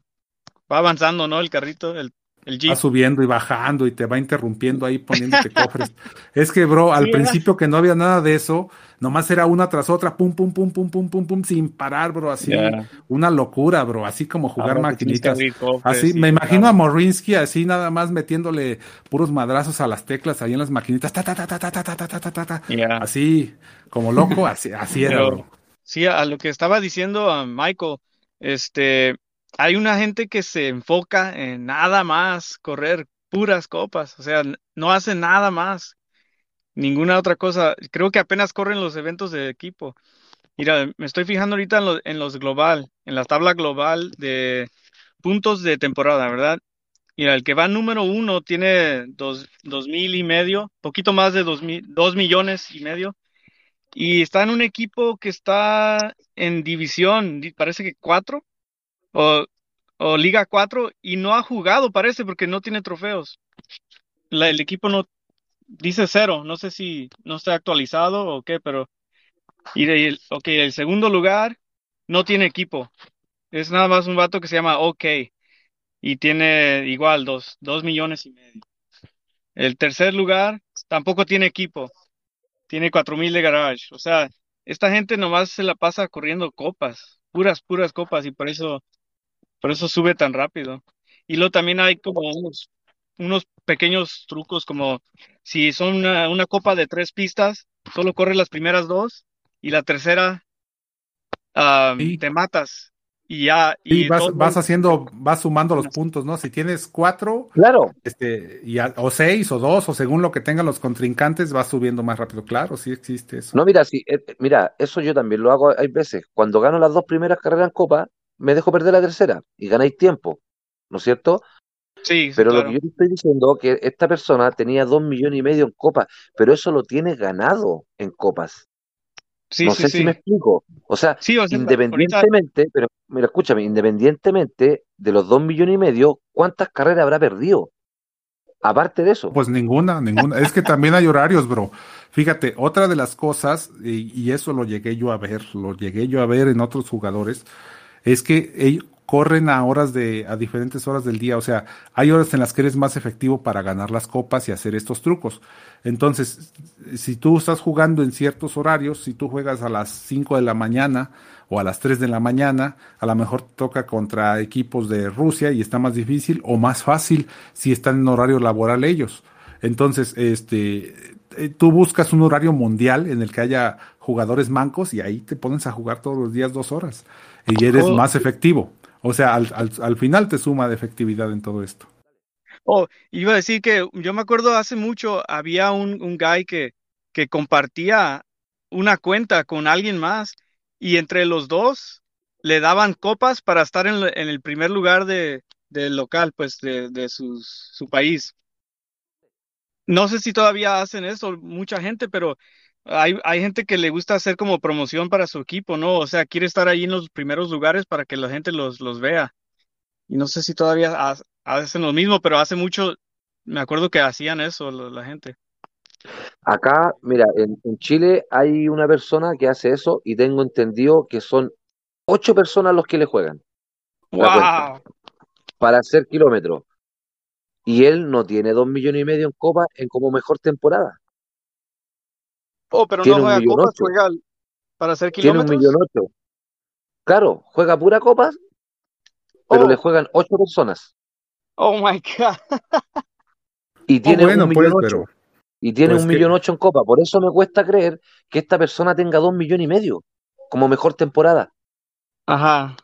va avanzando, ¿no? El carrito, el, el Jeep. Va subiendo y bajando y te va interrumpiendo ahí poniéndote cofres. Es que, bro, al sí, principio era. Que no había nada de eso, nomás era una tras otra, pum, pum, pum, pum, pum, pum, pum, sin parar, bro, así. Yeah. Una locura, bro, así como jugar ahora maquinitas. Cofres, así, sí, me imagino claro. A Morrisky así nada más metiéndole puros madrazos a las teclas ahí en las maquinitas, ta, ta, ta, ta, ta, ta, ta, ta, ta, ta. Yeah. Así, como loco, así, así era, bro. Sí, a lo que estaba diciendo a Michael, este, hay una gente que se enfoca en nada más correr puras copas, o sea, no hace nada más, ninguna otra cosa, creo que apenas corren los eventos de equipo. Mira, me estoy fijando ahorita en, lo, en los global, en la tabla global de puntos de temporada, ¿verdad? Mira, el que va número uno tiene dos, dos mil y medio, poquito más de dos, mil, dos millones y medio. Y está en un equipo que está en división, parece que cuatro, o, o Liga cuatro, y no ha jugado, parece, porque no tiene trofeos. La, el equipo no dice cero, no sé si no está actualizado o qué, pero... Y el, okay, el segundo lugar no tiene equipo. Es nada más un vato que se llama OK, y tiene igual dos, dos millones y medio. El tercer lugar tampoco tiene equipo. Tiene cuatro mil de garage. O sea, esta gente nomás se la pasa corriendo copas. Puras, puras copas. Y por eso por eso sube tan rápido. Y luego también hay como unos, unos pequeños trucos. Como si son una, una copa de tres pistas, solo corres las primeras dos. Y la tercera um, sí. te matas. Y ya. Y sí, vas, todo... vas haciendo, vas sumando los puntos, ¿no? Si tienes cuatro, claro. este, y a, o seis, o dos, o según lo que tengan los contrincantes, vas subiendo más rápido. Claro, sí existe eso. No, mira, sí, eh, mira, eso yo también lo hago. Hay veces, cuando gano las dos primeras carreras en copa, me dejo perder la tercera y ganáis tiempo, ¿no es cierto? Sí. Pero claro. Lo que yo te estoy diciendo es que esta persona tenía dos millones y medio en copas, pero eso lo tiene ganado en copas. Sí, no sí, sé sí. si me explico. O sea, sí, o sea independientemente, ahorita... pero mira, escúchame, independientemente de los dos millones y medio, ¿cuántas carreras habrá perdido? Aparte de eso. Pues ninguna, ninguna. Es que también hay horarios, bro. Fíjate, otra de las cosas, y, y eso lo llegué yo a ver, lo llegué yo a ver en otros jugadores, es que ellos corren a horas de, a diferentes horas del día. O sea, hay horas en las que eres más efectivo para ganar las copas y hacer estos trucos. Entonces, si tú estás jugando en ciertos horarios, si tú juegas a las cinco de la mañana o a las tres de la mañana, a lo mejor te toca contra equipos de Rusia y está más difícil o más fácil si están en horario laboral ellos. Entonces, este, tú buscas un horario mundial en el que haya jugadores mancos y ahí te pones a jugar todos los días dos horas y eres oh. más efectivo. O sea, al, al, al final te suma de efectividad en todo esto. Oh, iba a decir que yo me acuerdo hace mucho había un, un guy que, que compartía una cuenta con alguien más y entre los dos le daban copas para estar en, en el primer lugar de, del local, pues de, de sus, su país. No sé si todavía hacen eso mucha gente, pero hay, hay gente que le gusta hacer como promoción para su equipo, ¿no? O sea, quiere estar ahí en los primeros lugares para que la gente los, los vea. Y no sé si todavía ha, hacen lo mismo, pero hace mucho, me acuerdo que hacían eso lo, la gente. Acá, mira, en, en Chile hay una persona que hace eso y tengo entendido que son ocho personas los que le juegan. ¡Wow! Para hacer kilómetros. Y él no tiene dos millones y medio en copa en como mejor temporada. Oh, pero tiene no juega copas, juega para hacer kilómetros. Tiene un millón ocho. Claro, juega pura copas, pero oh. le juegan ocho personas. Oh my God. Y tiene oh, bueno, un millón pues, ocho. Pero... Y tiene pues un millón que... ocho en copa. Por eso me cuesta creer que esta persona tenga dos millones y medio como mejor temporada. Ajá.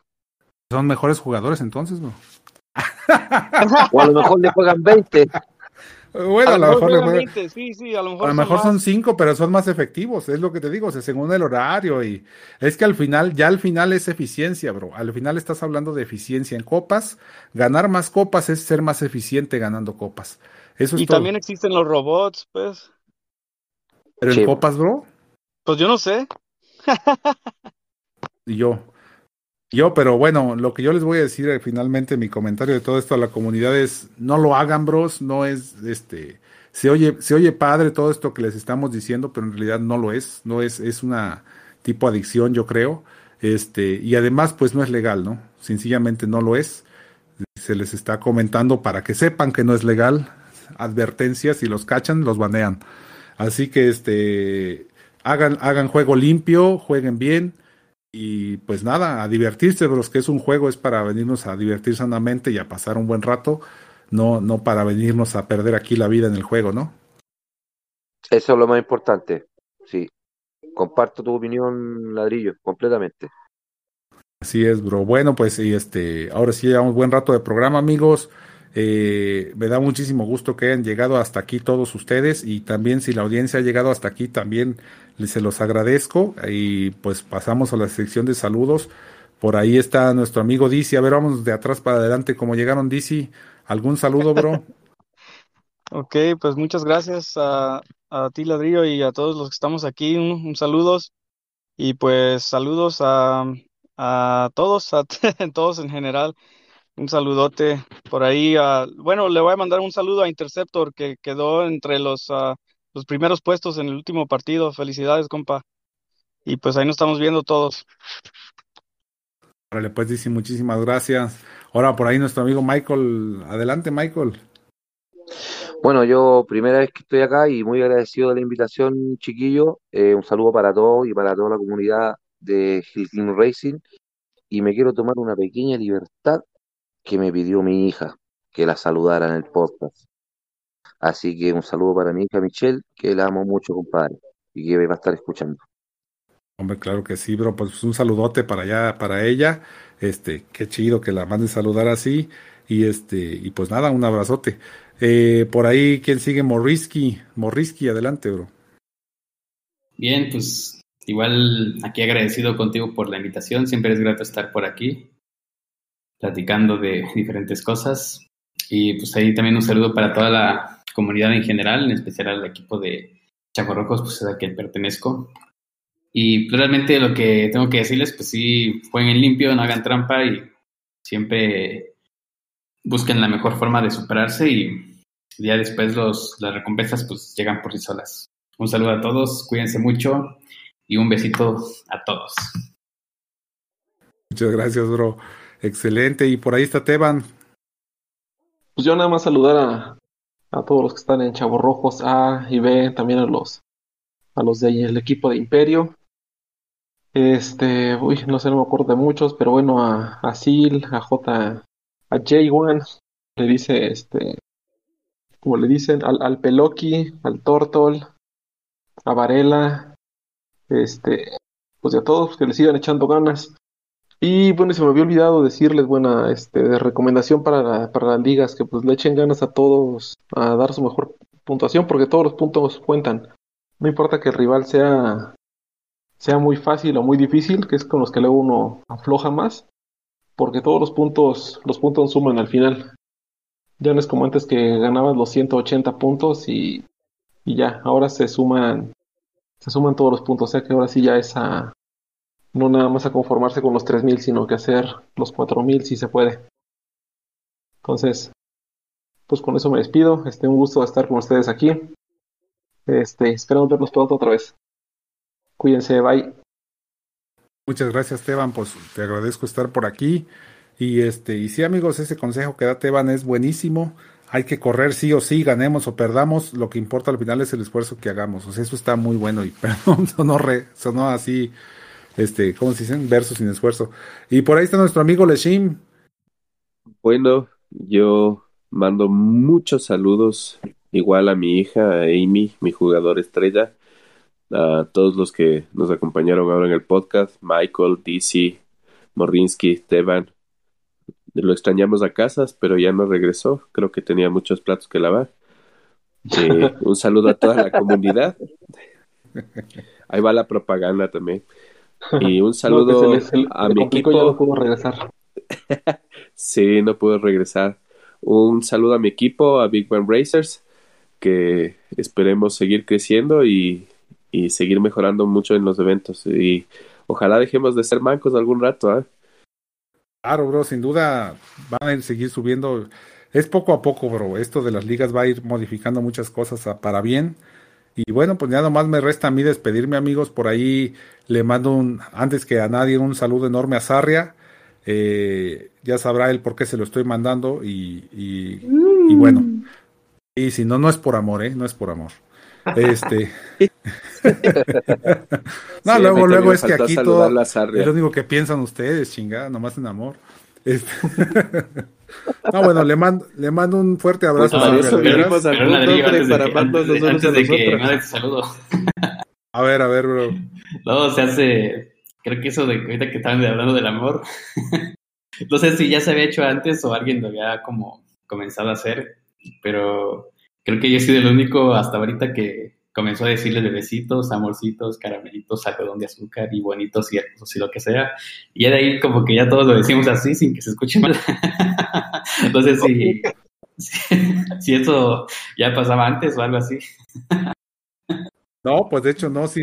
Son mejores jugadores entonces, ¿no? O a lo mejor le juegan veinte. Bueno, a lo mejor, a lo mejor le juegan... sí, sí, a lo mejor, a lo mejor son más... cinco, pero son más efectivos, es lo que te digo, o sea, según el horario. Y es que al final, ya al final es eficiencia, bro. Al final estás hablando de eficiencia en copas. Ganar más copas es ser más eficiente ganando copas. Eso es y todo. También existen los robots, pues. ¿Pero sí, en copas, bro? Pues yo no sé. Y yo... Yo, pero bueno, lo que yo les voy a decir eh, finalmente, mi comentario de todo esto a la comunidad es, no lo hagan, bros, no es, este, se oye, se oye padre todo esto que les estamos diciendo, pero en realidad no lo es, no es, es una tipo adicción, yo creo, este, y además, pues no es legal, ¿no? Sencillamente no lo es, se les está comentando para que sepan que no es legal, advertencias, si los cachan, los banean, así que, este, hagan, hagan juego limpio, jueguen bien. Y pues nada, a divertirse, bros, que es un juego, es para venirnos a divertir sanamente y a pasar un buen rato, no, no para venirnos a perder aquí la vida en el juego, ¿no? Eso es lo más importante, sí. Comparto tu opinión, Ladrillo, completamente. Así es, bro. Bueno, pues y este, ahora sí llevamos buen rato de programa, amigos. Eh, me da muchísimo gusto que hayan llegado hasta aquí todos ustedes, y también si la audiencia ha llegado hasta aquí, también se los agradezco. Y pues pasamos a la sección de saludos. Por ahí está nuestro amigo Dizzy. A ver, vamos de atrás para adelante como llegaron. Dizzy, ¿algún saludo, bro? Ok, pues muchas gracias a, a ti, Ladrillo, y a todos los que estamos aquí. Un, un saludos. Y pues saludos a, a todos, a todos en general. Un saludote por ahí. Uh, bueno, le voy a mandar un saludo a Interceptor, que quedó entre los... Uh, los primeros puestos en el último partido. Felicidades, compa. Y pues ahí nos estamos viendo todos. Órale, pues Dizzy, muchísimas gracias. Ahora por ahí nuestro amigo Michael. Adelante, Michael. Bueno, yo primera vez que estoy acá y muy agradecido de la invitación, chiquillo. Eh, un saludo para todos y para toda la comunidad de Hill Climb Racing. Y me quiero tomar una pequeña libertad que me pidió mi hija, que la saludara en el podcast. Así que un saludo para mi hija Michelle, que la amo mucho, compadre, y que va a estar escuchando. Hombre, claro que sí, bro, pues un saludote para allá, para ella, este, qué chido que la manden saludar así, y este, y pues nada, un abrazote. Eh, por ahí, ¿quién sigue? Morrisky, Morrisky, adelante, bro. Bien, pues igual aquí agradecido contigo por la invitación, siempre es grato estar por aquí, platicando de diferentes cosas, y pues ahí también un saludo para toda la comunidad en general, en especial al equipo de Chavos Rojos, pues a quien pertenezco. Y realmente lo que tengo que decirles, pues sí, jueguen limpio, no hagan trampa y siempre busquen la mejor forma de superarse, y ya después los, las recompensas pues llegan por sí solas. Un saludo a todos, cuídense mucho y un besito a todos. Muchas gracias, bro. Excelente. Y por ahí está Teban. Pues yo nada más saludar a a todos los que están en Chavos Rojos A y B, también a los a los de ahí, el equipo de Imperio. Este, uy, no sé, no me acuerdo de muchos, pero bueno, a Asil, a J, a J uno, le dice este, como le dicen, al, al Peloqui, al Tortol, a Varela, este, pues a todos que le sigan echando ganas. Y bueno, y se me había olvidado decirles, buena este, de recomendación para, la- para las ligas, que pues le echen ganas a todos a dar su mejor puntuación, porque todos los puntos cuentan. No importa que el rival sea, sea muy fácil o muy difícil, que es con los que luego uno afloja más, porque todos los puntos, los puntos suman al final. Ya no es como antes que ganabas los ciento ochenta puntos y, y ya, ahora se suman, se suman todos los puntos, o sea que ahora sí ya es a, no nada más a conformarse con los tres mil, sino que hacer los cuatro mil si se puede. Entonces, pues con eso me despido. Este, un gusto estar con ustedes aquí. Este, esperamos vernos pronto otra vez. Cuídense, bye. Muchas gracias, Teban, pues te agradezco estar por aquí. Y este, y sí, amigos, ese consejo que da Teban es buenísimo. Hay que correr sí o sí, ganemos o perdamos, lo que importa al final es el esfuerzo que hagamos. O sea, eso está muy bueno. Y perdón, sonó re, sonó así, este, ¿cómo se dicen? Verso sin esfuerzo. Y por ahí está nuestro amigo Leshim. Bueno, yo mando muchos saludos igual a mi hija, a Amy, mi jugador estrella, a todos los que nos acompañaron ahora en el podcast, Michael, Dizzy, Morrisky, Teban. Lo extrañamos a Casas, pero ya no regresó, creo que tenía muchos platos que lavar. Eh, un saludo a toda la comunidad. Ahí va la propaganda también. Y un saludo no, que se le, se le, a mi equipo. Ya no pudo regresar. Sí, no pudo regresar. Un saludo a mi equipo, a Big One Racers, que esperemos seguir creciendo y, y seguir mejorando mucho en los eventos. Y ojalá dejemos de ser mancos algún rato, ¿eh? Claro, bro, sin duda van a seguir subiendo. Es poco a poco, bro. Esto de las ligas va a ir modificando muchas cosas a- para bien. Y bueno, pues ya nomás me resta a mí despedirme, amigos. Por ahí le mando un, antes que a nadie, un saludo enorme a Sarria. Eh, ya sabrá él por qué se lo estoy mandando. Y, y, y bueno, y si no, no es por amor, ¿eh? No es por amor. Este. No, sí, luego, luego es que aquí todo es lo único que piensan ustedes, chingada, nomás en amor. Este... No, bueno, le mando, le mando un fuerte abrazo. No, a saludos a todos. Antes de que me des saludo. A ver, a ver, bro. No, se hace. Creo que eso de ahorita que estaban hablando del amor. No sé si ya se había hecho antes o alguien lo había como comenzado a hacer, pero creo que yo he sido el único hasta ahorita que comenzó a decirles bebecitos, amorcitos, caramelitos, algodón de azúcar y bonitos y hermosos y lo que sea. Y ya de ahí como que ya todos lo decimos así sin que se escuche mal. Entonces, si, si, si eso ya pasaba antes o algo así. No, pues de hecho no, sí,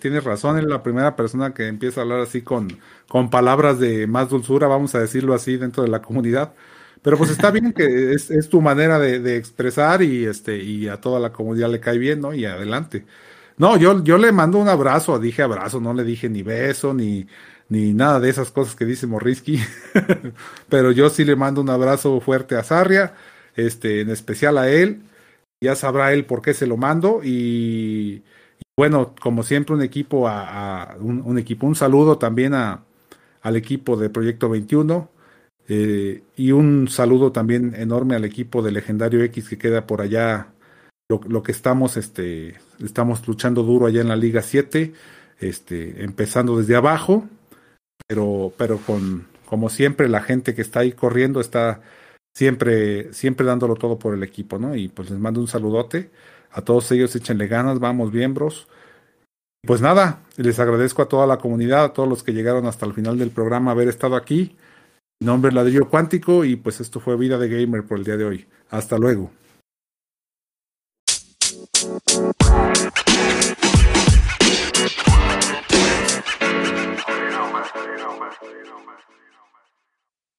tienes razón, es la primera persona que empieza a hablar así con, con palabras de más dulzura, vamos a decirlo así, dentro de la comunidad. Pero pues está bien que es, es tu manera de, de expresar y este y a toda la comunidad le cae bien, ¿no? Y adelante. No, yo, yo le mando un abrazo, dije abrazo, no le dije ni beso, ni, ni nada de esas cosas que dice Morrisky. Pero yo sí le mando un abrazo fuerte a Sarria, este, en especial a él. Ya sabrá él por qué se lo mando. Y, y bueno, como siempre, un equipo a, a un, un equipo, un saludo también a, al equipo de Proyecto veintiuno. Eh, y un saludo también enorme al equipo de Legendario X que queda por allá, lo, lo que estamos este estamos luchando duro allá en la Liga siete, este, empezando desde abajo, pero pero con como siempre la gente que está ahí corriendo está siempre siempre dándolo todo por el equipo, ¿no? Y pues les mando un saludote a todos ellos, échenle ganas, vamos bien, bros. Pues nada, les agradezco a toda la comunidad, a todos los que llegaron hasta el final del programa haber estado aquí. Mi nombre es Ladrillo Cuántico y pues esto fue Vida de Gamer por el día de hoy. Hasta luego.